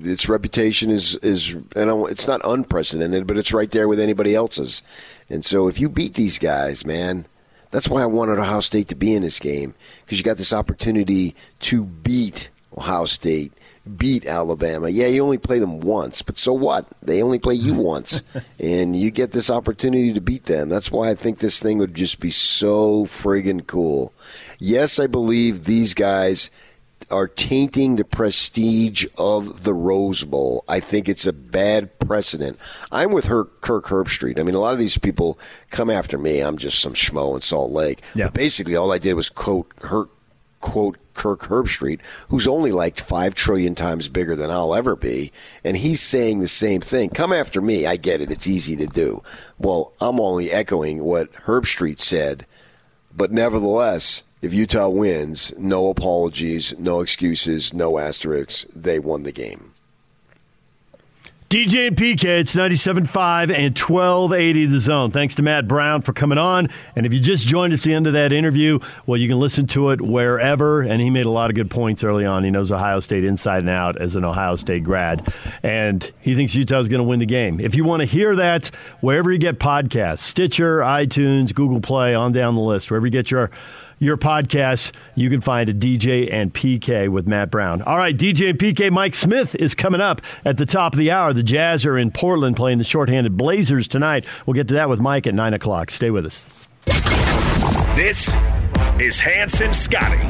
Its reputation is, is and it's not unprecedented, but it's right there with anybody else's. And so if you beat these guys, man, that's why I wanted Ohio State to be in this game, because you got this opportunity to beat Ohio State, beat Alabama. Yeah, you only play them once, but so what? They only play you once, and you get this opportunity to beat them. That's why I think this thing would just be so friggin' cool. Yes, I believe these guys are tainting the prestige of the Rose Bowl. I think it's a bad precedent. I'm with her, Kirk Herbstreit. I mean, a lot of these people come after me. I'm just some schmo in Salt Lake. Yeah. But basically, all I did was quote, her, quote Kirk Herbstreit, who's only like five trillion times bigger than I'll ever be, and he's saying the same thing. Come after me. I get it. It's easy to do. Well, I'm only echoing what Herbstreit said, but nevertheless, if Utah wins, no apologies, no excuses, no asterisks. They won the game. D J and P K, it's ninety-seven point five and twelve eighty The Zone. Thanks to Matt Brown for coming on. And if you just joined us at the end of that interview, well, you can listen to it wherever. And he made a lot of good points early on. He knows Ohio State inside and out as an Ohio State grad. And he thinks Utah's going to win the game. If you want to hear that, wherever you get podcasts, Stitcher, iTunes, Google Play, on down the list, wherever you get your Your podcast, you can find a D J and P K with Matt Brown. All right, D J and P K, Mike Smith is coming up at the top of the hour. The Jazz are in Portland playing the shorthanded Blazers tonight. We'll get to that with Mike at nine o'clock Stay with us. This is Hanson Scotty.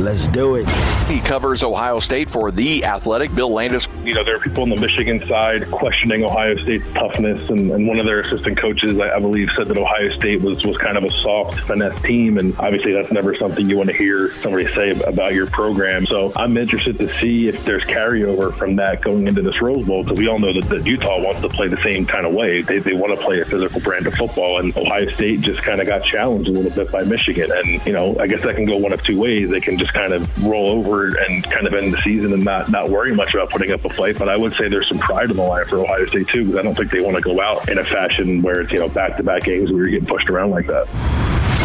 Let's do it. He covers Ohio State for The Athletic. Bill Landis. You know, there are people on the Michigan side questioning Ohio State's toughness, and, and one of their assistant coaches, I, I believe, said that Ohio State was, was kind of a soft, finesse team, and obviously that's never something you want to hear somebody say about your program. So I'm interested to see if there's carryover from that going into this Rose Bowl, because we all know that, that Utah wants to play the same kind of way. They, they want to play a physical brand of football, and Ohio State just kind of got challenged a little bit by Michigan. And, you know, I guess that can go one of two ways. They can just kind of roll over and kind of end the season and not, not worry much about putting up a fight. But I would say there's some pride in the line for Ohio State, too, because I don't think they want to go out in a fashion where it's, you know, back-to-back games where you're getting pushed around like that.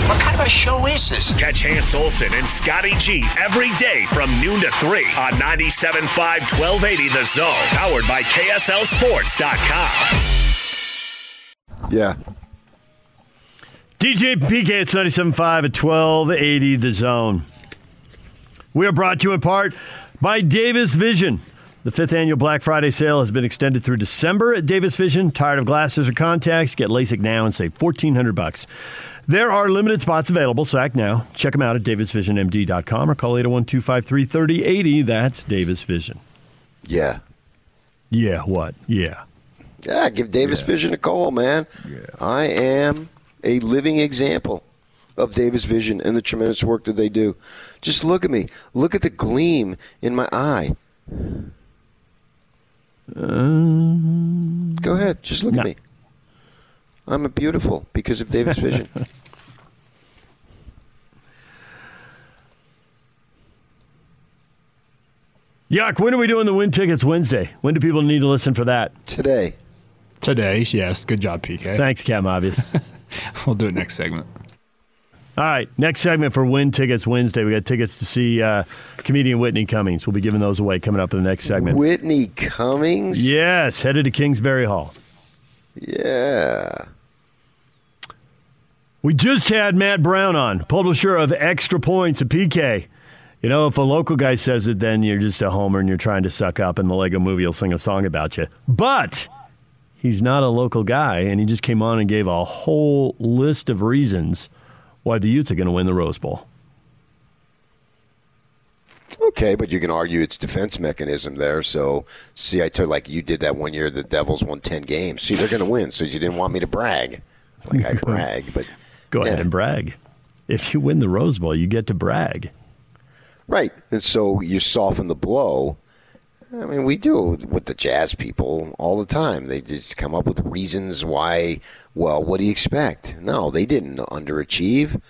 What kind of a show is this? Catch Hans Olsen and Scotty G every day from noon to three on ninety-seven point five, twelve eighty The Zone, powered by K S L Sports dot com Yeah. D J P K, it's ninety-seven point five at twelve eighty The Zone. We are brought to you in part by Davis Vision. The fifth annual Black Friday sale has been extended through December at Davis Vision. Tired of glasses or contacts? Get LASIK now and save fourteen hundred bucks There are limited spots available, so act now. Check them out at davis vision m d dot com or call eight oh one, two five three, three oh eight oh That's Davis Vision. Yeah. Yeah, what? Yeah. Yeah, give Davis yeah. Vision a call, man. Yeah. I am a living example of Davis Vision and the tremendous work that they do. Just look at me. Look at the gleam in my eye. Um, Go ahead. Just look no. at me. I'm a beautiful because of Davis Vision. Yuck, when are we doing the Win Tickets Wednesday? When do people need to listen for that? Today. Today, yes. Good job, P K. Thanks, Cam, obvious. We'll do it next segment. All right, next segment for Win Tickets Wednesday. We got tickets to see uh, comedian Whitney Cummings. We'll be giving those away coming up in the next segment. Whitney Cummings? Yes, headed to Kingsbury Hall. Yeah. We just had Matt Brown on, publisher of Extra Points, a P K. You know, if a local guy says it, then you're just a homer and you're trying to suck up, and the Lego Movie will sing a song about you. But he's not a local guy, and he just came on and gave a whole list of reasons why the Utes are going to win the Rose Bowl. Okay, but you can argue it's defense mechanism there. So, see, I told like you did that one year the Devils won ten games. See, they're going to win, so you didn't want me to brag. Like, I brag, but... Go ahead yeah. and brag. If you win the Rose Bowl, you get to brag. Right, and so you soften the blow. I mean, we do it with the Jazz people all the time. They just come up with reasons why, well, what do you expect? No, they didn't underachieve.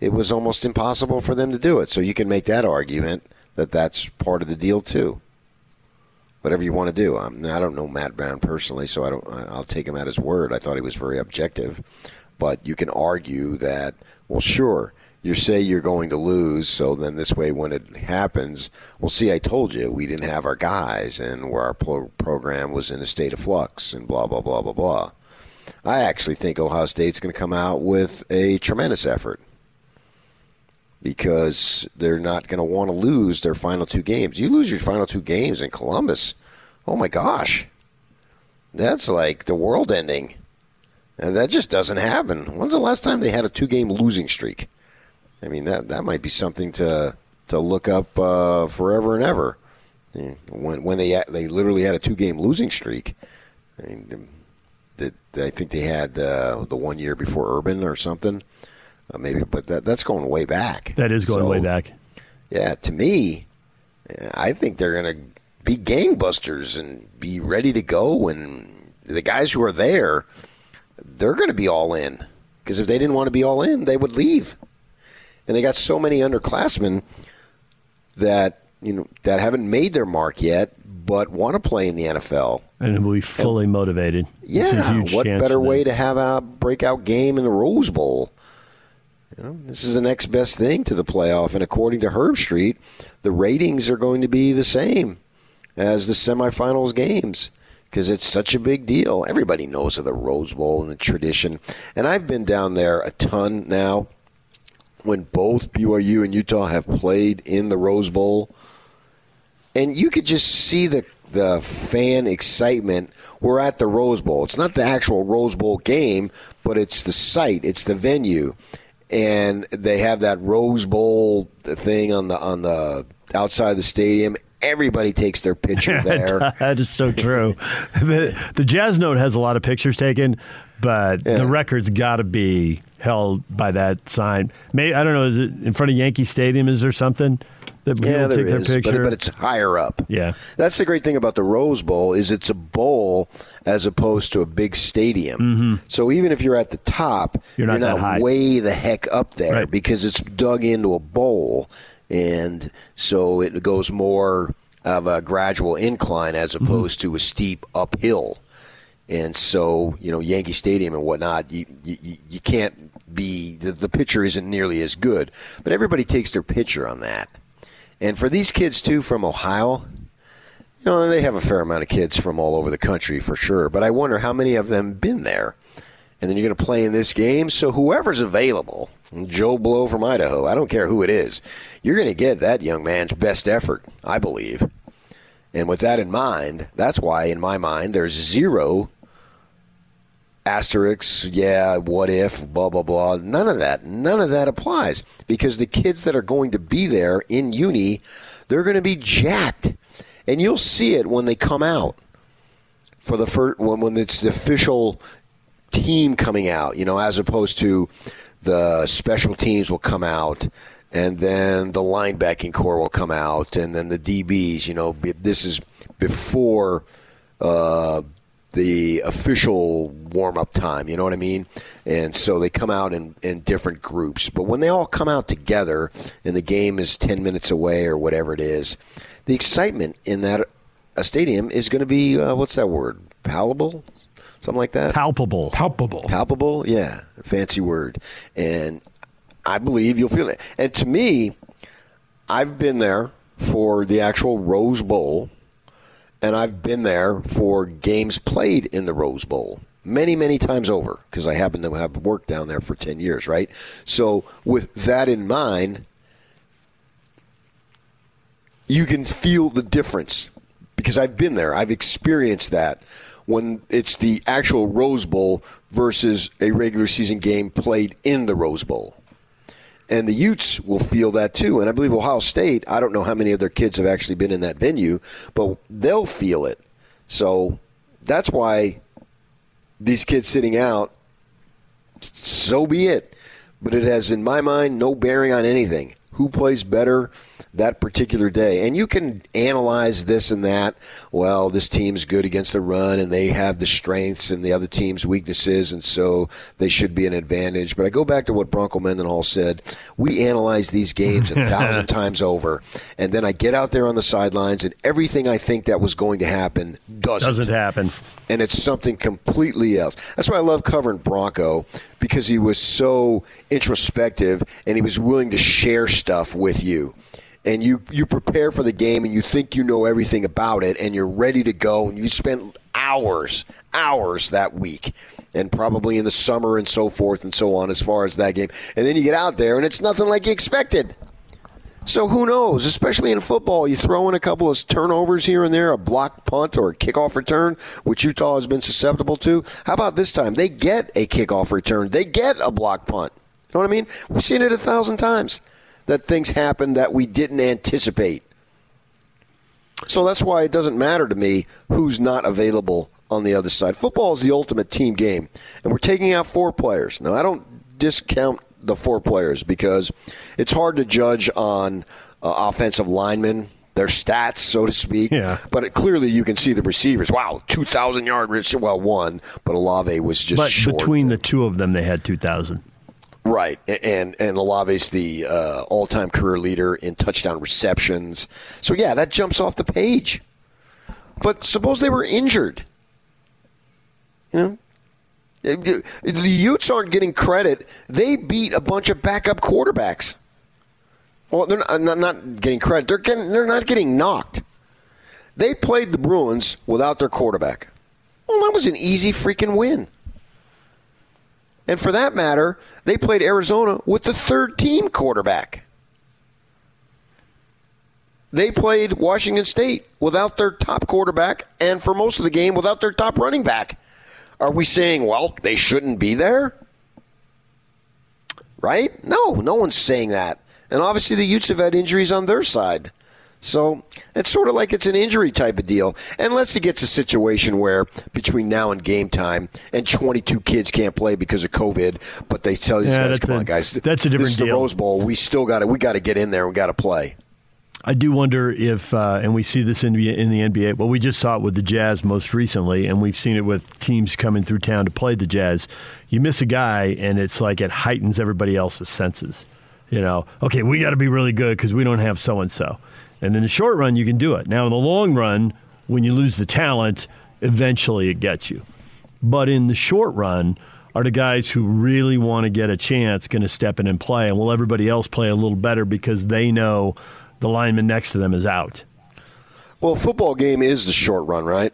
It was almost impossible for them to do it. So you can make that argument that that's part of the deal too. Whatever you want to do. I'm, I don't know Matt Brown personally, so I don't. I'll take him at his word. I thought he was very objective. But you can argue that, well, sure, you say you're going to lose, so then this way when it happens, well, see, I told you we didn't have our guys and where our pro- program was in a state of flux and blah, blah, blah, blah, blah. I actually think Ohio State's going to come out with a tremendous effort because they're not going to want to lose their final two games. You lose your final two games in Columbus, oh, my gosh, that's like the world ending. And that just doesn't happen. When's the last time they had a two-game losing streak? I mean, that that might be something to to look up uh, forever and ever. When when they they literally had a two-game losing streak. I mean, did, I think they had uh, the one year before Urban or something, uh, maybe. But that that's going way back. That is going so, way back. Yeah, to me, I think they're going to be gangbusters and be ready to go. And the guys who are there, they're going to be all in, because if they didn't want to be all in, they would leave. And they got so many underclassmen that you know that haven't made their mark yet, but want to play in the N F L and will be fully and, motivated. Yeah, what better way to have a breakout game in the Rose Bowl? You know, this is the next best thing to the playoff, and according to Herbstreit, the ratings are going to be the same as the semifinals games, because it's such a big deal. Everybody knows of the Rose Bowl and the tradition. And I've been down there a ton now. When both B Y U and Utah have played in the Rose Bowl, and you could just see the the fan excitement. We're at the Rose Bowl. It's not the actual Rose Bowl game, but it's the site. It's the venue. And they have that Rose Bowl thing on the on the outside the stadium. Everybody takes their picture there. That is so true. the, the Jazz Note has a lot of pictures taken, but yeah. the record's got to be held by that sign. Maybe, I don't know, is it in front of Yankee Stadium? Is there something that people yeah, take their is, picture? But, but it's higher up. Yeah, that's the great thing about the Rose Bowl is it's a bowl as opposed to a big stadium. Mm-hmm. So even if you're at the top, you're not, you're not high. Way the heck up there right. because it's dug into a bowl. And so it goes more of a gradual incline as opposed mm-hmm. to a steep uphill. And so, you know, Yankee Stadium and whatnot, you you, you can't be the, – the picture isn't nearly as good. But everybody takes their picture on that. And for these kids, too, from Ohio, you know, they have a fair amount of kids from all over the country for sure. But I wonder how many of them have been there. And then you're going to play in this game. So whoever's available, Joe Blow from Idaho, I don't care who it is, you're going to get that young man's best effort, I believe. And with that in mind, that's why, in my mind, there's zero asterisks, yeah, what if, blah, blah, blah. None of that. None of that applies. Because the kids that are going to be there in uni, they're going to be jacked. And you'll see it when they come out for the first, when, when it's the official team coming out, you know, as opposed to the special teams will come out, and then the linebacking corps will come out, and then the D Bs, you know, this is before uh, the official warm-up time, you know what I mean? And so they come out in, in different groups. But when they all come out together and the game is ten minutes away or whatever it is, the excitement in that a stadium is going to be, uh, what's that word, palpable? Something like that. Palpable. Palpable. Palpable, yeah. Fancy word. And I believe you'll feel it. And to me, I've been there for the actual Rose Bowl, and I've been there for games played in the Rose Bowl many, many times over, because I happen to have worked down there for ten years, right? So with that in mind, you can feel the difference, because I've been there. I've experienced that. When it's the actual Rose Bowl versus a regular season game played in the Rose Bowl. And the Utes will feel that too. And I believe Ohio State, I don't know how many of their kids have actually been in that venue, but they'll feel it. So that's why these kids sitting out, so be it. But it has, in my mind, no bearing on anything. Who plays better that particular day? And you can analyze this and that. Well, this team's good against the run, and they have the strengths and the other team's weaknesses, and so they should be an advantage. But I go back to what Bronco Mendenhall said. We analyze these games a thousand times over, and then I get out there on the sidelines, and everything I think that was going to happen doesn't. Doesn't happen. And it's something completely else. That's why I love covering Bronco, because he was so introspective, and he was willing to share stuff with you. And you, you prepare for the game, and you think you know everything about it, and you're ready to go, and you spent hours, hours that week, and probably in the summer and so forth and so on as far as that game. And then you get out there, and it's nothing like you expected. So who knows, especially in football, you throw in a couple of turnovers here and there, a blocked punt or a kickoff return, which Utah has been susceptible to. How about this time? They get a kickoff return. They get a blocked punt. You know what I mean? We've seen it a thousand times. That things happen that we didn't anticipate. So that's why it doesn't matter to me who's not available on the other side. Football is the ultimate team game, and we're taking out four players. Now, I don't discount the four players because it's hard to judge on uh, offensive linemen, their stats, so to speak. Yeah. But it, clearly you can see the receivers. Wow, two thousand yard receiver. Well, one, but Olave was just but short. But between the two of them, they had two thousand. Right, and and Olave's the uh, all-time career leader in touchdown receptions. So, yeah, that jumps off the page. But suppose they were injured. You know, the Utes aren't getting credit. They beat a bunch of backup quarterbacks. Well, they're not, not, not getting credit. They're getting, they're not getting knocked. They played the Bruins without their quarterback. Well, that was an easy freaking win. And for that matter, they played Arizona with the third-team quarterback. They played Washington State without their top quarterback and for most of the game without their top running back. Are we saying, well, they shouldn't be there? Right? No, no one's saying that. And obviously the Utes have had injuries on their side. So it's sort of like it's an injury type of deal, unless it gets a situation where between now and game time and twenty-two kids can't play because of COVID, but they tell these yeah, guys, come a, on, guys, that's a different this is deal. The Rose Bowl. We still got it. We got to get in there. We got to play. I do wonder if, uh, and we see this in the N B A, well, we just saw it with the Jazz most recently, and we've seen it with teams coming through town to play the Jazz. You miss a guy, and it's like it heightens everybody else's senses. You know, okay, we got to be really good because we don't have so-and-so. And in the short run, you can do it. Now, in the long run, when you lose the talent, eventually it gets you. But in the short run, are the guys who really want to get a chance going to step in and play? And will everybody else play a little better because they know the lineman next to them is out? Well, a football game is the short run, right?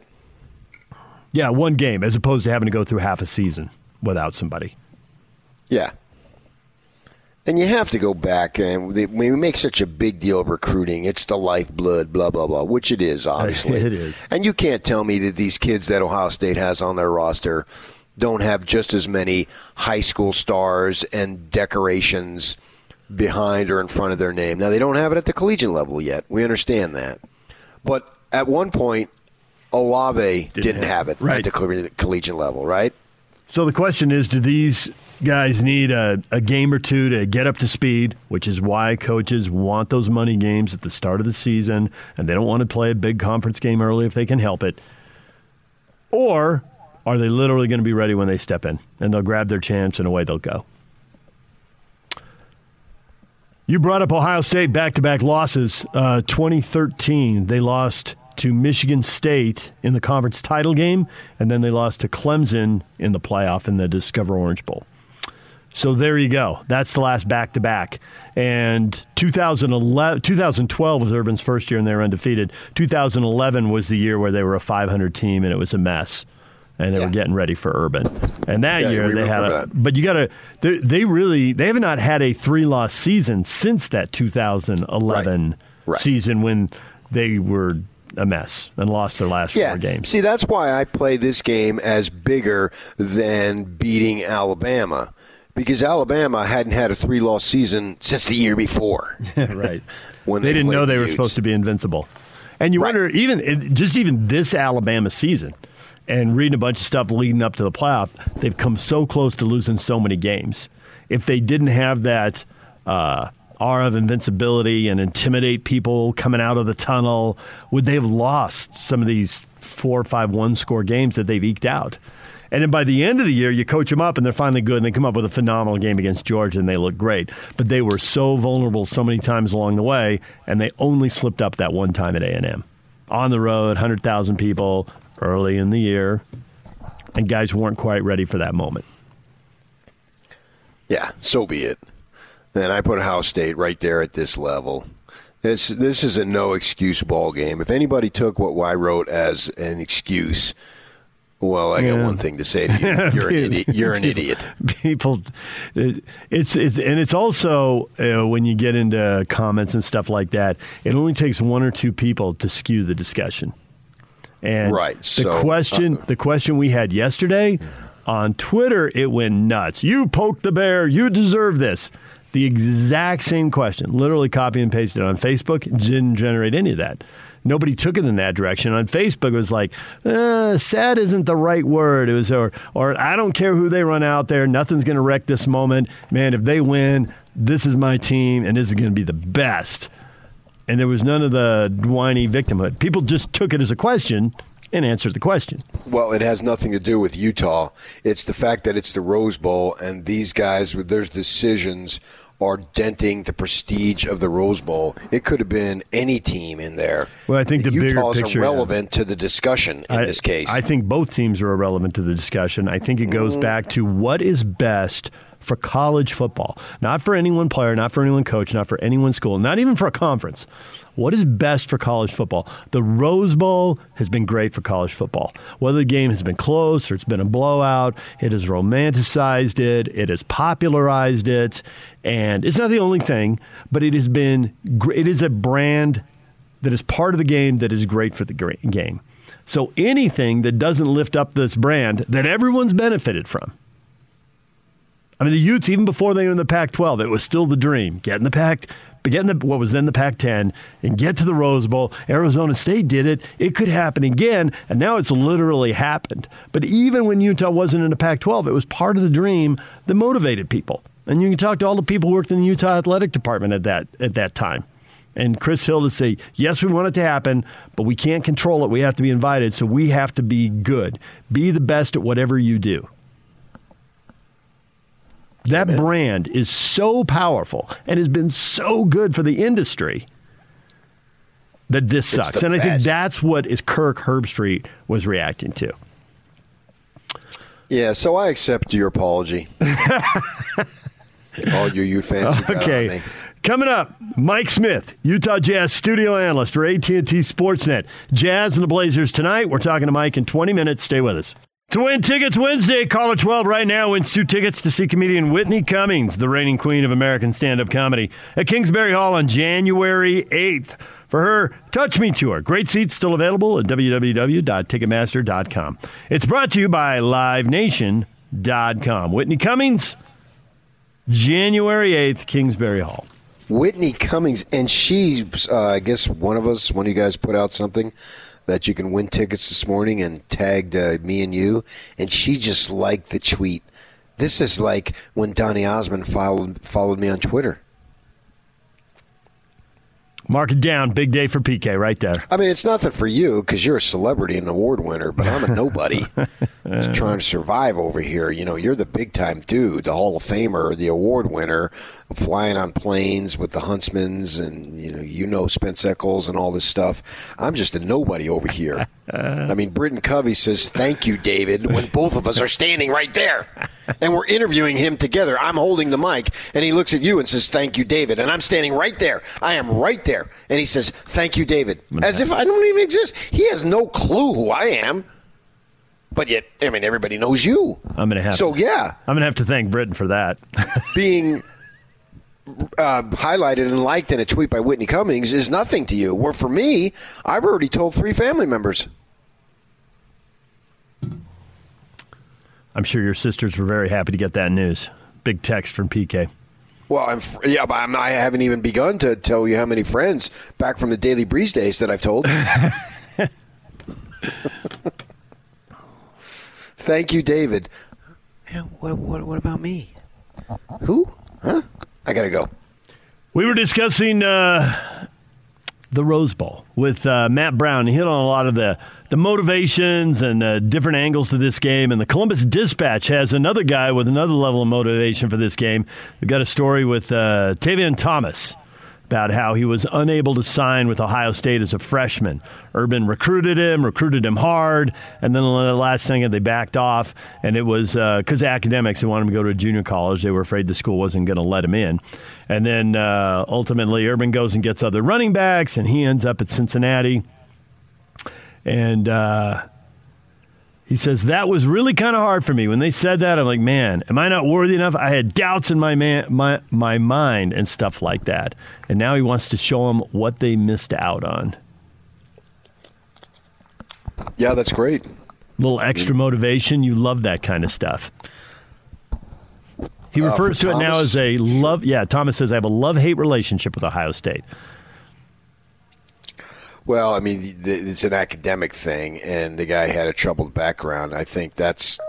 Yeah, one game, as opposed to having to go through half a season without somebody. Yeah. And you have to go back, and they, we make such a big deal of recruiting. It's the lifeblood, blah, blah, blah, which it is, obviously. It is. And you can't tell me that these kids that Ohio State has on their roster don't have just as many high school stars and decorations behind or in front of their name. Now, they don't have it at the collegiate level yet. We understand that. But at one point, Olave didn't, didn't have it right. at the collegiate level, right? So the question is, do these guys need a, a game or two to get up to speed, which is why coaches want those money games at the start of the season, and they don't want to play a big conference game early if they can help it. Or are they literally going to be ready when they step in, and they'll grab their chance, and away they'll go? You brought up Ohio State back-to-back losses. Uh, twenty thirteen, they lost to Michigan State in the conference title game, and then they lost to Clemson in the playoff in the Discover Orange Bowl. So there you go. That's the last back-to-back. And twenty eleven, twenty twelve was Urban's first year, and they were undefeated. two thousand eleven was the year where they were a five hundred team, and it was a mess. And they yeah. were getting ready for Urban. And that yeah, year they had a – but you got to – they really – they have not had a three-loss season since that two thousand eleven right. Right. season when they were – a mess and lost their last yeah. four games. See, that's why I play this game as bigger than beating Alabama. because Alabama hadn't had a three-loss season since the year before. Right. When they, they didn't know they the were Utes. supposed to be invincible. And you right. wonder, even just even this Alabama season, and reading a bunch of stuff leading up to the playoff, they've come so close to losing so many games. If they didn't have that uh, aura of invincibility and intimidate people coming out of the tunnel, would they have lost some of these four, five, one-score games that they've eked out? And then by the end of the year, you coach them up, and they're finally good, and they come up with a phenomenal game against Georgia, and they look great. But they were so vulnerable so many times along the way, and they only slipped up that one time at A and M. On the road, one hundred thousand people early in the year, and guys weren't quite ready for that moment. Yeah, so be it. And I put Howe State right there at this level. This this is a no-excuse ball game. If anybody took what I wrote as an excuse, well, I got yeah. one thing to say to you. You're an idiot. You're an idiot. People, it, it's it, and it's also uh, when you get into comments and stuff like that, it only takes one or two people to skew the discussion. And right. the so, question, uh, the question we had yesterday on Twitter, it went nuts. You poked the bear. You deserve this. The exact same question, literally copy and pasted on Facebook, didn't generate any of that. Nobody took it in that direction. On Facebook, it was like, eh, sad isn't the right word. It was, or, or I don't care who they run out there. Nothing's going to wreck this moment. Man, if they win, this is my team, and this is going to be the best. And there was none of the whiny victimhood. People just took it as a question and answered the question. Well, it has nothing to do with Utah. It's the fact that it's the Rose Bowl, and these guys, with their decisions, are denting the prestige of the Rose Bowl. It could have been any team in there. Well, I think the, the Utah's bigger picture, irrelevant yeah. to the discussion in I, this case. I think both teams are irrelevant to the discussion. I think it goes mm. back to what is best for college football. Not for any one player, not for any one coach, not for any one school, not even for a conference. What is best for college football? The Rose Bowl has been great for college football. Whether the game has been close or it's been a blowout, it has romanticized it, it has popularized it, and it's not the only thing, but it has been, it is a brand that is part of the game that is great for the game. So anything that doesn't lift up this brand that everyone's benefited from. I mean, the Utes, even before they were in the Pac twelve, it was still the dream. Get in the Pac, get in the, what was then the Pac ten, and get to the Rose Bowl. Arizona State did it. It could happen again, and now it's literally happened. But even when Utah wasn't in the Pac twelve, it was part of the dream that motivated people. And you can talk to all the people who worked in the Utah Athletic Department at that at that time. And Chris Hill to say, yes, we want it to happen, but we can't control it. We have to be invited, so we have to be good. Be the best at whatever you do. That Amen. brand is so powerful and has been so good for the industry that this sucks. And best. I think that's what is Kirk Herbstreit was reacting to. Yeah, so I accept your apology. All you Ute fans you got okay. on me. Coming up, Mike Smith, Utah Jazz studio analyst for A T and T Sportsnet. Jazz and the Blazers tonight. We're talking to Mike in twenty minutes. Stay with us. To win tickets Wednesday, caller twelve right now wins two tickets to see comedian Whitney Cummings, the reigning queen of American stand-up comedy, at Kingsbury Hall on January eighth. For her Touch Me Tour. Great seats still available at w w w dot ticketmaster dot com. It's brought to you by live nation dot com. Whitney Cummings, January eighth, Kingsbury Hall. Whitney Cummings, and she's, uh, I guess one of us, one of you guys put out something that you can win tickets this morning and tagged uh, me and you. And she just liked the tweet. This is like when Donny Osmond followed, followed me on Twitter. Mark it down. Big day for P K right there. I mean, it's nothing for you because you're a celebrity and an award winner, but I'm a nobody just trying to survive over here. You know, you're the big-time dude, the Hall of Famer, the award winner, flying on planes with the Huntsmans and, you know, you know Spence Eccles and all this stuff. I'm just a nobody over here. I mean, Britton Covey says, thank you, David, when both of us are standing right there. And we're interviewing him together. I'm holding the mic, and he looks at you and says, thank you, David. And I'm standing right there. I am right there. And he says, thank you, David. As if I don't even exist. He has no clue who I am. But yet, I mean, everybody knows you. I'm gonna have So, to, yeah. I'm going to have to thank Britton for that. Being uh, highlighted and liked in a tweet by Whitney Cummings is nothing to you. Where for me, I've already told three family members. I'm sure your sisters were very happy to get that news. big text from P K. Well, I'm, yeah, but I'm, I haven't even begun to tell you how many friends back from the Daily Breeze days that I've told. Thank you, David. Yeah, what, what, what about me? Who? Huh? I got to go. We were discussing uh, the Rose Bowl with uh, Matt Brown. He hit on a lot of the, the motivations and uh, different angles to this game. And the Columbus Dispatch has another guy with another level of motivation for this game. We've got a story with uh, Tavion Thomas about how he was unable to sign with Ohio State as a freshman. Urban recruited him, recruited him hard, and then the last thing, they backed off, and it was because uh, academics, they wanted him to go to a junior college. They were afraid the school wasn't going to let him in. And then uh, ultimately, Urban goes and gets other running backs, and he ends up at Cincinnati. And uh, he says, that was really kind of hard for me. When they said that, I'm like, man, am I not worthy enough? I had doubts in my, man, my, my mind and stuff like that. And now he wants to show them what they missed out on. Yeah, that's great. A little extra motivation. You love that kind of stuff. He refers uh, to Thomas, it now as a love. Yeah, Thomas says, I have a love-hate relationship with Ohio State. Well, I mean, it's an academic thing, and the guy had a troubled background. I think that's,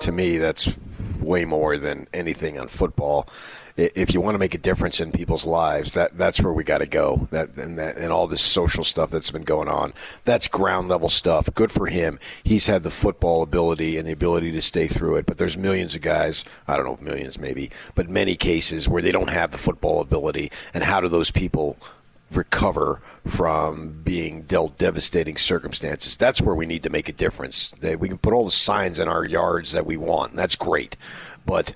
to me, that's way more than anything on football. If you want to make a difference in people's lives, that that's where we got to go. That and that and all this social stuff that's been going on, that's ground level stuff. Good for him. He's had the football ability and the ability to stay through it. But there's millions of guys, I don't know, millions maybe, but many cases where they don't have the football ability. And how do those people recover from being dealt devastating circumstances? That's where we need to make a difference. We can put all the signs in our yards that we want, and that's great, but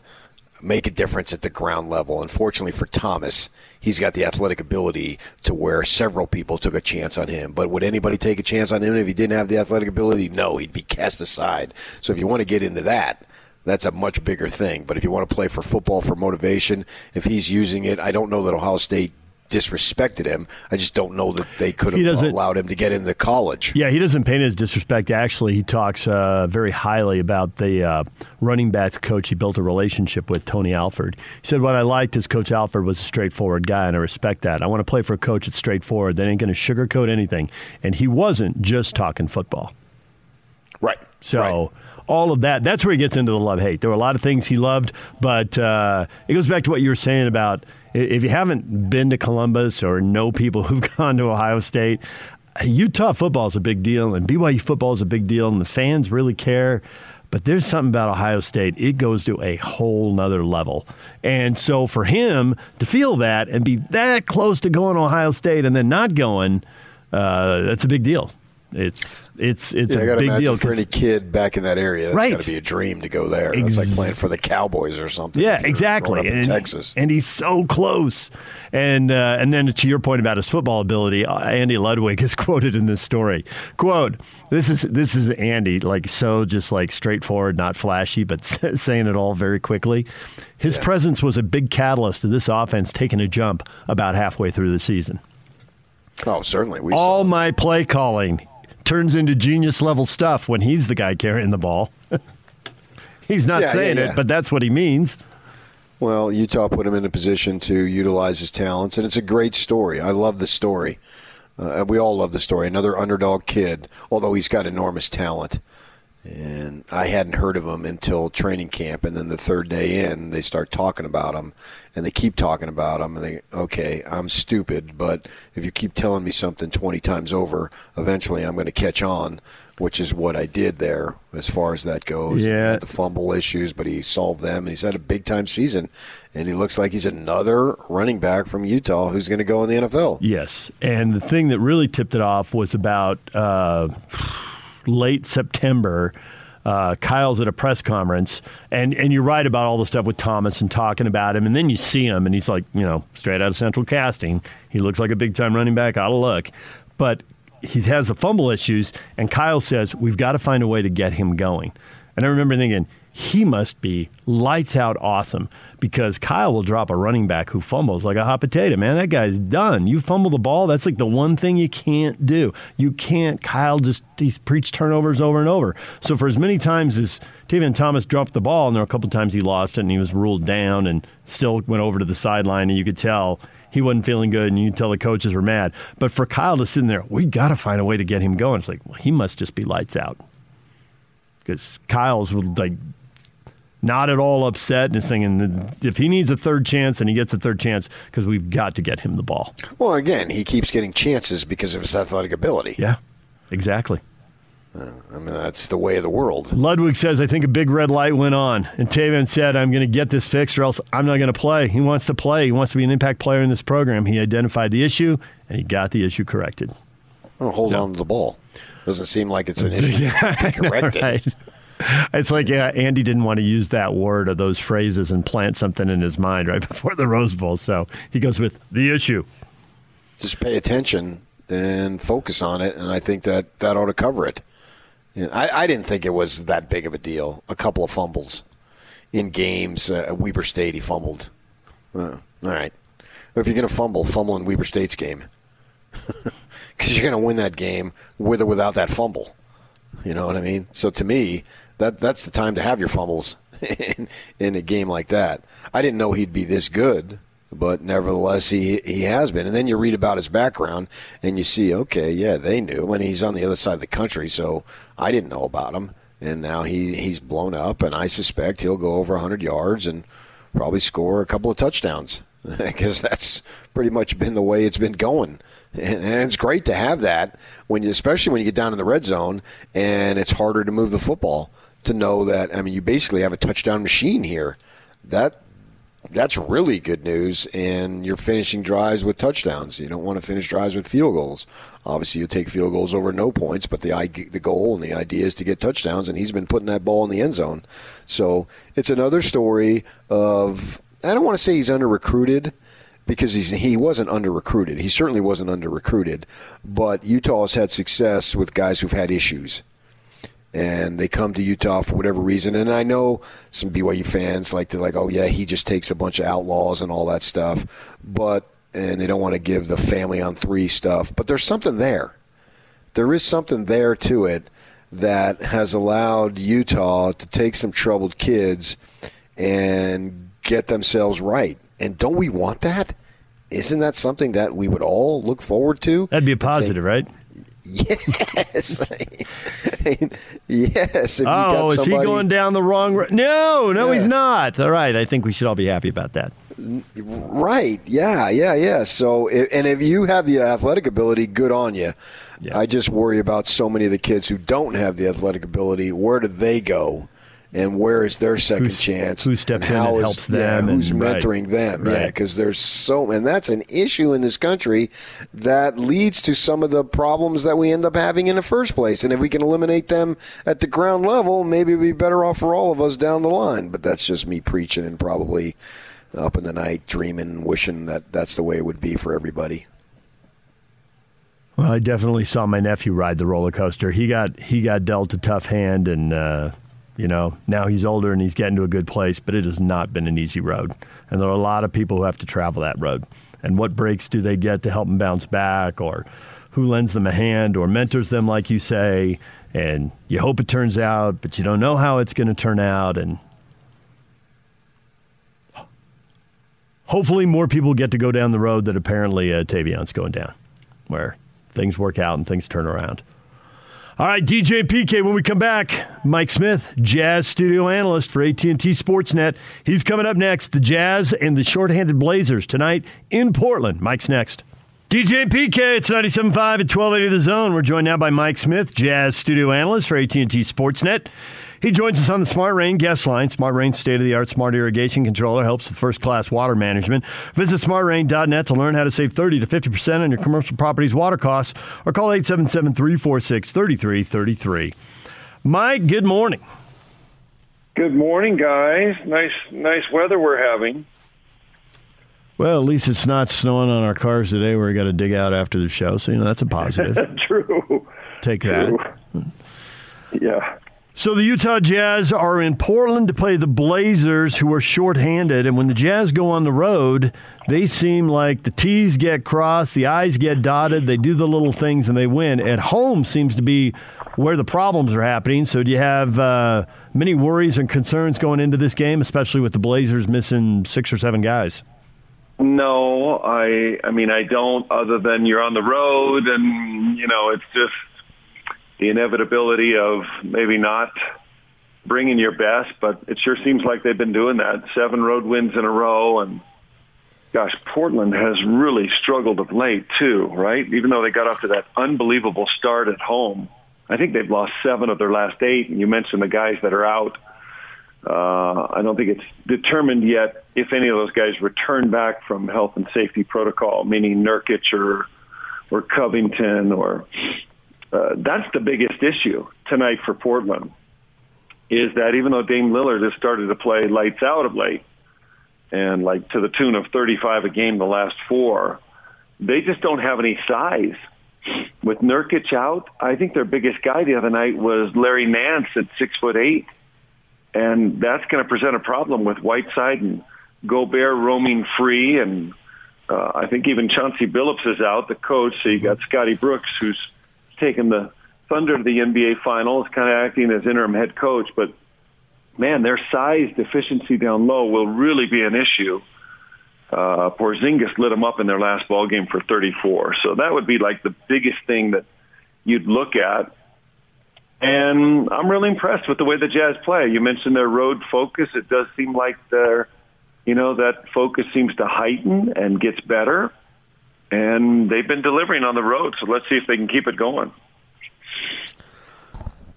make a difference at the ground level. Unfortunately for Thomas, he's got the athletic ability to where several people took a chance on him. But would anybody take a chance on him if he didn't have the athletic ability? No, he'd be cast aside. So if you want to get into that, that's a much bigger thing. But if you want to play for football, for motivation, if he's using it, I don't know that Ohio State disrespected him. I just don't know that they could have allowed him to get into college. Yeah, he doesn't paint his disrespect. Actually, he talks uh, very highly about the uh, running backs coach he built a relationship with, Tony Alford. He said, what I liked is Coach Alford was a straightforward guy, and I respect that. I want to play for a coach that's straightforward. They ain't going to sugarcoat anything. And he wasn't just talking football. Right. So right. All of that, that's where he gets into the love-hate. There were a lot of things he loved, but uh, it goes back to what you were saying about if you haven't been to Columbus or know people who've gone to Ohio State, Utah football is a big deal and B Y U football is a big deal and the fans really care. But there's something about Ohio State. It goes to a whole nother level. And so for him to feel that and be that close to going to Ohio State and then not going, uh, that's a big deal. It's it's it's yeah, a big deal for any kid back in that area. That's right. Got to be a dream to go there. Ex- it's like playing for the Cowboys or something. Yeah, exactly. And, in Texas, and he's so close. And uh, and then to your point about his football ability, Andy Ludwig is quoted in this story. Quote: This is this is Andy, like so, just like straightforward, not flashy, but saying it all very quickly. His yeah. presence was a big catalyst to this offense taking a jump about halfway through the season. Oh, certainly. We all saw my play calling turns into genius-level stuff when he's the guy carrying the ball. He's not yeah, saying yeah, yeah. it, but that's what he means. Well, Utah put him in a position to utilize his talents, and it's a great story. I love the story. Uh, we all love the story. Another underdog kid, although he's got enormous talent. And I hadn't heard of him until training camp, and then the third day in, they start talking about him, and they keep talking about him, and they, okay, I'm stupid, but if you keep telling me something twenty times over, eventually I'm going to catch on, which is what I did there as far as that goes. Yeah. He had the fumble issues, but he solved them, and he's had a big-time season, and he looks like he's another running back from Utah who's going to go in the N F L. Yes, and the thing that really tipped it off was about uh, late September. Uh, Kyle's at a press conference, and, and you're right about all the stuff with Thomas and talking about him, and then you see him, and he's like, you know, straight out of Central Casting. He looks like a big-time running back, out of luck. But he has the fumble issues, and Kyle says, we've got to find a way to get him going. And I remember thinking, he must be lights out awesome, because Kyle will drop a running back who fumbles like a hot potato. Man, that guy's done. You fumble the ball, that's like the one thing you can't do. You can't. Kyle just he's preached turnovers over and over. So for as many times as Tavion Thomas dropped the ball, and there were a couple times he lost it and he was ruled down and still went over to the sideline, and you could tell he wasn't feeling good, and you could tell the coaches were mad. But for Kyle to sit in there, we got to find a way to get him going. It's like, well, he must just be lights out. Because Kyle's like not at all upset and is thinking if he needs a third chance, and he gets a third chance, because we've got to get him the ball. Well, again, he keeps getting chances because of his athletic ability. Yeah, exactly. Uh, I mean, that's the way of the world. Ludwig says, I think a big red light went on. And Tavion said, I'm going to get this fixed or else I'm not going to play. He wants to play. He wants to be an impact player in this program. He identified the issue, and he got the issue corrected. Well, hold no. on to the ball. Doesn't seem like it's an issue. Yeah, corrected. Know, right? It's like yeah, Andy didn't want to use that word or those phrases and plant something in his mind right before the Rose Bowl. So he goes with the issue. Just pay attention and focus on it, and I think that that ought to cover it. You know, I, I didn't think it was that big of a deal. A couple of fumbles in games. Uh, at Weber State, he fumbled. Uh, all right. If you're going to fumble, fumble in Weber State's game. Because you're going to win that game with or without that fumble. You know what I mean? So to me, that that's the time to have your fumbles in, in a game like that. I didn't know he'd be this good, but nevertheless, he, he has been. And then you read about his background, and you see, okay, yeah, they knew. And he's on the other side of the country, so I didn't know about him. And now he, he's blown up, and I suspect he'll go over one hundred yards and probably score a couple of touchdowns. Because that's pretty much been the way it's been going. And, and it's great to have that, when you, especially when you get down in the red zone and it's harder to move the football, to know that, I mean, you basically have a touchdown machine here. That That's really good news, and you're finishing drives with touchdowns. You don't want to finish drives with field goals. Obviously, you'll take field goals over no points, but the the goal and the idea is to get touchdowns, and he's been putting that ball in the end zone. So it's another story of – I don't want to say he's under-recruited, because he's, he wasn't under-recruited. He certainly wasn't under-recruited. But Utah has had success with guys who've had issues. And they come to Utah for whatever reason. And I know some B Y U fans like to like, oh, yeah, he just takes a bunch of outlaws and all that stuff. But and they don't want to give the family on three stuff. But there's something there. There is something there to it that has allowed Utah to take some troubled kids and get themselves right. And don't we want that? Isn't that something that we would all look forward to? That'd be a positive, right? Yes. I mean, yes. If oh, you got somebody... is he going down the wrong road? No, no, yeah. He's not. All right. I think we should all be happy about that. Right. Yeah, yeah, yeah. So, and if you have the athletic ability, good on you. Yeah. I just worry about so many of the kids who don't have the athletic ability. Where do they go? And where is their second who's, chance? Who steps in and is, helps them? Yeah, who's and, mentoring right, them? Right. Yeah, because there's so, and that's an issue in this country that leads to some of the problems that we end up having in the first place. And if we can eliminate them at the ground level, maybe it'd be better off for all of us down the line. But that's just me preaching and probably up in the night dreaming, wishing that that's the way it would be for everybody. Well, I definitely saw my nephew ride the roller coaster. He got he got dealt a tough hand, and. Uh, You know, now he's older and he's getting to a good place, but it has not been an easy road. And there are a lot of people who have to travel that road. And what breaks do they get to help them bounce back, or who lends them a hand or mentors them, like you say, and you hope it turns out, but you don't know how it's going to turn out. And hopefully more people get to go down the road that apparently uh, Tavion's going down, where things work out and things turn around. All right, D J P K, when we come back, Mike Smith, Jazz studio analyst for A T and T Sportsnet. He's coming up next, the Jazz and the shorthanded Blazers tonight in Portland. Mike's next. D J P K, it's ninety-seven point five at twelve eighty The Zone. We're joined now by Mike Smith, Jazz studio analyst for A T and T Sportsnet. He joins us on the Smart Rain guest line. Smart Rain state-of-the-art smart irrigation controller helps with first-class water management. Visit smart rain dot net to learn how to save thirty to fifty percent on your commercial property's water costs, or call eight seven seven, three four six, three three three three. Mike, good morning. Good morning, guys. Nice, nice weather we're having. Well, at least it's not snowing on our cars today, where we got to dig out after the show. So, you know, that's a positive. True. Take that. True. Yeah. So the Utah Jazz are in Portland to play the Blazers, who are shorthanded. And when the Jazz go on the road, they seem like the T's get crossed, the I's get dotted, they do the little things, and they win. At home seems to be where the problems are happening. So do you have uh, many worries and concerns going into this game, especially with the Blazers missing six or seven guys? No, I I mean, I don't, other than you're on the road and, you know, it's just the inevitability of maybe not bringing your best, but it sure seems like they've been doing that. Seven road wins in a row, and gosh, Portland has really struggled of late too, right? Even though they got off to that unbelievable start at home, I think they've lost seven of their last eight, and you mentioned the guys that are out. Uh, I don't think it's determined yet if any of those guys return back from health and safety protocol, meaning Nurkic or or Covington. Or uh, that's the biggest issue tonight for Portland, is that even though Dame Lillard has started to play lights out of late, and like to the tune of thirty-five a game the last four, they just don't have any size. With Nurkic out, I think their biggest guy the other night was Larry Nance at six foot eight. And that's going to present a problem with Whiteside and Gobert roaming free. And uh, I think even Chauncey Billups is out, the coach. So you got Scotty Brooks, who's taken the Thunder to the N B A Finals, kind of acting as interim head coach. But, man, their size deficiency down low will really be an issue. Uh, Porzingis lit them up in their last ball game for thirty-four. So that would be like the biggest thing that you'd look at. And I'm really impressed with the way the Jazz play. You mentioned their road focus. It does seem like their, you know, that focus seems to heighten and gets better. And they've been delivering on the road, so let's see if they can keep it going.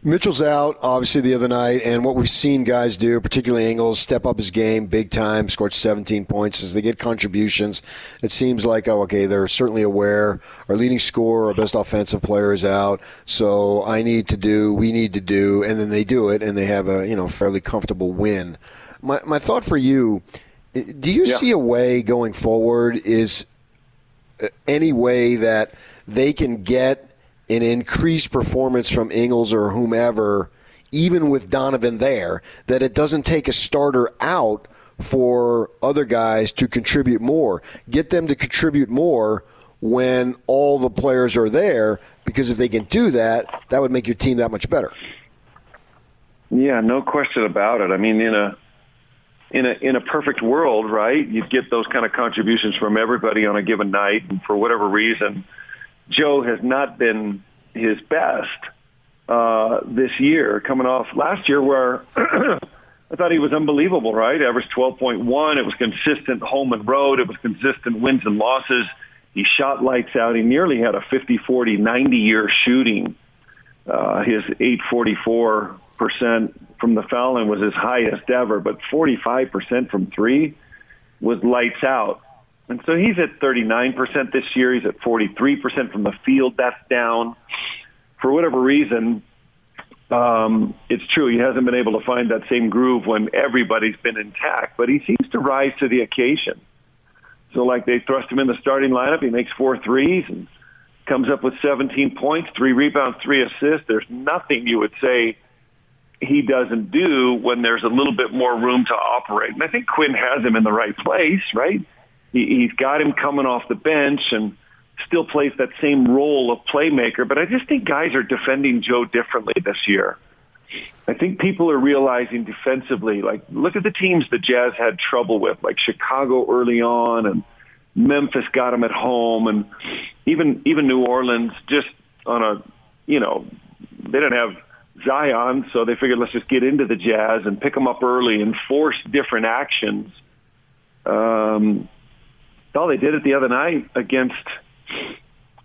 Mitchell's out, obviously, the other night, and what we've seen guys do, particularly Ingles, step up his game big time, scored seventeen points. As they get contributions, it seems like, oh, okay, they're certainly aware. Our leading scorer, our best offensive player is out, so I need to do, we need to do, and then they do it, and they have a, you know, fairly comfortable win. My my thought for you, do you yeah. see a way going forward, is any way that they can get an increased performance from Ingles or whomever, even with Donovan there, that it doesn't take a starter out for other guys to contribute more? Get them to contribute more when all the players are there, because if they can do that, that would make your team that much better. Yeah, no question about it. I mean, in a in a in a perfect world, right, you'd get those kind of contributions from everybody on a given night, and for whatever reason, Joe has not been his best uh, this year, coming off last year where I thought he was unbelievable, right? Averaged twelve point one. It was consistent home and road. It was consistent wins and losses. He shot lights out. He nearly had a fifty forty ninety year shooting. Uh, his eight forty-four percent from the foul line was his highest ever, but forty-five percent from three was lights out. And so he's at thirty-nine percent this year. He's at forty-three percent from the field. That's down. For whatever reason, um, it's true. He hasn't been able to find that same groove when everybody's been intact, but he seems to rise to the occasion. So, like, they thrust him in the starting lineup. He makes four threes and comes up with seventeen points, three rebounds, three assists. There's nothing you would say he doesn't do when there's a little bit more room to operate. And I think Quinn has him in the right place, right? He's got him coming off the bench and still plays that same role of playmaker. But I just think guys are defending Joe differently this year. I think people are realizing defensively, like, look at the teams the Jazz had trouble with, like Chicago early on, and Memphis got him at home, and even even New Orleans, just on a, you know, they didn't have Zion, so they figured let's just get into the Jazz and pick them up early and force different actions. Um Well, they did it the other night against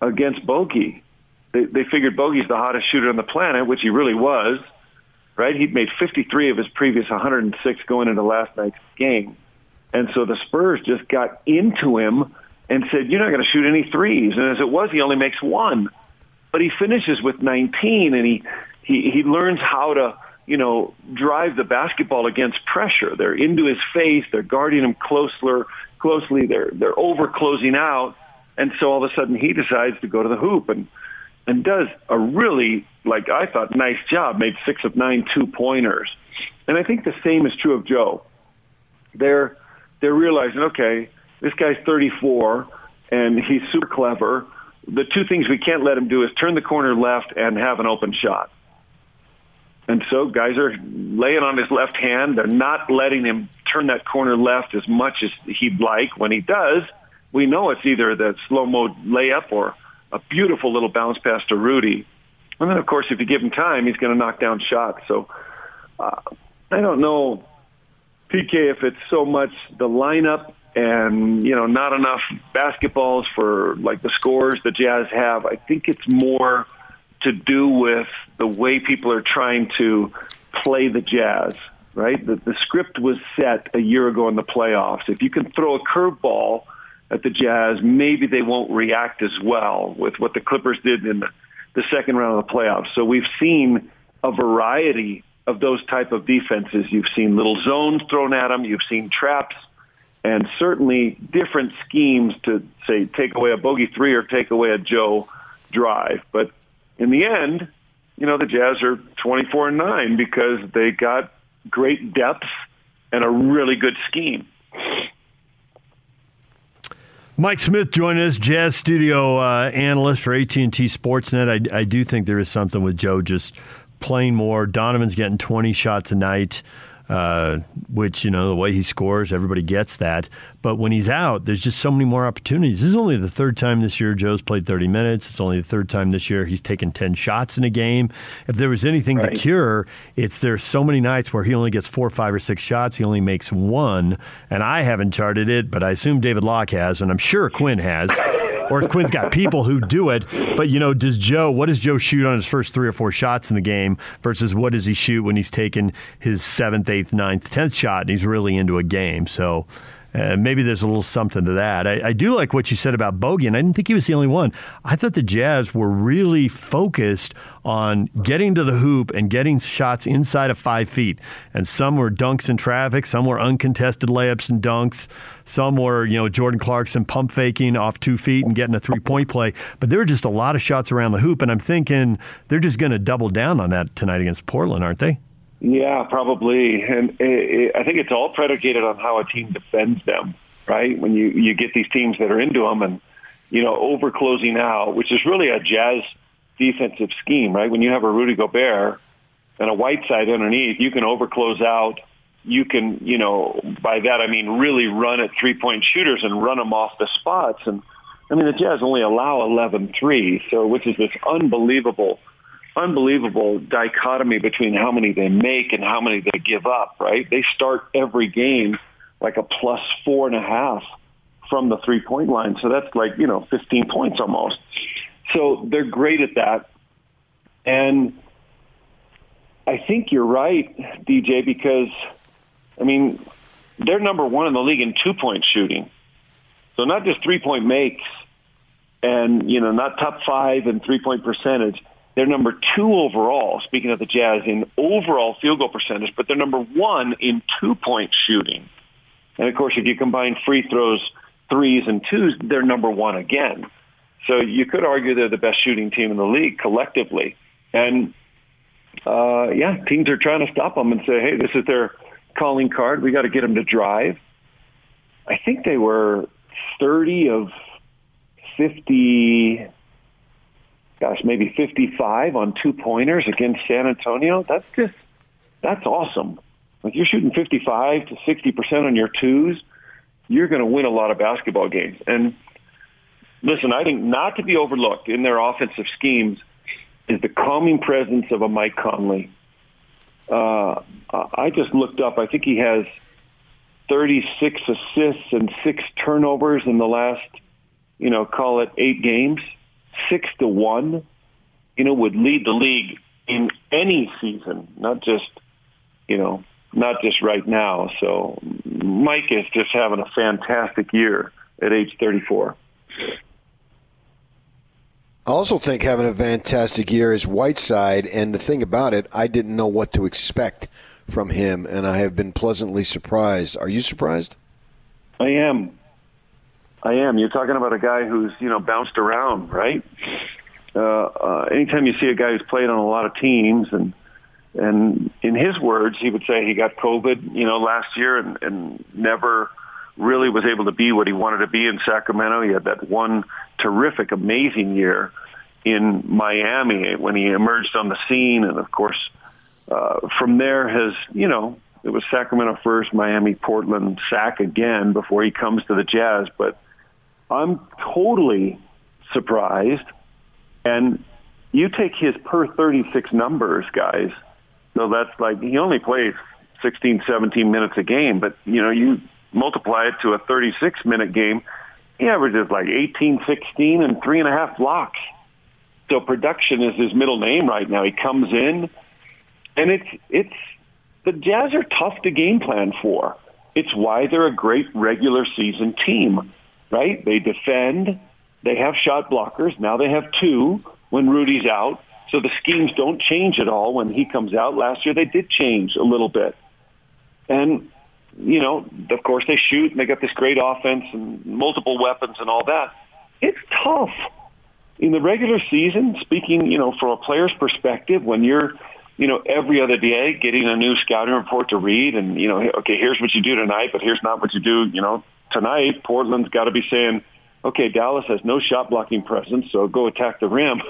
against Bogey. They, they figured Bogey's the hottest shooter on the planet, which he really was, right? He'd made fifty-three of his previous one hundred six going into last night's game. And so the Spurs just got into him and said, you're not going to shoot any threes. And as it was, he only makes one. But he finishes with nineteen, and he, he, he learns how to, you know, drive the basketball against pressure. They're into his face. They're guarding him closer. Closely, they're they're over closing out, and so all of a sudden he decides to go to the hoop and and does a really like I thought, nice job, made six of nine two-pointers. And I think the same is true of Joe. They're they're realizing, okay, this guy's thirty-four, and he's super clever. The two things we can't let him do is turn the corner left and have an open shot. And so guys are laying on his left hand. They're not letting him turn that corner left as much as he'd like. When he does, we know it's either that slow-mo layup or a beautiful little bounce pass to Rudy. And then, of course, if you give him time, he's going to knock down shots. So uh, I don't know, P K, if it's so much the lineup and, you know, not enough basketballs for, like, the scores the Jazz have. I think it's more to do with the way people are trying to play the Jazz, right? The, the script was set a year ago in the playoffs. If you can throw a curveball at the Jazz, maybe they won't react as well with what the Clippers did in the, the second round of the playoffs. So we've seen a variety of those type of defenses. You've seen little zones thrown at them. You've seen traps. And certainly different schemes to, say, take away a bogey three or take away a Joe drive. But in the end, you know, the Jazz are twenty-four and nine because they got great depth and a really good scheme. Mike Smith joined us, Jazz studio uh, analyst for A T and T Sportsnet. I, I do think there is something with Joe just playing more. Donovan's getting twenty shots a night. Uh, which, you know, the way he scores, everybody gets that. But when he's out, there's just so many more opportunities. This is only the third time this year Joe's played thirty minutes. It's only the third time this year he's taken ten shots in a game. If there was anything right to cure, it's there's so many nights where he only gets four, five, or six shots. He only makes one. And I haven't charted it, but I assume David Locke has, and I'm sure Quinn has. Or Quinn's got people who do it. But, you know, does Joe, what does Joe shoot on his first three or four shots in the game versus what does he shoot when he's taken his seventh, eighth, ninth, tenth shot and he's really into a game? So uh, maybe there's a little something to that. I, I do like what you said about Bogey, and I didn't think he was the only one. I thought the Jazz were really focused on getting to the hoop and getting shots inside of five feet. And some were dunks in traffic. Some were uncontested layups and dunks. Some were, you know, Jordan Clarkson pump faking off two feet and getting a three-point play. But there were just a lot of shots around the hoop, and I'm thinking they're just going to double down on that tonight against Portland, aren't they? Yeah, probably. And it, it, I think it's all predicated on how a team defends them, right? When you, you get these teams that are into them and, you know, over-closing out, which is really a Jazz defensive scheme, right? When you have a Rudy Gobert and a Whiteside underneath, you can over-close out. You can, you know, by that I mean really run at three-point shooters and run them off the spots. And, I mean, the Jazz only allow eleven threes, so, which is this unbelievable, unbelievable dichotomy between how many they make and how many they give up, right? They start every game like a plus four and a half from the three-point line. So that's like, you know, fifteen points almost. So they're great at that. And I think you're right, D J, because – I mean, they're number one in the league in two-point shooting. So not just three-point makes and, you know, not top five in three-point percentage. They're number two overall, speaking of the Jazz, in overall field goal percentage, but they're number one in two-point shooting. And, of course, if you combine free throws, threes, and twos, they're number one again. So you could argue they're the best shooting team in the league collectively. And, uh, yeah, teams are trying to stop them and say, hey, this is their – calling card. We got to get them to drive. I think they were thirty of fifty, gosh, maybe fifty-five on two-pointers against San Antonio. That's just, that's awesome. Like, you're shooting fifty-five to sixty percent on your twos, you're going to win a lot of basketball games. And listen, I think not to be overlooked in their offensive schemes is the calming presence of a Mike Conley. Uh, I just looked up. I think he has thirty-six assists and six turnovers in the last, you know, call it eight games. Six to one, you know, would lead the league in any season, not just, you know, not just right now. So Mike is just having a fantastic year at age thirty-four. I also think having a fantastic year is Whiteside, and the thing about it, I didn't know what to expect from him, and I have been pleasantly surprised. Are you surprised? I am. I am. You're talking about a guy who's, you know, bounced around, right? uh, uh, anytime you see a guy who's played on a lot of teams, and and in his words, he would say he got COVID, you know, last year and, and never really was able to be what he wanted to be in Sacramento. He had that one terrific, amazing year in Miami when he emerged on the scene. And, of course, uh, from there has, you know, it was Sacramento first, Miami, Portland, Sac again before he comes to the Jazz. But I'm totally surprised. And you take his per thirty-six numbers, guys. So that's like he only plays sixteen, seventeen minutes a game. But, you know, you multiply it to a thirty-six minute game, he averages like eighteen, sixteen, and three and a half blocks. So production is his middle name right now. He comes in, and it's it's the Jazz are tough to game plan for. It's why they're a great regular season team, right? They defend. They have shot blockers. Now they have two when Rudy's out. So the schemes don't change at all when he comes out. Last year they did change a little bit. And, you know, of course they shoot, and they got this great offense and multiple weapons and all that. It's tough. In the regular season, speaking, you know, from a player's perspective, when you're, you know, every other day getting a new scouting report to read and, you know, okay, here's what you do tonight, but here's not what you do, you know, tonight, Portland's got to be saying, okay, Dallas has no shot blocking presence, so go attack the rim.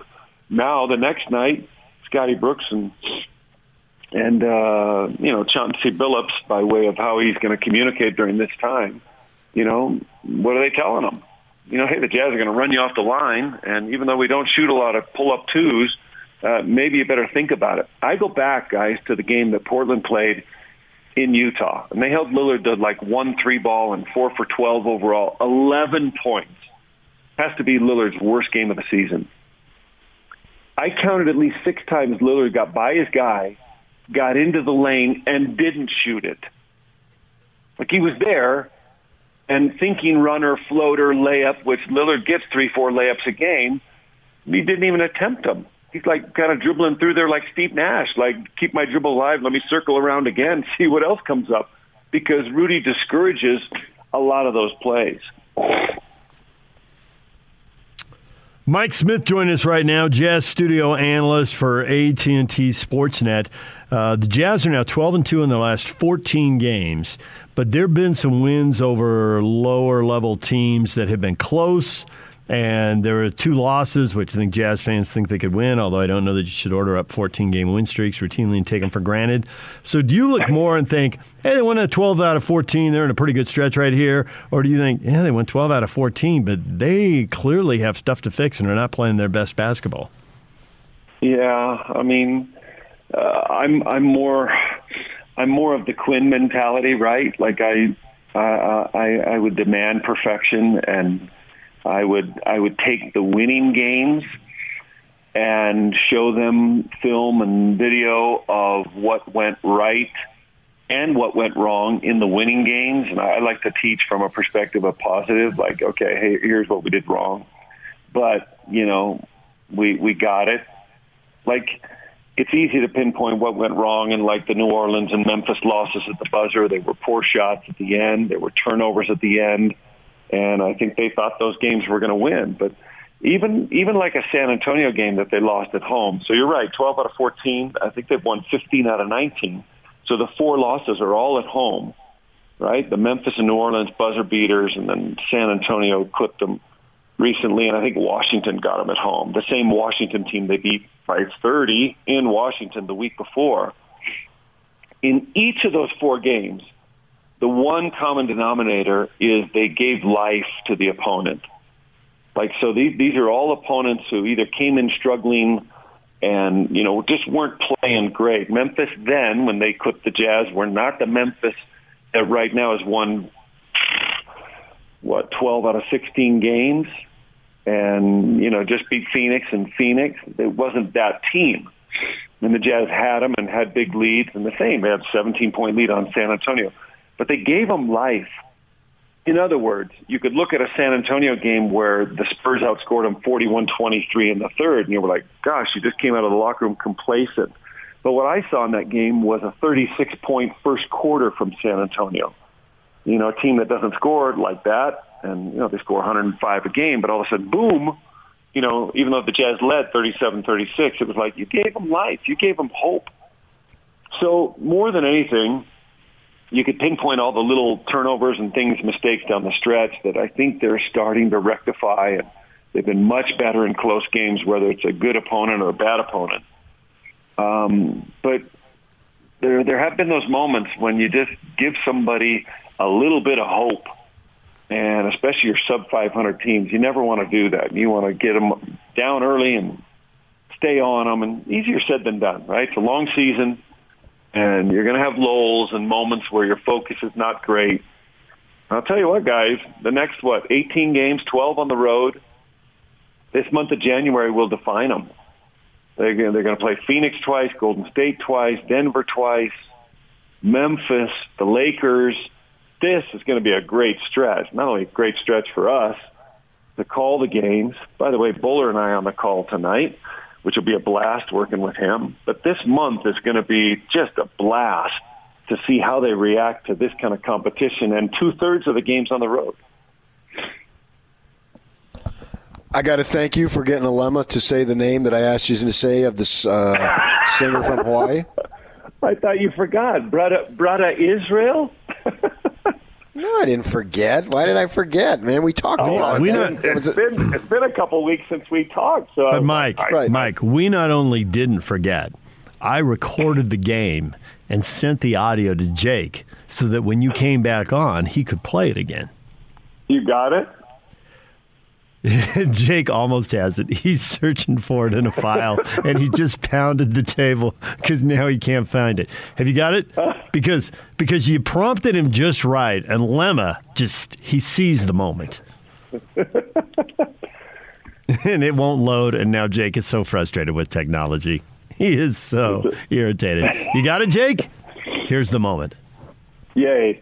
Now, the next night, Scotty Brooks and, and uh, you know, Chauncey Billups by way of how he's going to communicate during this time, you know, what are they telling him? You know, hey, the Jazz are going to run you off the line, and even though we don't shoot a lot of pull-up twos, uh, maybe you better think about it. I go back, guys, to the game that Portland played in Utah, and they held Lillard to like one three-ball and four for twelve overall, eleven points. Has to be Lillard's worst game of the season. I counted at least six times Lillard got by his guy, got into the lane, and didn't shoot it. Like, he was there, and thinking runner, floater, layup, which Lillard gets three, four layups a game, he didn't even attempt them. He's like kind of dribbling through there like Steve Nash, like keep my dribble alive, let me circle around again, see what else comes up, because Rudy discourages a lot of those plays. Mike Smith joining us right now, Jazz studio analyst for A T and T Sportsnet. Uh, the Jazz are now twelve and two in the last fourteen games, but there have been some wins over lower-level teams that have been close, and there are two losses, which I think Jazz fans think they could win, although I don't know that you should order up fourteen-game win streaks routinely and take them for granted. So do you look more and think, hey, they won a twelve out of fourteen, they're in a pretty good stretch right here, or do you think, yeah, they won twelve out of fourteen, but they clearly have stuff to fix and are not playing their best basketball? Yeah, I mean... Uh, I'm I'm more I'm more of the Quinn mentality, right? Like I uh, I I would demand perfection, and I would I would take the winning games and show them film and video of what went right and what went wrong in the winning games. And I, I like to teach from a perspective of positive, like, okay, hey, here's what we did wrong, but you know, we we got it. Like, it's easy to pinpoint what went wrong in, like, the New Orleans and Memphis losses at the buzzer. They were poor shots at the end. There were turnovers at the end. And I think they thought those games were going to win. But even even like a San Antonio game that they lost at home. So you're right, twelve out of fourteen. I think they've won fifteen out of nineteen. So the four losses are all at home, right? The Memphis and New Orleans buzzer beaters, and then San Antonio clipped them recently, and I think Washington got them at home. The same Washington team they beat by thirty in Washington the week before. In each of those four games, the one common denominator is they gave life to the opponent. Like, so these, these are all opponents who either came in struggling and, you know, just weren't playing great. Memphis then, when they clipped the Jazz, were not the Memphis that right now has won, what, twelve out of sixteen games? And, you know, just beat Phoenix, and Phoenix, it wasn't that team. And the Jazz had them and had big leads, and the same, they had a seventeen-point lead on San Antonio. But they gave them life. In other words, you could look at a San Antonio game where the Spurs outscored them forty-one twenty-three in the third, and you were like, gosh, you just came out of the locker room complacent. But what I saw in that game was a thirty-six point first quarter from San Antonio. You know, a team that doesn't score like that, and, you know, they score one hundred five a game, but all of a sudden, boom, you know, even though the Jazz led thirty-seven thirty-six, it was like you gave them life. You gave them hope. So more than anything, you could pinpoint all the little turnovers and things, mistakes down the stretch that I think they're starting to rectify. And they've been much better in close games, whether it's a good opponent or a bad opponent. Um, but there there have been those moments when you just give somebody a little bit of hope, and especially your sub five hundred teams, you never want to do that. You want to get them down early and stay on them, and easier said than done, right? It's a long season, and you're going to have lulls and moments where your focus is not great. I'll tell you what, guys, the next, what, eighteen games, twelve on the road, this month of January will define them. They're going to play Phoenix twice, Golden State twice, Denver twice, Memphis, the Lakers. This is going to be a great stretch. Not only a great stretch for us to call the games. By the way, Buller and I on the call tonight, which will be a blast working with him. But this month is going to be just a blast to see how they react to this kind of competition and two-thirds of the games on the road. I got to thank you for getting Alema to say the name that I asked you to say of this uh, singer from Hawaii. I thought you forgot. Brother, brother Israel? No, I didn't forget. Why did I forget, man? We talked oh, about we it. Not, it's, it. Been, it's been a couple weeks since we talked. So but, Mike, I, right. Mike, we not only didn't forget, I recorded the game and sent the audio to Jake so that when you came back on, he could play it again. You got it? Jake almost has it. He's searching for it in a file, and he just pounded the table because now he can't find it. Have you got it? Because because you prompted him just right, and Lemma just, he seized the moment. And it won't load, and now Jake is so frustrated with technology. He is so irritated. You got it, Jake? Here's the moment. Yay.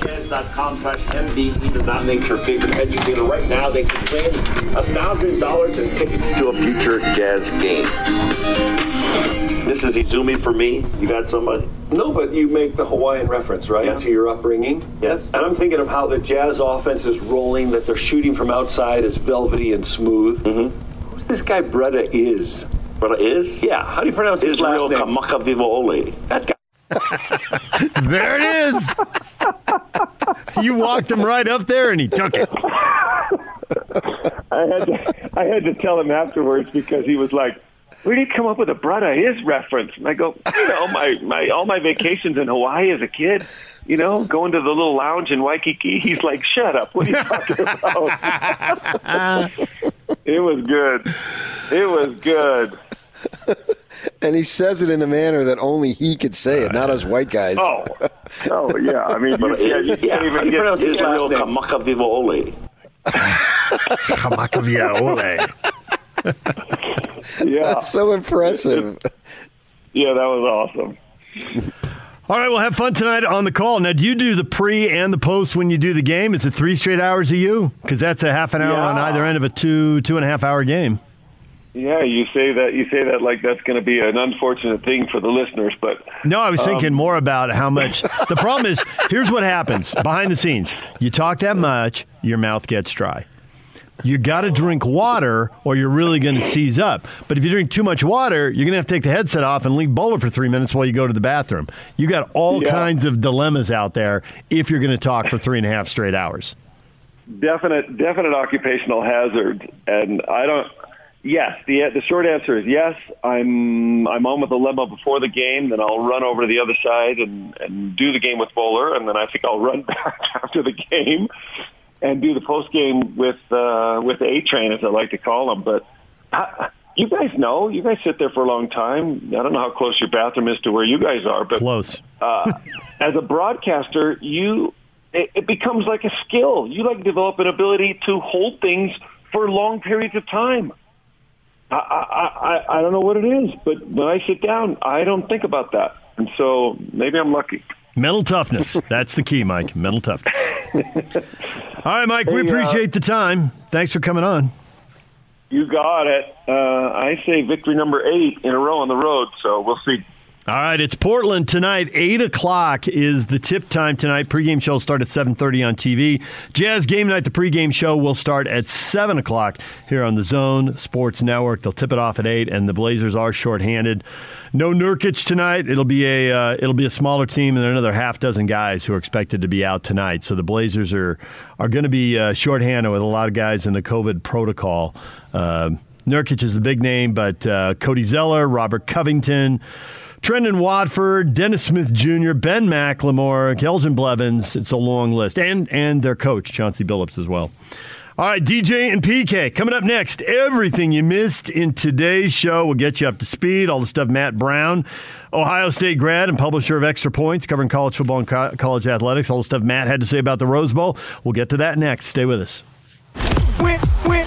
Fans dot com slash M B E does not make your favorite educator. Right now, they can win one thousand dollars in tickets to a future Jazz game. This is Izumi for me. You got somebody? No, but you make the Hawaiian reference, right? Yeah. To your upbringing? Yes. And I'm thinking of how the Jazz offense is rolling, that they're shooting from outside is velvety and smooth. Mm-hmm. Who's this guy Bretta Is? Bretta Is? Yeah. How do you pronounce his Israel last name? Kamaka Vivo'ole. That guy. There it is. You walked him right up there, and he took it. I had to, I had to tell him afterwards because he was like, "Where did you come up with a brother his reference?" And I go, "You know, my, my all my vacations in Hawaii as a kid, you know, going to the little lounge in Waikiki." He's like, "Shut up! What are you talking about?" It was good. It was good. And he says it in a manner that only he could say it, not us white guys. Oh, oh yeah. I mean, you, yeah, you yeah. Even how do you get, pronounce his last name? Kamaka Vivo'ole. Kamaka Vivo'ole. Yeah. That's so impressive. Yeah, that was awesome. All right, well, have fun tonight on the call. Now, do you do the pre and the post when you do the game? Is it three straight hours of you? Because that's a half an hour yeah. on either end of a two, two and a half hour game. Yeah, you say that. You say that like that's going to be an unfortunate thing for the listeners, but no, I was um, thinking more about how much. The problem is, here's what happens behind the scenes: you talk that much, your mouth gets dry. You got to drink water, or you're really going to seize up. But if you drink too much water, you're going to have to take the headset off and leave Bowler for three minutes while you go to the bathroom. You got all yeah. kinds of dilemmas out there if you're going to talk for three and a half straight hours. Definite, definite occupational hazard, and I don't. Yes, the the short answer is yes. I'm I'm on with Alema before the game, then I'll run over to the other side and, and do the game with Bowler, and then I think I'll run back after the game and do the post game with uh, with A Train, as I like to call him. But uh, you guys know, you guys sit there for a long time. I don't know how close your bathroom is to where you guys are, but close. uh, as a broadcaster, you it, it becomes like a skill. You like develop an ability to hold things for long periods of time. I, I I don't know what it is, but when I sit down, I don't think about that. And so maybe I'm lucky. Mental toughness. That's the key, Mike. Mental toughness. All right, Mike, hey, we appreciate uh, the time. Thanks for coming on. You got it. Uh, I say victory number eight in a row on the road, so we'll see. All right, it's Portland tonight. eight o'clock is the tip time tonight. Pre-game show will start at seven thirty on T V. Jazz Game Night, the pregame show, will start at seven o'clock here on the Zone Sports Network. They'll tip it off at eight, and the Blazers are shorthanded. No Nurkic tonight. It'll be a uh, it'll be a smaller team, and there are another half dozen guys who are expected to be out tonight. So the Blazers are, are going to be uh, shorthanded with a lot of guys in the COVID protocol. Uh, Nurkic is the big name, but uh, Cody Zeller, Robert Covington, Trendon Watford, Dennis Smith Junior, Ben McLemore, Elgin Blevins. It's a long list. And and their coach, Chauncey Billups, as well. All right, D J and P K, coming up next. Everything you missed in today's show will get you up to speed. All the stuff Matt Brown, Ohio State grad and publisher of Extra Points, covering college football and co- college athletics. All the stuff Matt had to say about the Rose Bowl. We'll get to that next. Stay with us. Win, win,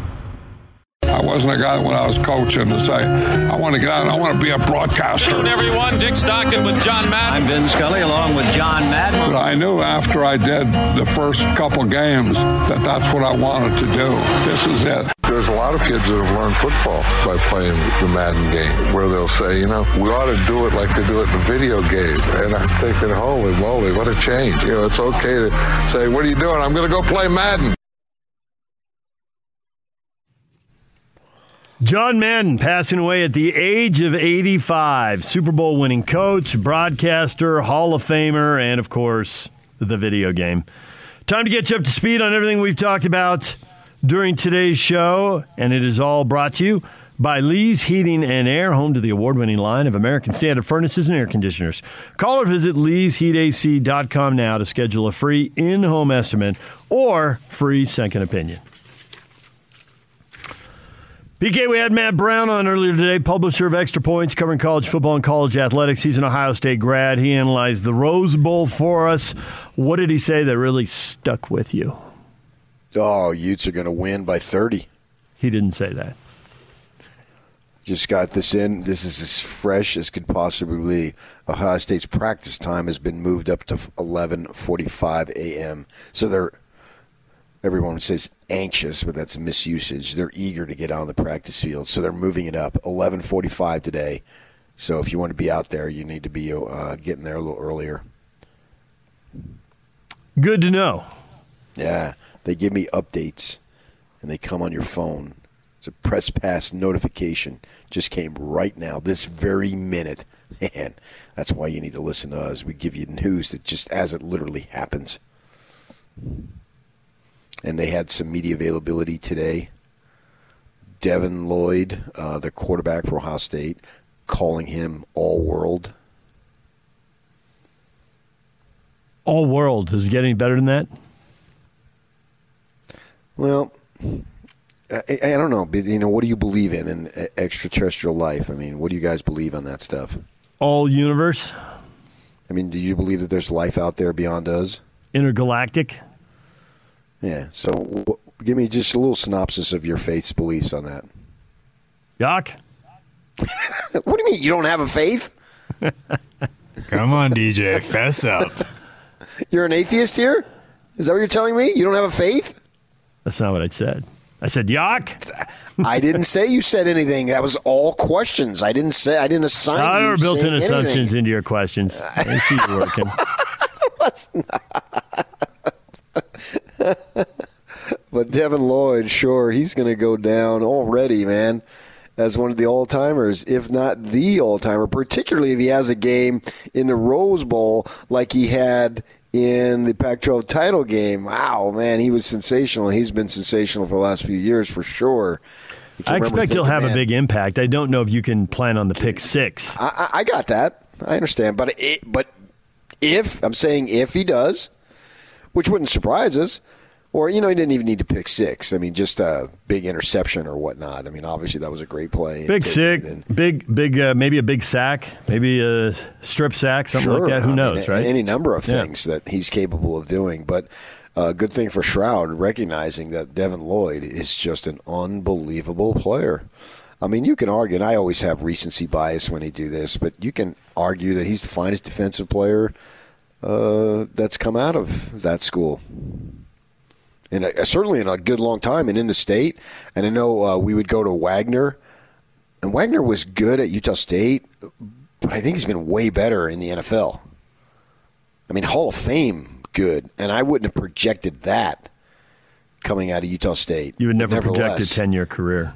I wasn't a guy when I was coaching to say, I want to get out and I want to be a broadcaster. Good afternoon, everyone. Dick Stockton with John Madden. I'm Vin Scully along with John Madden. But I knew after I did the first couple games that that's what I wanted to do. This is it. There's a lot of kids that have learned football by playing the Madden game, where they'll say, you know, we ought to do it like they do it in the video game. And I'm thinking, holy moly, what a change. You know, it's okay to say, what are you doing? I'm going to go play Madden. John Madden passing away at the age of eighty-five. Super Bowl winning coach, broadcaster, Hall of Famer, and, of course, the video game. Time to get you up to speed on everything we've talked about during today's show, and it is all brought to you by Lee's Heating and Air, home to the award-winning line of American Standard Furnaces and Air Conditioners. Call or visit lees heat a c dot com now to schedule a free in-home estimate or free second opinion. P K, we had Matt Brown on earlier today, publisher of Extra Points, covering college football and college athletics. He's an Ohio State grad. He analyzed the Rose Bowl for us. What did he say that really stuck with you? Oh, Utes are going to win by thirty. He didn't say that. Just got this in. This is as fresh as could possibly be. Ohio State's practice time has been moved up to eleven forty-five a.m. So they're, everyone says anxious, but that's misusage. They're eager to get on the practice field, so they're moving it up. eleven forty-five today. So if you want to be out there, you need to be uh, getting there a little earlier. Good to know. Yeah, they give me updates, and they come on your phone. It's a press pass notification. Just came right now, this very minute. Man, that's why you need to listen to us. We give you news that just as it literally happens. And they had some media availability today. Devin Lloyd, uh, the quarterback for Ohio State, calling him all-world. All-world. Does it get any better than that? Well, I, I don't know. But, you know, what do you believe in in extraterrestrial life? I mean, what do you guys believe on that stuff? All universe. I mean, do you believe that there's life out there beyond us? Intergalactic. Yeah, so w- give me just a little synopsis of your faith's beliefs on that. Doc? What do you mean you don't have a faith? Come on, D J, fess up. You're an atheist here? Is that what you're telling me? You don't have a faith? That's not what I said. I said, yuck. I didn't say you said anything. That was all questions. I didn't say. I didn't assign no, you I never built in anything. Assumptions into your questions. I see you working. That's not. But Devin Lloyd, sure, he's going to go down already, man, as one of the all-timers, if not the all-timer, particularly if he has a game in the Rose Bowl like he had in the Pac twelve title game. Wow, man, he was sensational. He's been sensational for the last few years for sure. I expect thinking, he'll have man, a big impact. I don't know if you can plan on the pick six. I, I got that. I understand. But it, but if, I'm saying if he does, which wouldn't surprise us, Or, you know, he didn't even need to pick six. I mean, just a big interception or whatnot. I mean, obviously that was a great play. Big six, big, big, uh, maybe a big sack, maybe a strip sack, something sure. like that. Who I knows, mean, right? Any number of things yeah. that he's capable of doing. But uh, good thing for Stroud, recognizing that Devin Lloyd is just an unbelievable player. I mean, you can argue, and I always have recency bias when I do this, but you can argue that he's the finest defensive player uh, that's come out of that school. And uh, certainly in a good long time and in the state. And I know uh, we would go to Wagner. And Wagner was good at Utah State, but I think he's been way better in the N F L. I mean, Hall of Fame good. And I wouldn't have projected that coming out of Utah State. You would never project a ten-year career.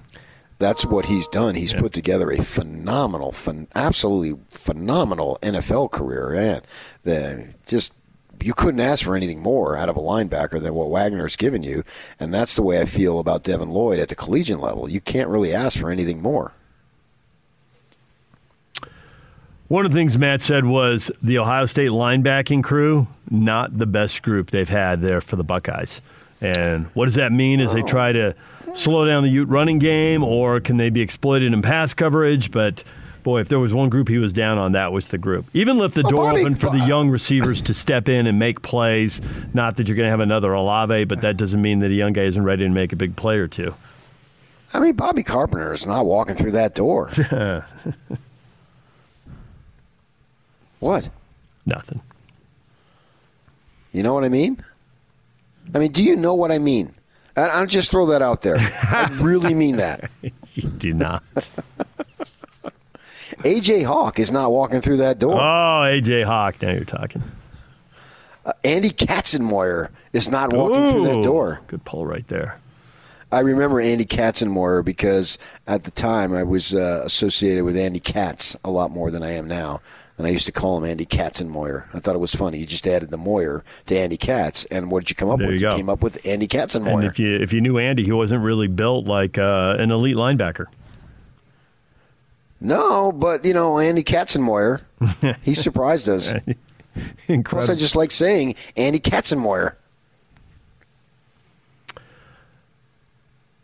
That's what he's done. He's yeah. put together a phenomenal, ph- absolutely phenomenal N F L career. Man, the, just – you couldn't ask for anything more out of a linebacker than what Wagner's given you, and that's the way I feel about Devin Lloyd at the collegiate level. You can't really ask for anything more. One of the things Matt said was the Ohio State linebacking crew, not the best group they've had there for the Buckeyes. And what does that mean? Is oh. they try to slow down the Ute running game, or can they be exploited in pass coverage? But boy, if there was one group he was down on, that was the group. Even left the oh, door Bobby, open for the young receivers to step in and make plays. Not that you're going to have another Olave, but that doesn't mean that a young guy isn't ready to make a big play or two. I mean, Bobby Carpenter is not walking through that door. What? Nothing. You know what I mean? I mean, do you know what I mean? I, I'll just throw that out there. I really mean that. You do not. A J. Hawk is not walking through that door. Oh, A J. Hawk. Now you're talking. Uh, Andy Katzenmoyer is not walking Ooh, through that door. Good pull right there. I remember Andy Katzenmoyer because at the time I was uh, associated with Andy Katz a lot more than I am now. And I used to call him Andy Katzenmoyer. I thought it was funny. You just added the Moyer to Andy Katz, and what did you come up there with? You, you came up with Andy Katzenmoyer. And if you, if you knew Andy, he wasn't really built like uh, an elite linebacker. No, but, you know, Andy Katzenmoyer, he surprised us. Incredible. Plus, I just like saying Andy Katzenmoyer.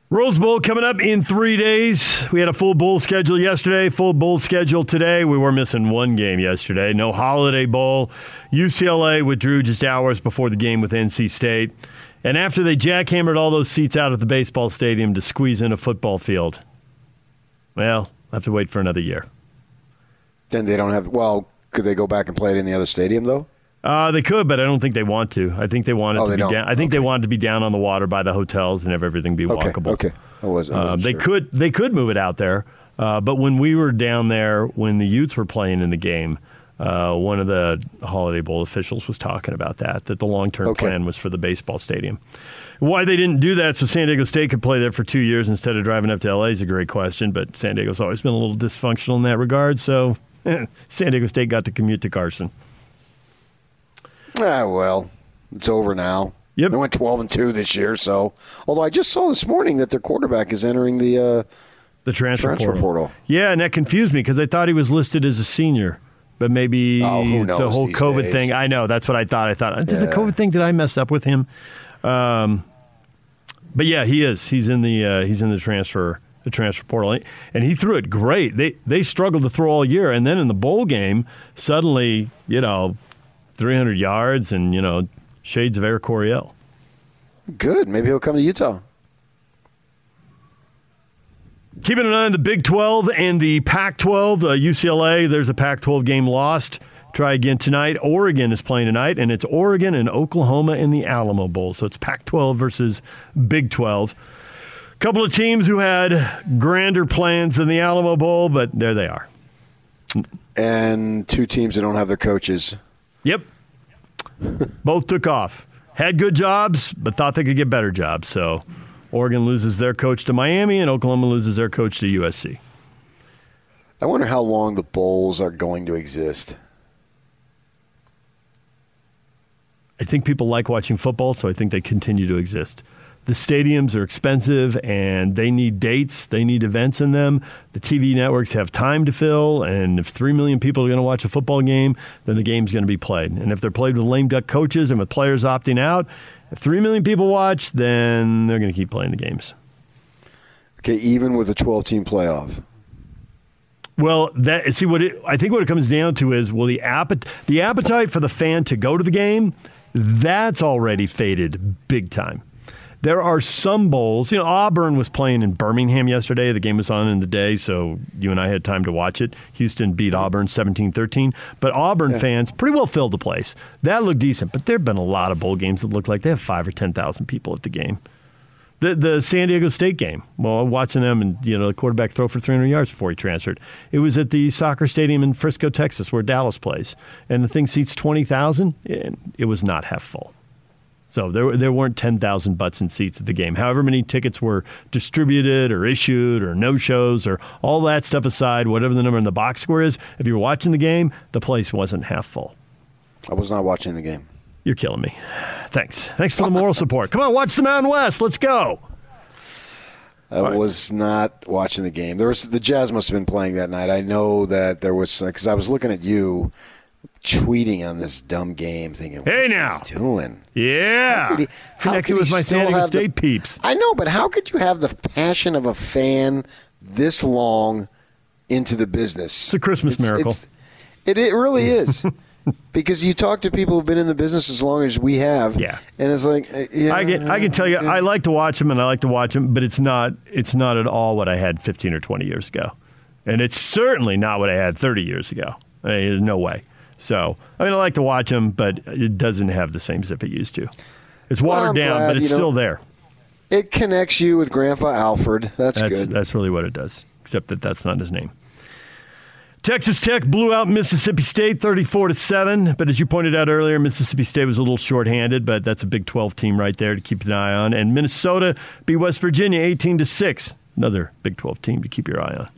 Rose Bowl coming up in three days. We had a full bowl schedule yesterday, full bowl schedule today. We were missing one game yesterday. No holiday bowl. U C L A withdrew just hours before the game with N C State. And after they jackhammered all those seats out at the baseball stadium to squeeze in a football field, well... I'll have to wait for another year. Then they don't have – well, could they go back and play it in the other stadium, though? Uh, they could, but I don't think they want to. I think they want it oh, to be down. I think okay. they want it to be down on the water by the hotels and have everything be walkable. Okay, okay. I was. I wasn't uh, they sure. could they could move it out there, uh, but when we were down there, when the Utes were playing in the game, uh, one of the Holiday Bowl officials was talking about that, that the long-term okay. plan was for the baseball stadium. Why they didn't do that so San Diego State could play there for two years instead of driving up to L A is a great question, but San Diego's always been a little dysfunctional in that regard, so San Diego State got to commute to Carson. Ah, well, it's over now. Yep. They went twelve and two this year, so. Although I just saw this morning that their quarterback is entering the, uh, the transfer, transfer portal. portal. Yeah, and that confused me because I thought he was listed as a senior. But maybe oh, who knows the whole COVID days. thing. I know, that's what I thought. I thought, did yeah. the COVID thing, did I mess up with him? Um But yeah, he is. He's in the uh, he's in the transfer the transfer portal, and he threw it great. They they struggled to throw all year, and then in the bowl game, suddenly you know, three hundred yards and you know, shades of Eric Coryell. Good. Maybe he'll come to Utah. Keeping an eye on the Big Twelve and the Pac Twelve. Uh, U C L A. There's a Pac Twelve game lost. Try again tonight. Oregon is playing tonight, and it's Oregon and Oklahoma in the Alamo Bowl. So it's Pac Twelve versus Big Twelve. A couple of teams who had grander plans than the Alamo Bowl, but there they are. And two teams that don't have their coaches. Yep. Both took off. Had good jobs, but thought they could get better jobs. So Oregon loses their coach to Miami, and Oklahoma loses their coach to U S C. I wonder how long the bowls are going to exist. I think people like watching football, so I think they continue to exist. the stadiums are expensive and they need dates, they need events in them. The T V networks have time to fill, and if three million people are going to watch a football game, then the game's going to be played. And if they're played with lame duck coaches and with players opting out, if three million people watch, then they're going to keep playing the games. Okay, even with a twelve-team playoff. Well, that see what it, I think what it comes down to is, well, the appet- the appetite for the fan to go to the game, that's already faded big time. There are some bowls. You know, Auburn was playing in Birmingham yesterday. The game was on in the day, so you and I had time to watch it. Houston beat Auburn seventeen thirteen. But Auburn yeah. fans pretty well filled the place. That looked decent. But there have been a lot of bowl games that look like they have five or ten thousand people at the game. The the San Diego State game, well, watching them and, you know, the quarterback throw for three hundred yards before he transferred. It was at the soccer stadium in Frisco, Texas, where Dallas plays. And the thing seats twenty thousand, and it was not half full. So there there weren't ten thousand butts in seats at the game. However many tickets were distributed or issued or no-shows or all that stuff aside, whatever the number in the box score is, if you were watching the game, the place wasn't half full. I was not watching the game. You're killing me. Thanks. Thanks for the moral support. Come on, watch the Mountain West. Let's go. I all right. was not watching the game. There was the Jazz must have been playing that night. I know that there was, because I was looking at you tweeting on this dumb game, thinking, "Hey, what's now he doing, yeah, how could he, how connected could with my San Diego State the, peeps." I know, but how could you have the passion of a fan this long into the business? It's a Christmas it's, miracle. It's, it it really is, because you talk to people who've been in the business as long as we have, yeah. and it's like, yeah, I can I can tell you, yeah. I like to watch them, and I like to watch them, but it's not it's not at all what I had fifteen or twenty years ago, and it's certainly not what I had thirty years ago. I mean, there's no way. So, I mean, I like to watch them, but it doesn't have the same zip it used to. It's watered well, down, glad, but it's you know, still there. It connects you with Grandpa Alfred. That's, that's good. That's really what it does, except that that's not his name. Texas Tech blew out Mississippi State thirty-four to seven, but as you pointed out earlier, Mississippi State was a little shorthanded, but that's a Big twelve team right there to keep an eye on. And Minnesota beat West Virginia eighteen to six, another Big twelve team to keep your eye on.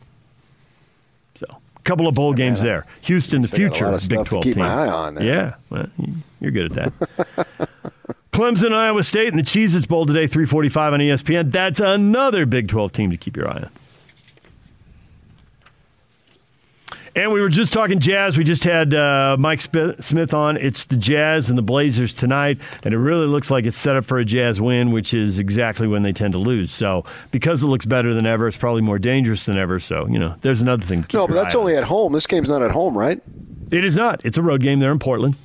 Couple of bowl yeah, games there. Houston, the future Big twelve team. Keep my eye on that. Yeah, well, you're good at that. Clemson, Iowa State, and the Cheez-Its Bowl today, three forty-five on E S P N. That's another Big twelve team to keep your eye on. And we were just talking Jazz. We just had uh, Mike Smith on. It's the Jazz and the Blazers tonight, and it really looks like it's set up for a Jazz win, which is exactly when they tend to lose. So because it looks better than ever, it's probably more dangerous than ever. So, you know, there's another thing to keep your eye on. No, but that's only at home. This game's not at home, right? It is not. It's a road game there in Portland.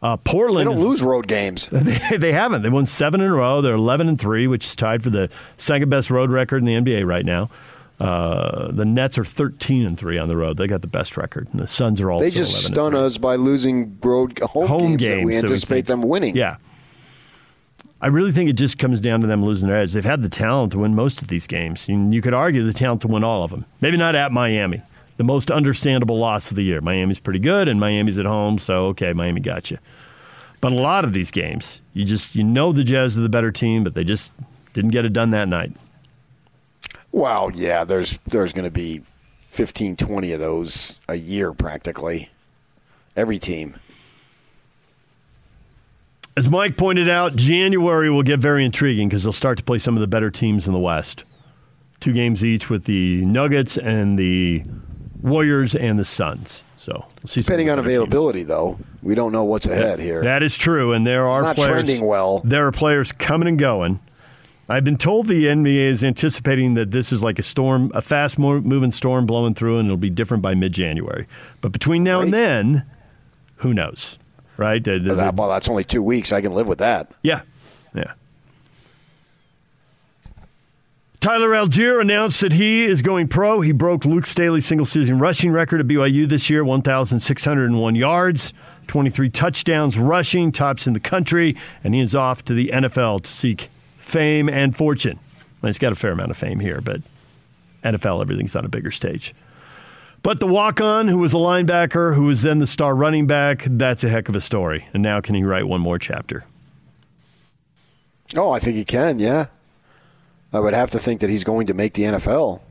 Uh, Portland. They don't is, lose road games. They, they haven't. They won seven in a row. They're eleven and three, which is tied for the second-best road record in the N B A right now. Uh, the Nets are thirteen and three on the road. They got the best record, and the Suns are all. They just stun us by losing road home, home games, games that we anticipate that we them winning. Yeah, I really think it just comes down to them losing their edge. They've had the talent to win most of these games, and you could argue the talent to win all of them. Maybe not at Miami, the most understandable loss of the year. Miami's pretty good, and Miami's at home, so okay, Miami got you. But a lot of these games, you just you know the Jazz are the better team, but they just didn't get it done that night. Well, yeah, there's there's going to be fifteen, twenty of those a year practically. Every team. As Mike pointed out, January will get very intriguing because they'll start to play some of the better teams in the West. Two games each with the Nuggets and the Warriors and the Suns. So we'll see. Depending on availability, teams. Though, we don't know what's ahead that, here. That is true, and there are it's not players trending well. There are players coming and going. I've been told the N B A is anticipating that this is like a storm, a fast-moving storm blowing through, and it'll be different by mid-January. But between now right. and then, who knows, right? Well, that's only two weeks. I can live with that. Yeah, yeah. Tyler Allgeier announced that he is going pro. He broke Luke Staley's single-season rushing record at B Y U this year, one thousand six hundred one yards, twenty-three touchdowns rushing, tops in the country, and he is off to the N F L to seek fame and fortune. Well, he's got a fair amount of fame here, but N F L, everything's on a bigger stage. But the walk-on, who was a linebacker, who was then the star running back, that's a heck of a story. And now can he write one more chapter? Oh, I think he can, yeah. I would have to think that he's going to make the N F L.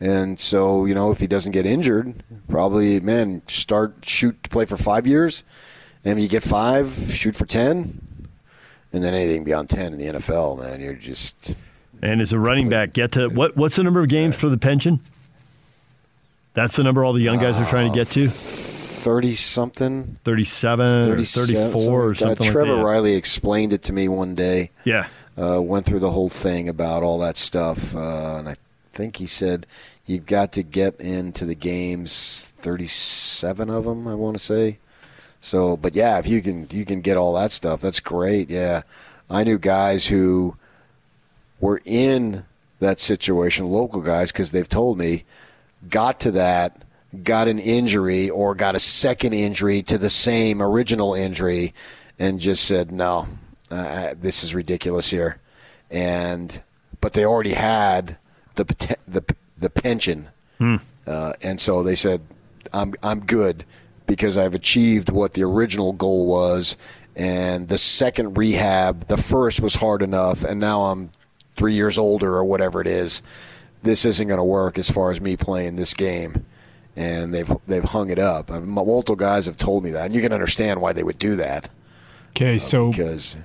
And so, you know, if he doesn't get injured, probably, man, start, shoot to play for five years. And you get five, shoot for ten. And then anything beyond ten in the N F L, man, you're just. And as a running back, get to what? What's the number of games for the pension? That's the number all the young guys are trying to get to. thirty something thirty-seven thirty-seven thirty-four or something like that. Trevor Riley explained it to me one day. Yeah. Uh, went through the whole thing about all that stuff. Uh, and I think he said you've got to get into the games, thirty-seven of them, I want to say. So, but yeah, if you can, you can get all that stuff. That's great. Yeah, I knew guys who were in that situation, local guys, because they've told me, got to that, got an injury, or got a second injury to the same original injury, and just said, "No, uh, this is ridiculous here." And but they already had the the the pension, hmm. uh, and so they said, "I'm I'm good." Because I've achieved what the original goal was, and the second rehab, the first was hard enough, and now I'm three years older or whatever it is. This isn't going to work as far as me playing this game, and they've they've hung it up. I mean, multiple guys have told me that, and you can understand why they would do that. Okay, uh, so because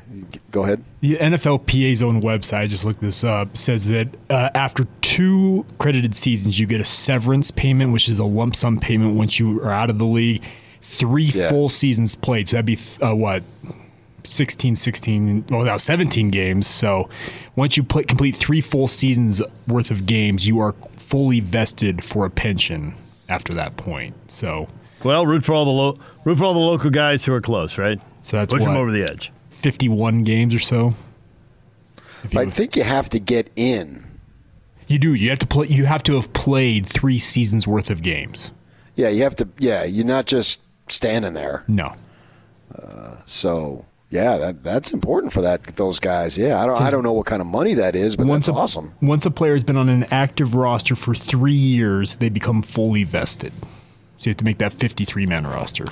go ahead. The N F L P A's own website, I just looked this up, says that uh, after two credited seasons, you get a severance payment, which is a lump sum payment once you are out of the league. Three yeah. full seasons played, so that'd be uh, what sixteen, sixteen, well now seventeen games. So once you play, complete three full seasons worth of games, you are fully vested for a pension after that point. So well, root for all the lo- root for all the local guys who are close, right? So that's push what, them over the edge. fifty-one games or so. I would. think you have to get in. You do. You have to play. You have to have played three seasons worth of games. Yeah, you have to. Yeah, you're not just standing there. No. Uh, so yeah, that that's important for that those guys. Yeah, I don't. So I don't know what kind of money that is, but that's a, awesome. Once a player has been on an active roster for three years, they become fully vested. So you have to make that fifty-three man roster.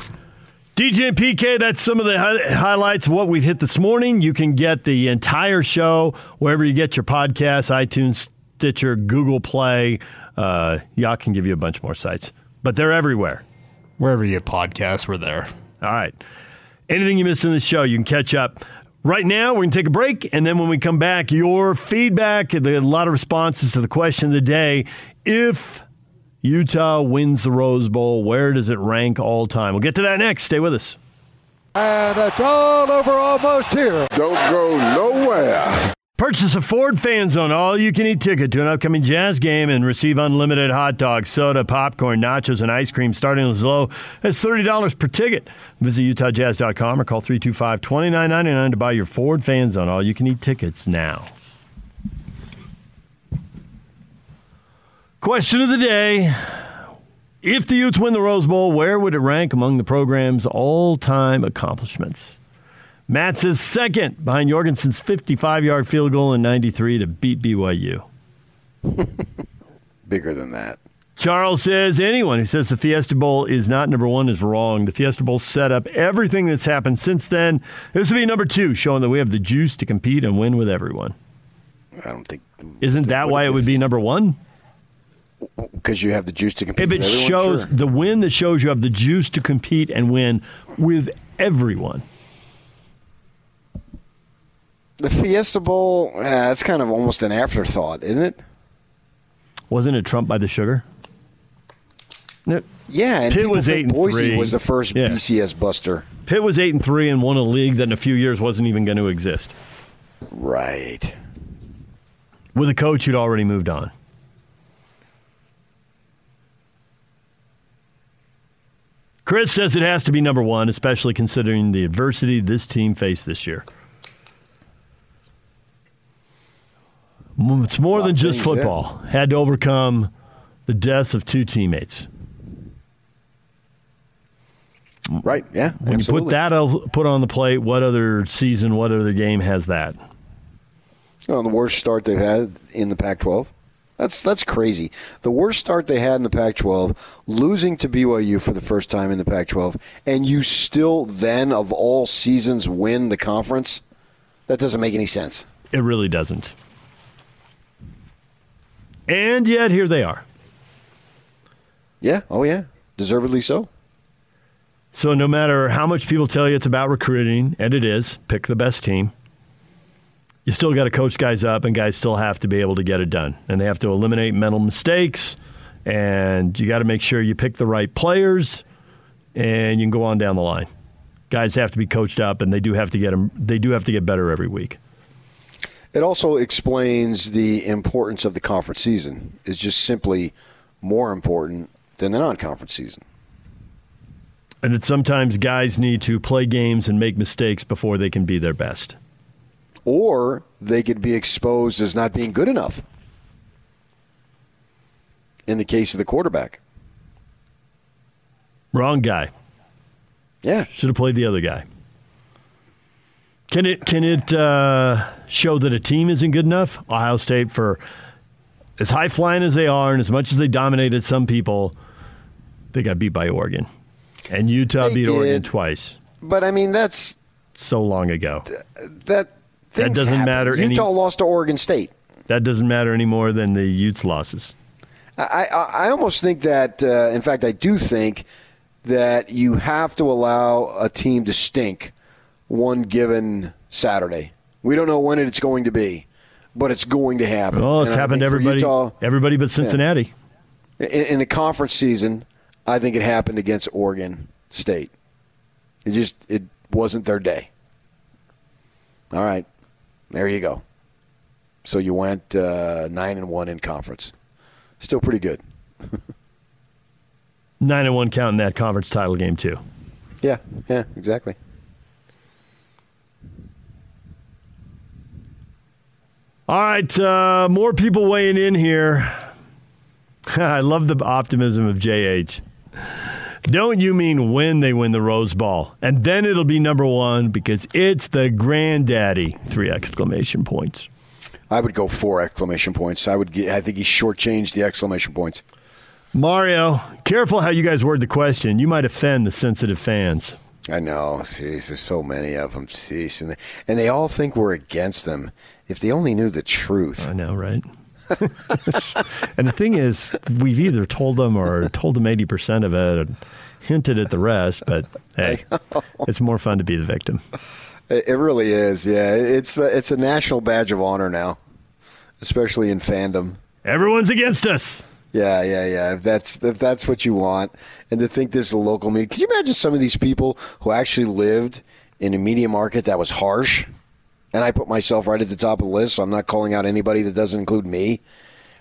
D J and P K, that's some of the hi- highlights of what we've hit this morning. You can get the entire show wherever you get your podcasts, iTunes, Stitcher, Google Play. Uh, y'all can give you a bunch more sites, but they're everywhere. Wherever you get podcasts, we're there. All right. Anything you missed in the show, you can catch up. Right now, we're going to take a break, and then when we come back, your feedback, a lot of responses to the question of the day. If Utah wins the Rose Bowl, where does it rank all time? We'll get to that next. Stay with us. And it's all over almost here. Don't go nowhere. Purchase a Ford Fan Zone all-you-can-eat ticket to an upcoming Jazz game and receive unlimited hot dogs, soda, popcorn, nachos, and ice cream starting as low as thirty dollars per ticket. Visit Utah Jazz dot com or call three two five, two nine nine nine to buy your Ford Fan Zone all-you-can-eat tickets now. Question of the day, if the Utes win the Rose Bowl, where would it rank among the program's all-time accomplishments? Matt's is second behind Jorgensen's fifty-five yard field goal in ninety-three to beat B Y U. Bigger than that. Charles says, anyone who says the Fiesta Bowl is not number one is wrong. The Fiesta Bowl set up everything that's happened since then. This will be number two, showing that we have the juice to compete and win with everyone. I don't think... Isn't that why it would be number one? Because you have the juice to compete if it with everyone? Shows sure. The win that shows you have the juice to compete and win with everyone. The Fiesta Bowl, uh, that's kind of almost an afterthought, isn't it? Wasn't it Trump by the sugar? No. Yeah, and Pitt was eight and Boise three. Was the first yeah. B C S buster. Pitt was eight and three and won a league that in a few years wasn't even going to exist. Right. With a coach who'd already moved on. Chris says it has to be number one, especially considering the adversity this team faced this year. It's more than just football. There. Had to overcome the deaths of two teammates. Right, yeah, when absolutely. When you put that put on the plate, what other season, what other game has that? Well, the worst start they've had in the Pac twelve. That's that's crazy. The worst start they had in the Pac twelve, losing to B Y U for the first time in the Pac twelve, and you still then, of all seasons, win the conference? That doesn't make any sense. It really doesn't. And yet, here they are. Yeah, oh yeah, deservedly so. So no matter how much people tell you it's about recruiting, and it is, pick the best team, you still got to coach guys up, and guys still have to be able to get it done. And they have to eliminate mental mistakes, and you got to make sure you pick the right players, and you can go on down the line. Guys have to be coached up, and they do have to get them. They do have to get better every week. It also explains the importance of the conference season. It's just simply more important than the non-conference season. And it's sometimes guys need to play games and make mistakes before they can be their best. Or they could be exposed as not being good enough in the case of the quarterback. Wrong guy. Yeah. Should have played the other guy. Can it can it uh, show that a team isn't good enough? Ohio State, for as high-flying as they are and as much as they dominated some people, they got beat by Oregon. And Utah they beat did, Oregon twice. But, I mean, that's... so long ago. Th- that that doesn't happen. matter. Utah any, lost to Oregon State. That doesn't matter any more than the Utes' losses. I, I, I almost think that, uh, in fact, I do think that you have to allow a team to stink one given Saturday. We don't know when it's going to be, but it's going to happen. Well, it's and happened to everybody, Utah, everybody but Cincinnati. Yeah. In, in the conference season, I think it happened against Oregon State. It just it wasn't their day. All right, there you go. So you went uh, nine and one in conference. Still pretty good. nine and one counting that conference title game too. Yeah, yeah, exactly. All right, uh, more people weighing in here. I love the optimism of J H. Don't you mean when they win the Rose Bowl? And then it'll be number one because it's the granddaddy. Three exclamation points. I would go four exclamation points. I would. Get, I think he shortchanged the exclamation points. Mario, careful how you guys word the question. You might offend the sensitive fans. I know. Jeez, there's so many of them. Jeez, and, they, and they all think we're against them. If they only knew the truth. I know, right? And the thing is, we've either told them or told them eighty percent of it and hinted at the rest, but hey, it's more fun to be the victim. It really is, yeah. It's a, it's a national badge of honor now, especially in fandom. Everyone's against us. Yeah, yeah, yeah. If that's if that's what you want, and to think there's a local media. Could you imagine some of these people who actually lived in a media market that was harsh? And I put myself right at the top of the list, so I'm not calling out anybody that doesn't include me.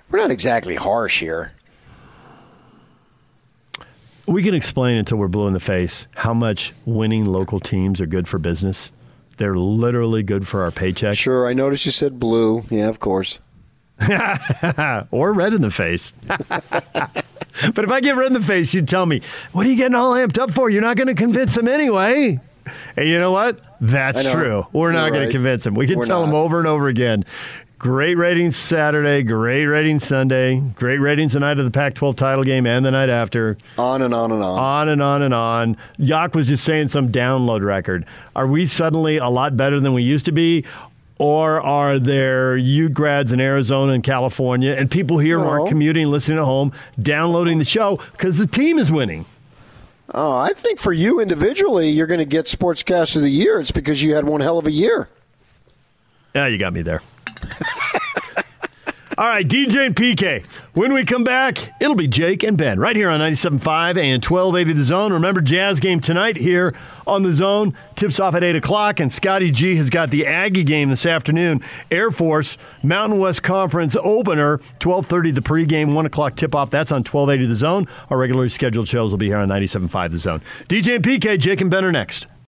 We're not exactly harsh here. We can explain until we're blue in the face how much winning local teams are good for business. They're literally good for our paycheck. Sure, I noticed you said blue. Yeah, of course. Or red in the face. But if I get red in the face, you'd tell me, what are you getting all amped up for? You're not going to convince him anyway. And you know what? That's true. We're not going right. to convince them. We can We're tell not. them over and over again. Great ratings Saturday, great ratings Sunday, great ratings the night of the Pac twelve title game and the night after. On and on and on. On and on and on. Yak was just saying some download record. Are we suddenly a lot better than we used to be? Or are there U grads in Arizona and California and people here no. who aren't commuting, listening at home, downloading the show because the team is winning? Oh, I think for you individually, you're going to get Sportscast of the Year. It's because you had one hell of a year. Yeah, you got me there. All right, D J and P K. When we come back, it'll be Jake and Ben right here on ninety-seven point five and twelve eighty The Zone. Remember, Jazz game tonight here on The Zone. Tips off at eight o'clock, and Scotty G has got the Aggie game this afternoon. Air Force, Mountain West Conference opener, twelve thirty the pregame, one o'clock tip-off. That's on twelve eighty The Zone. Our regularly scheduled shows will be here on ninety-seven point five The Zone. D J and P K, Jake and Ben are next.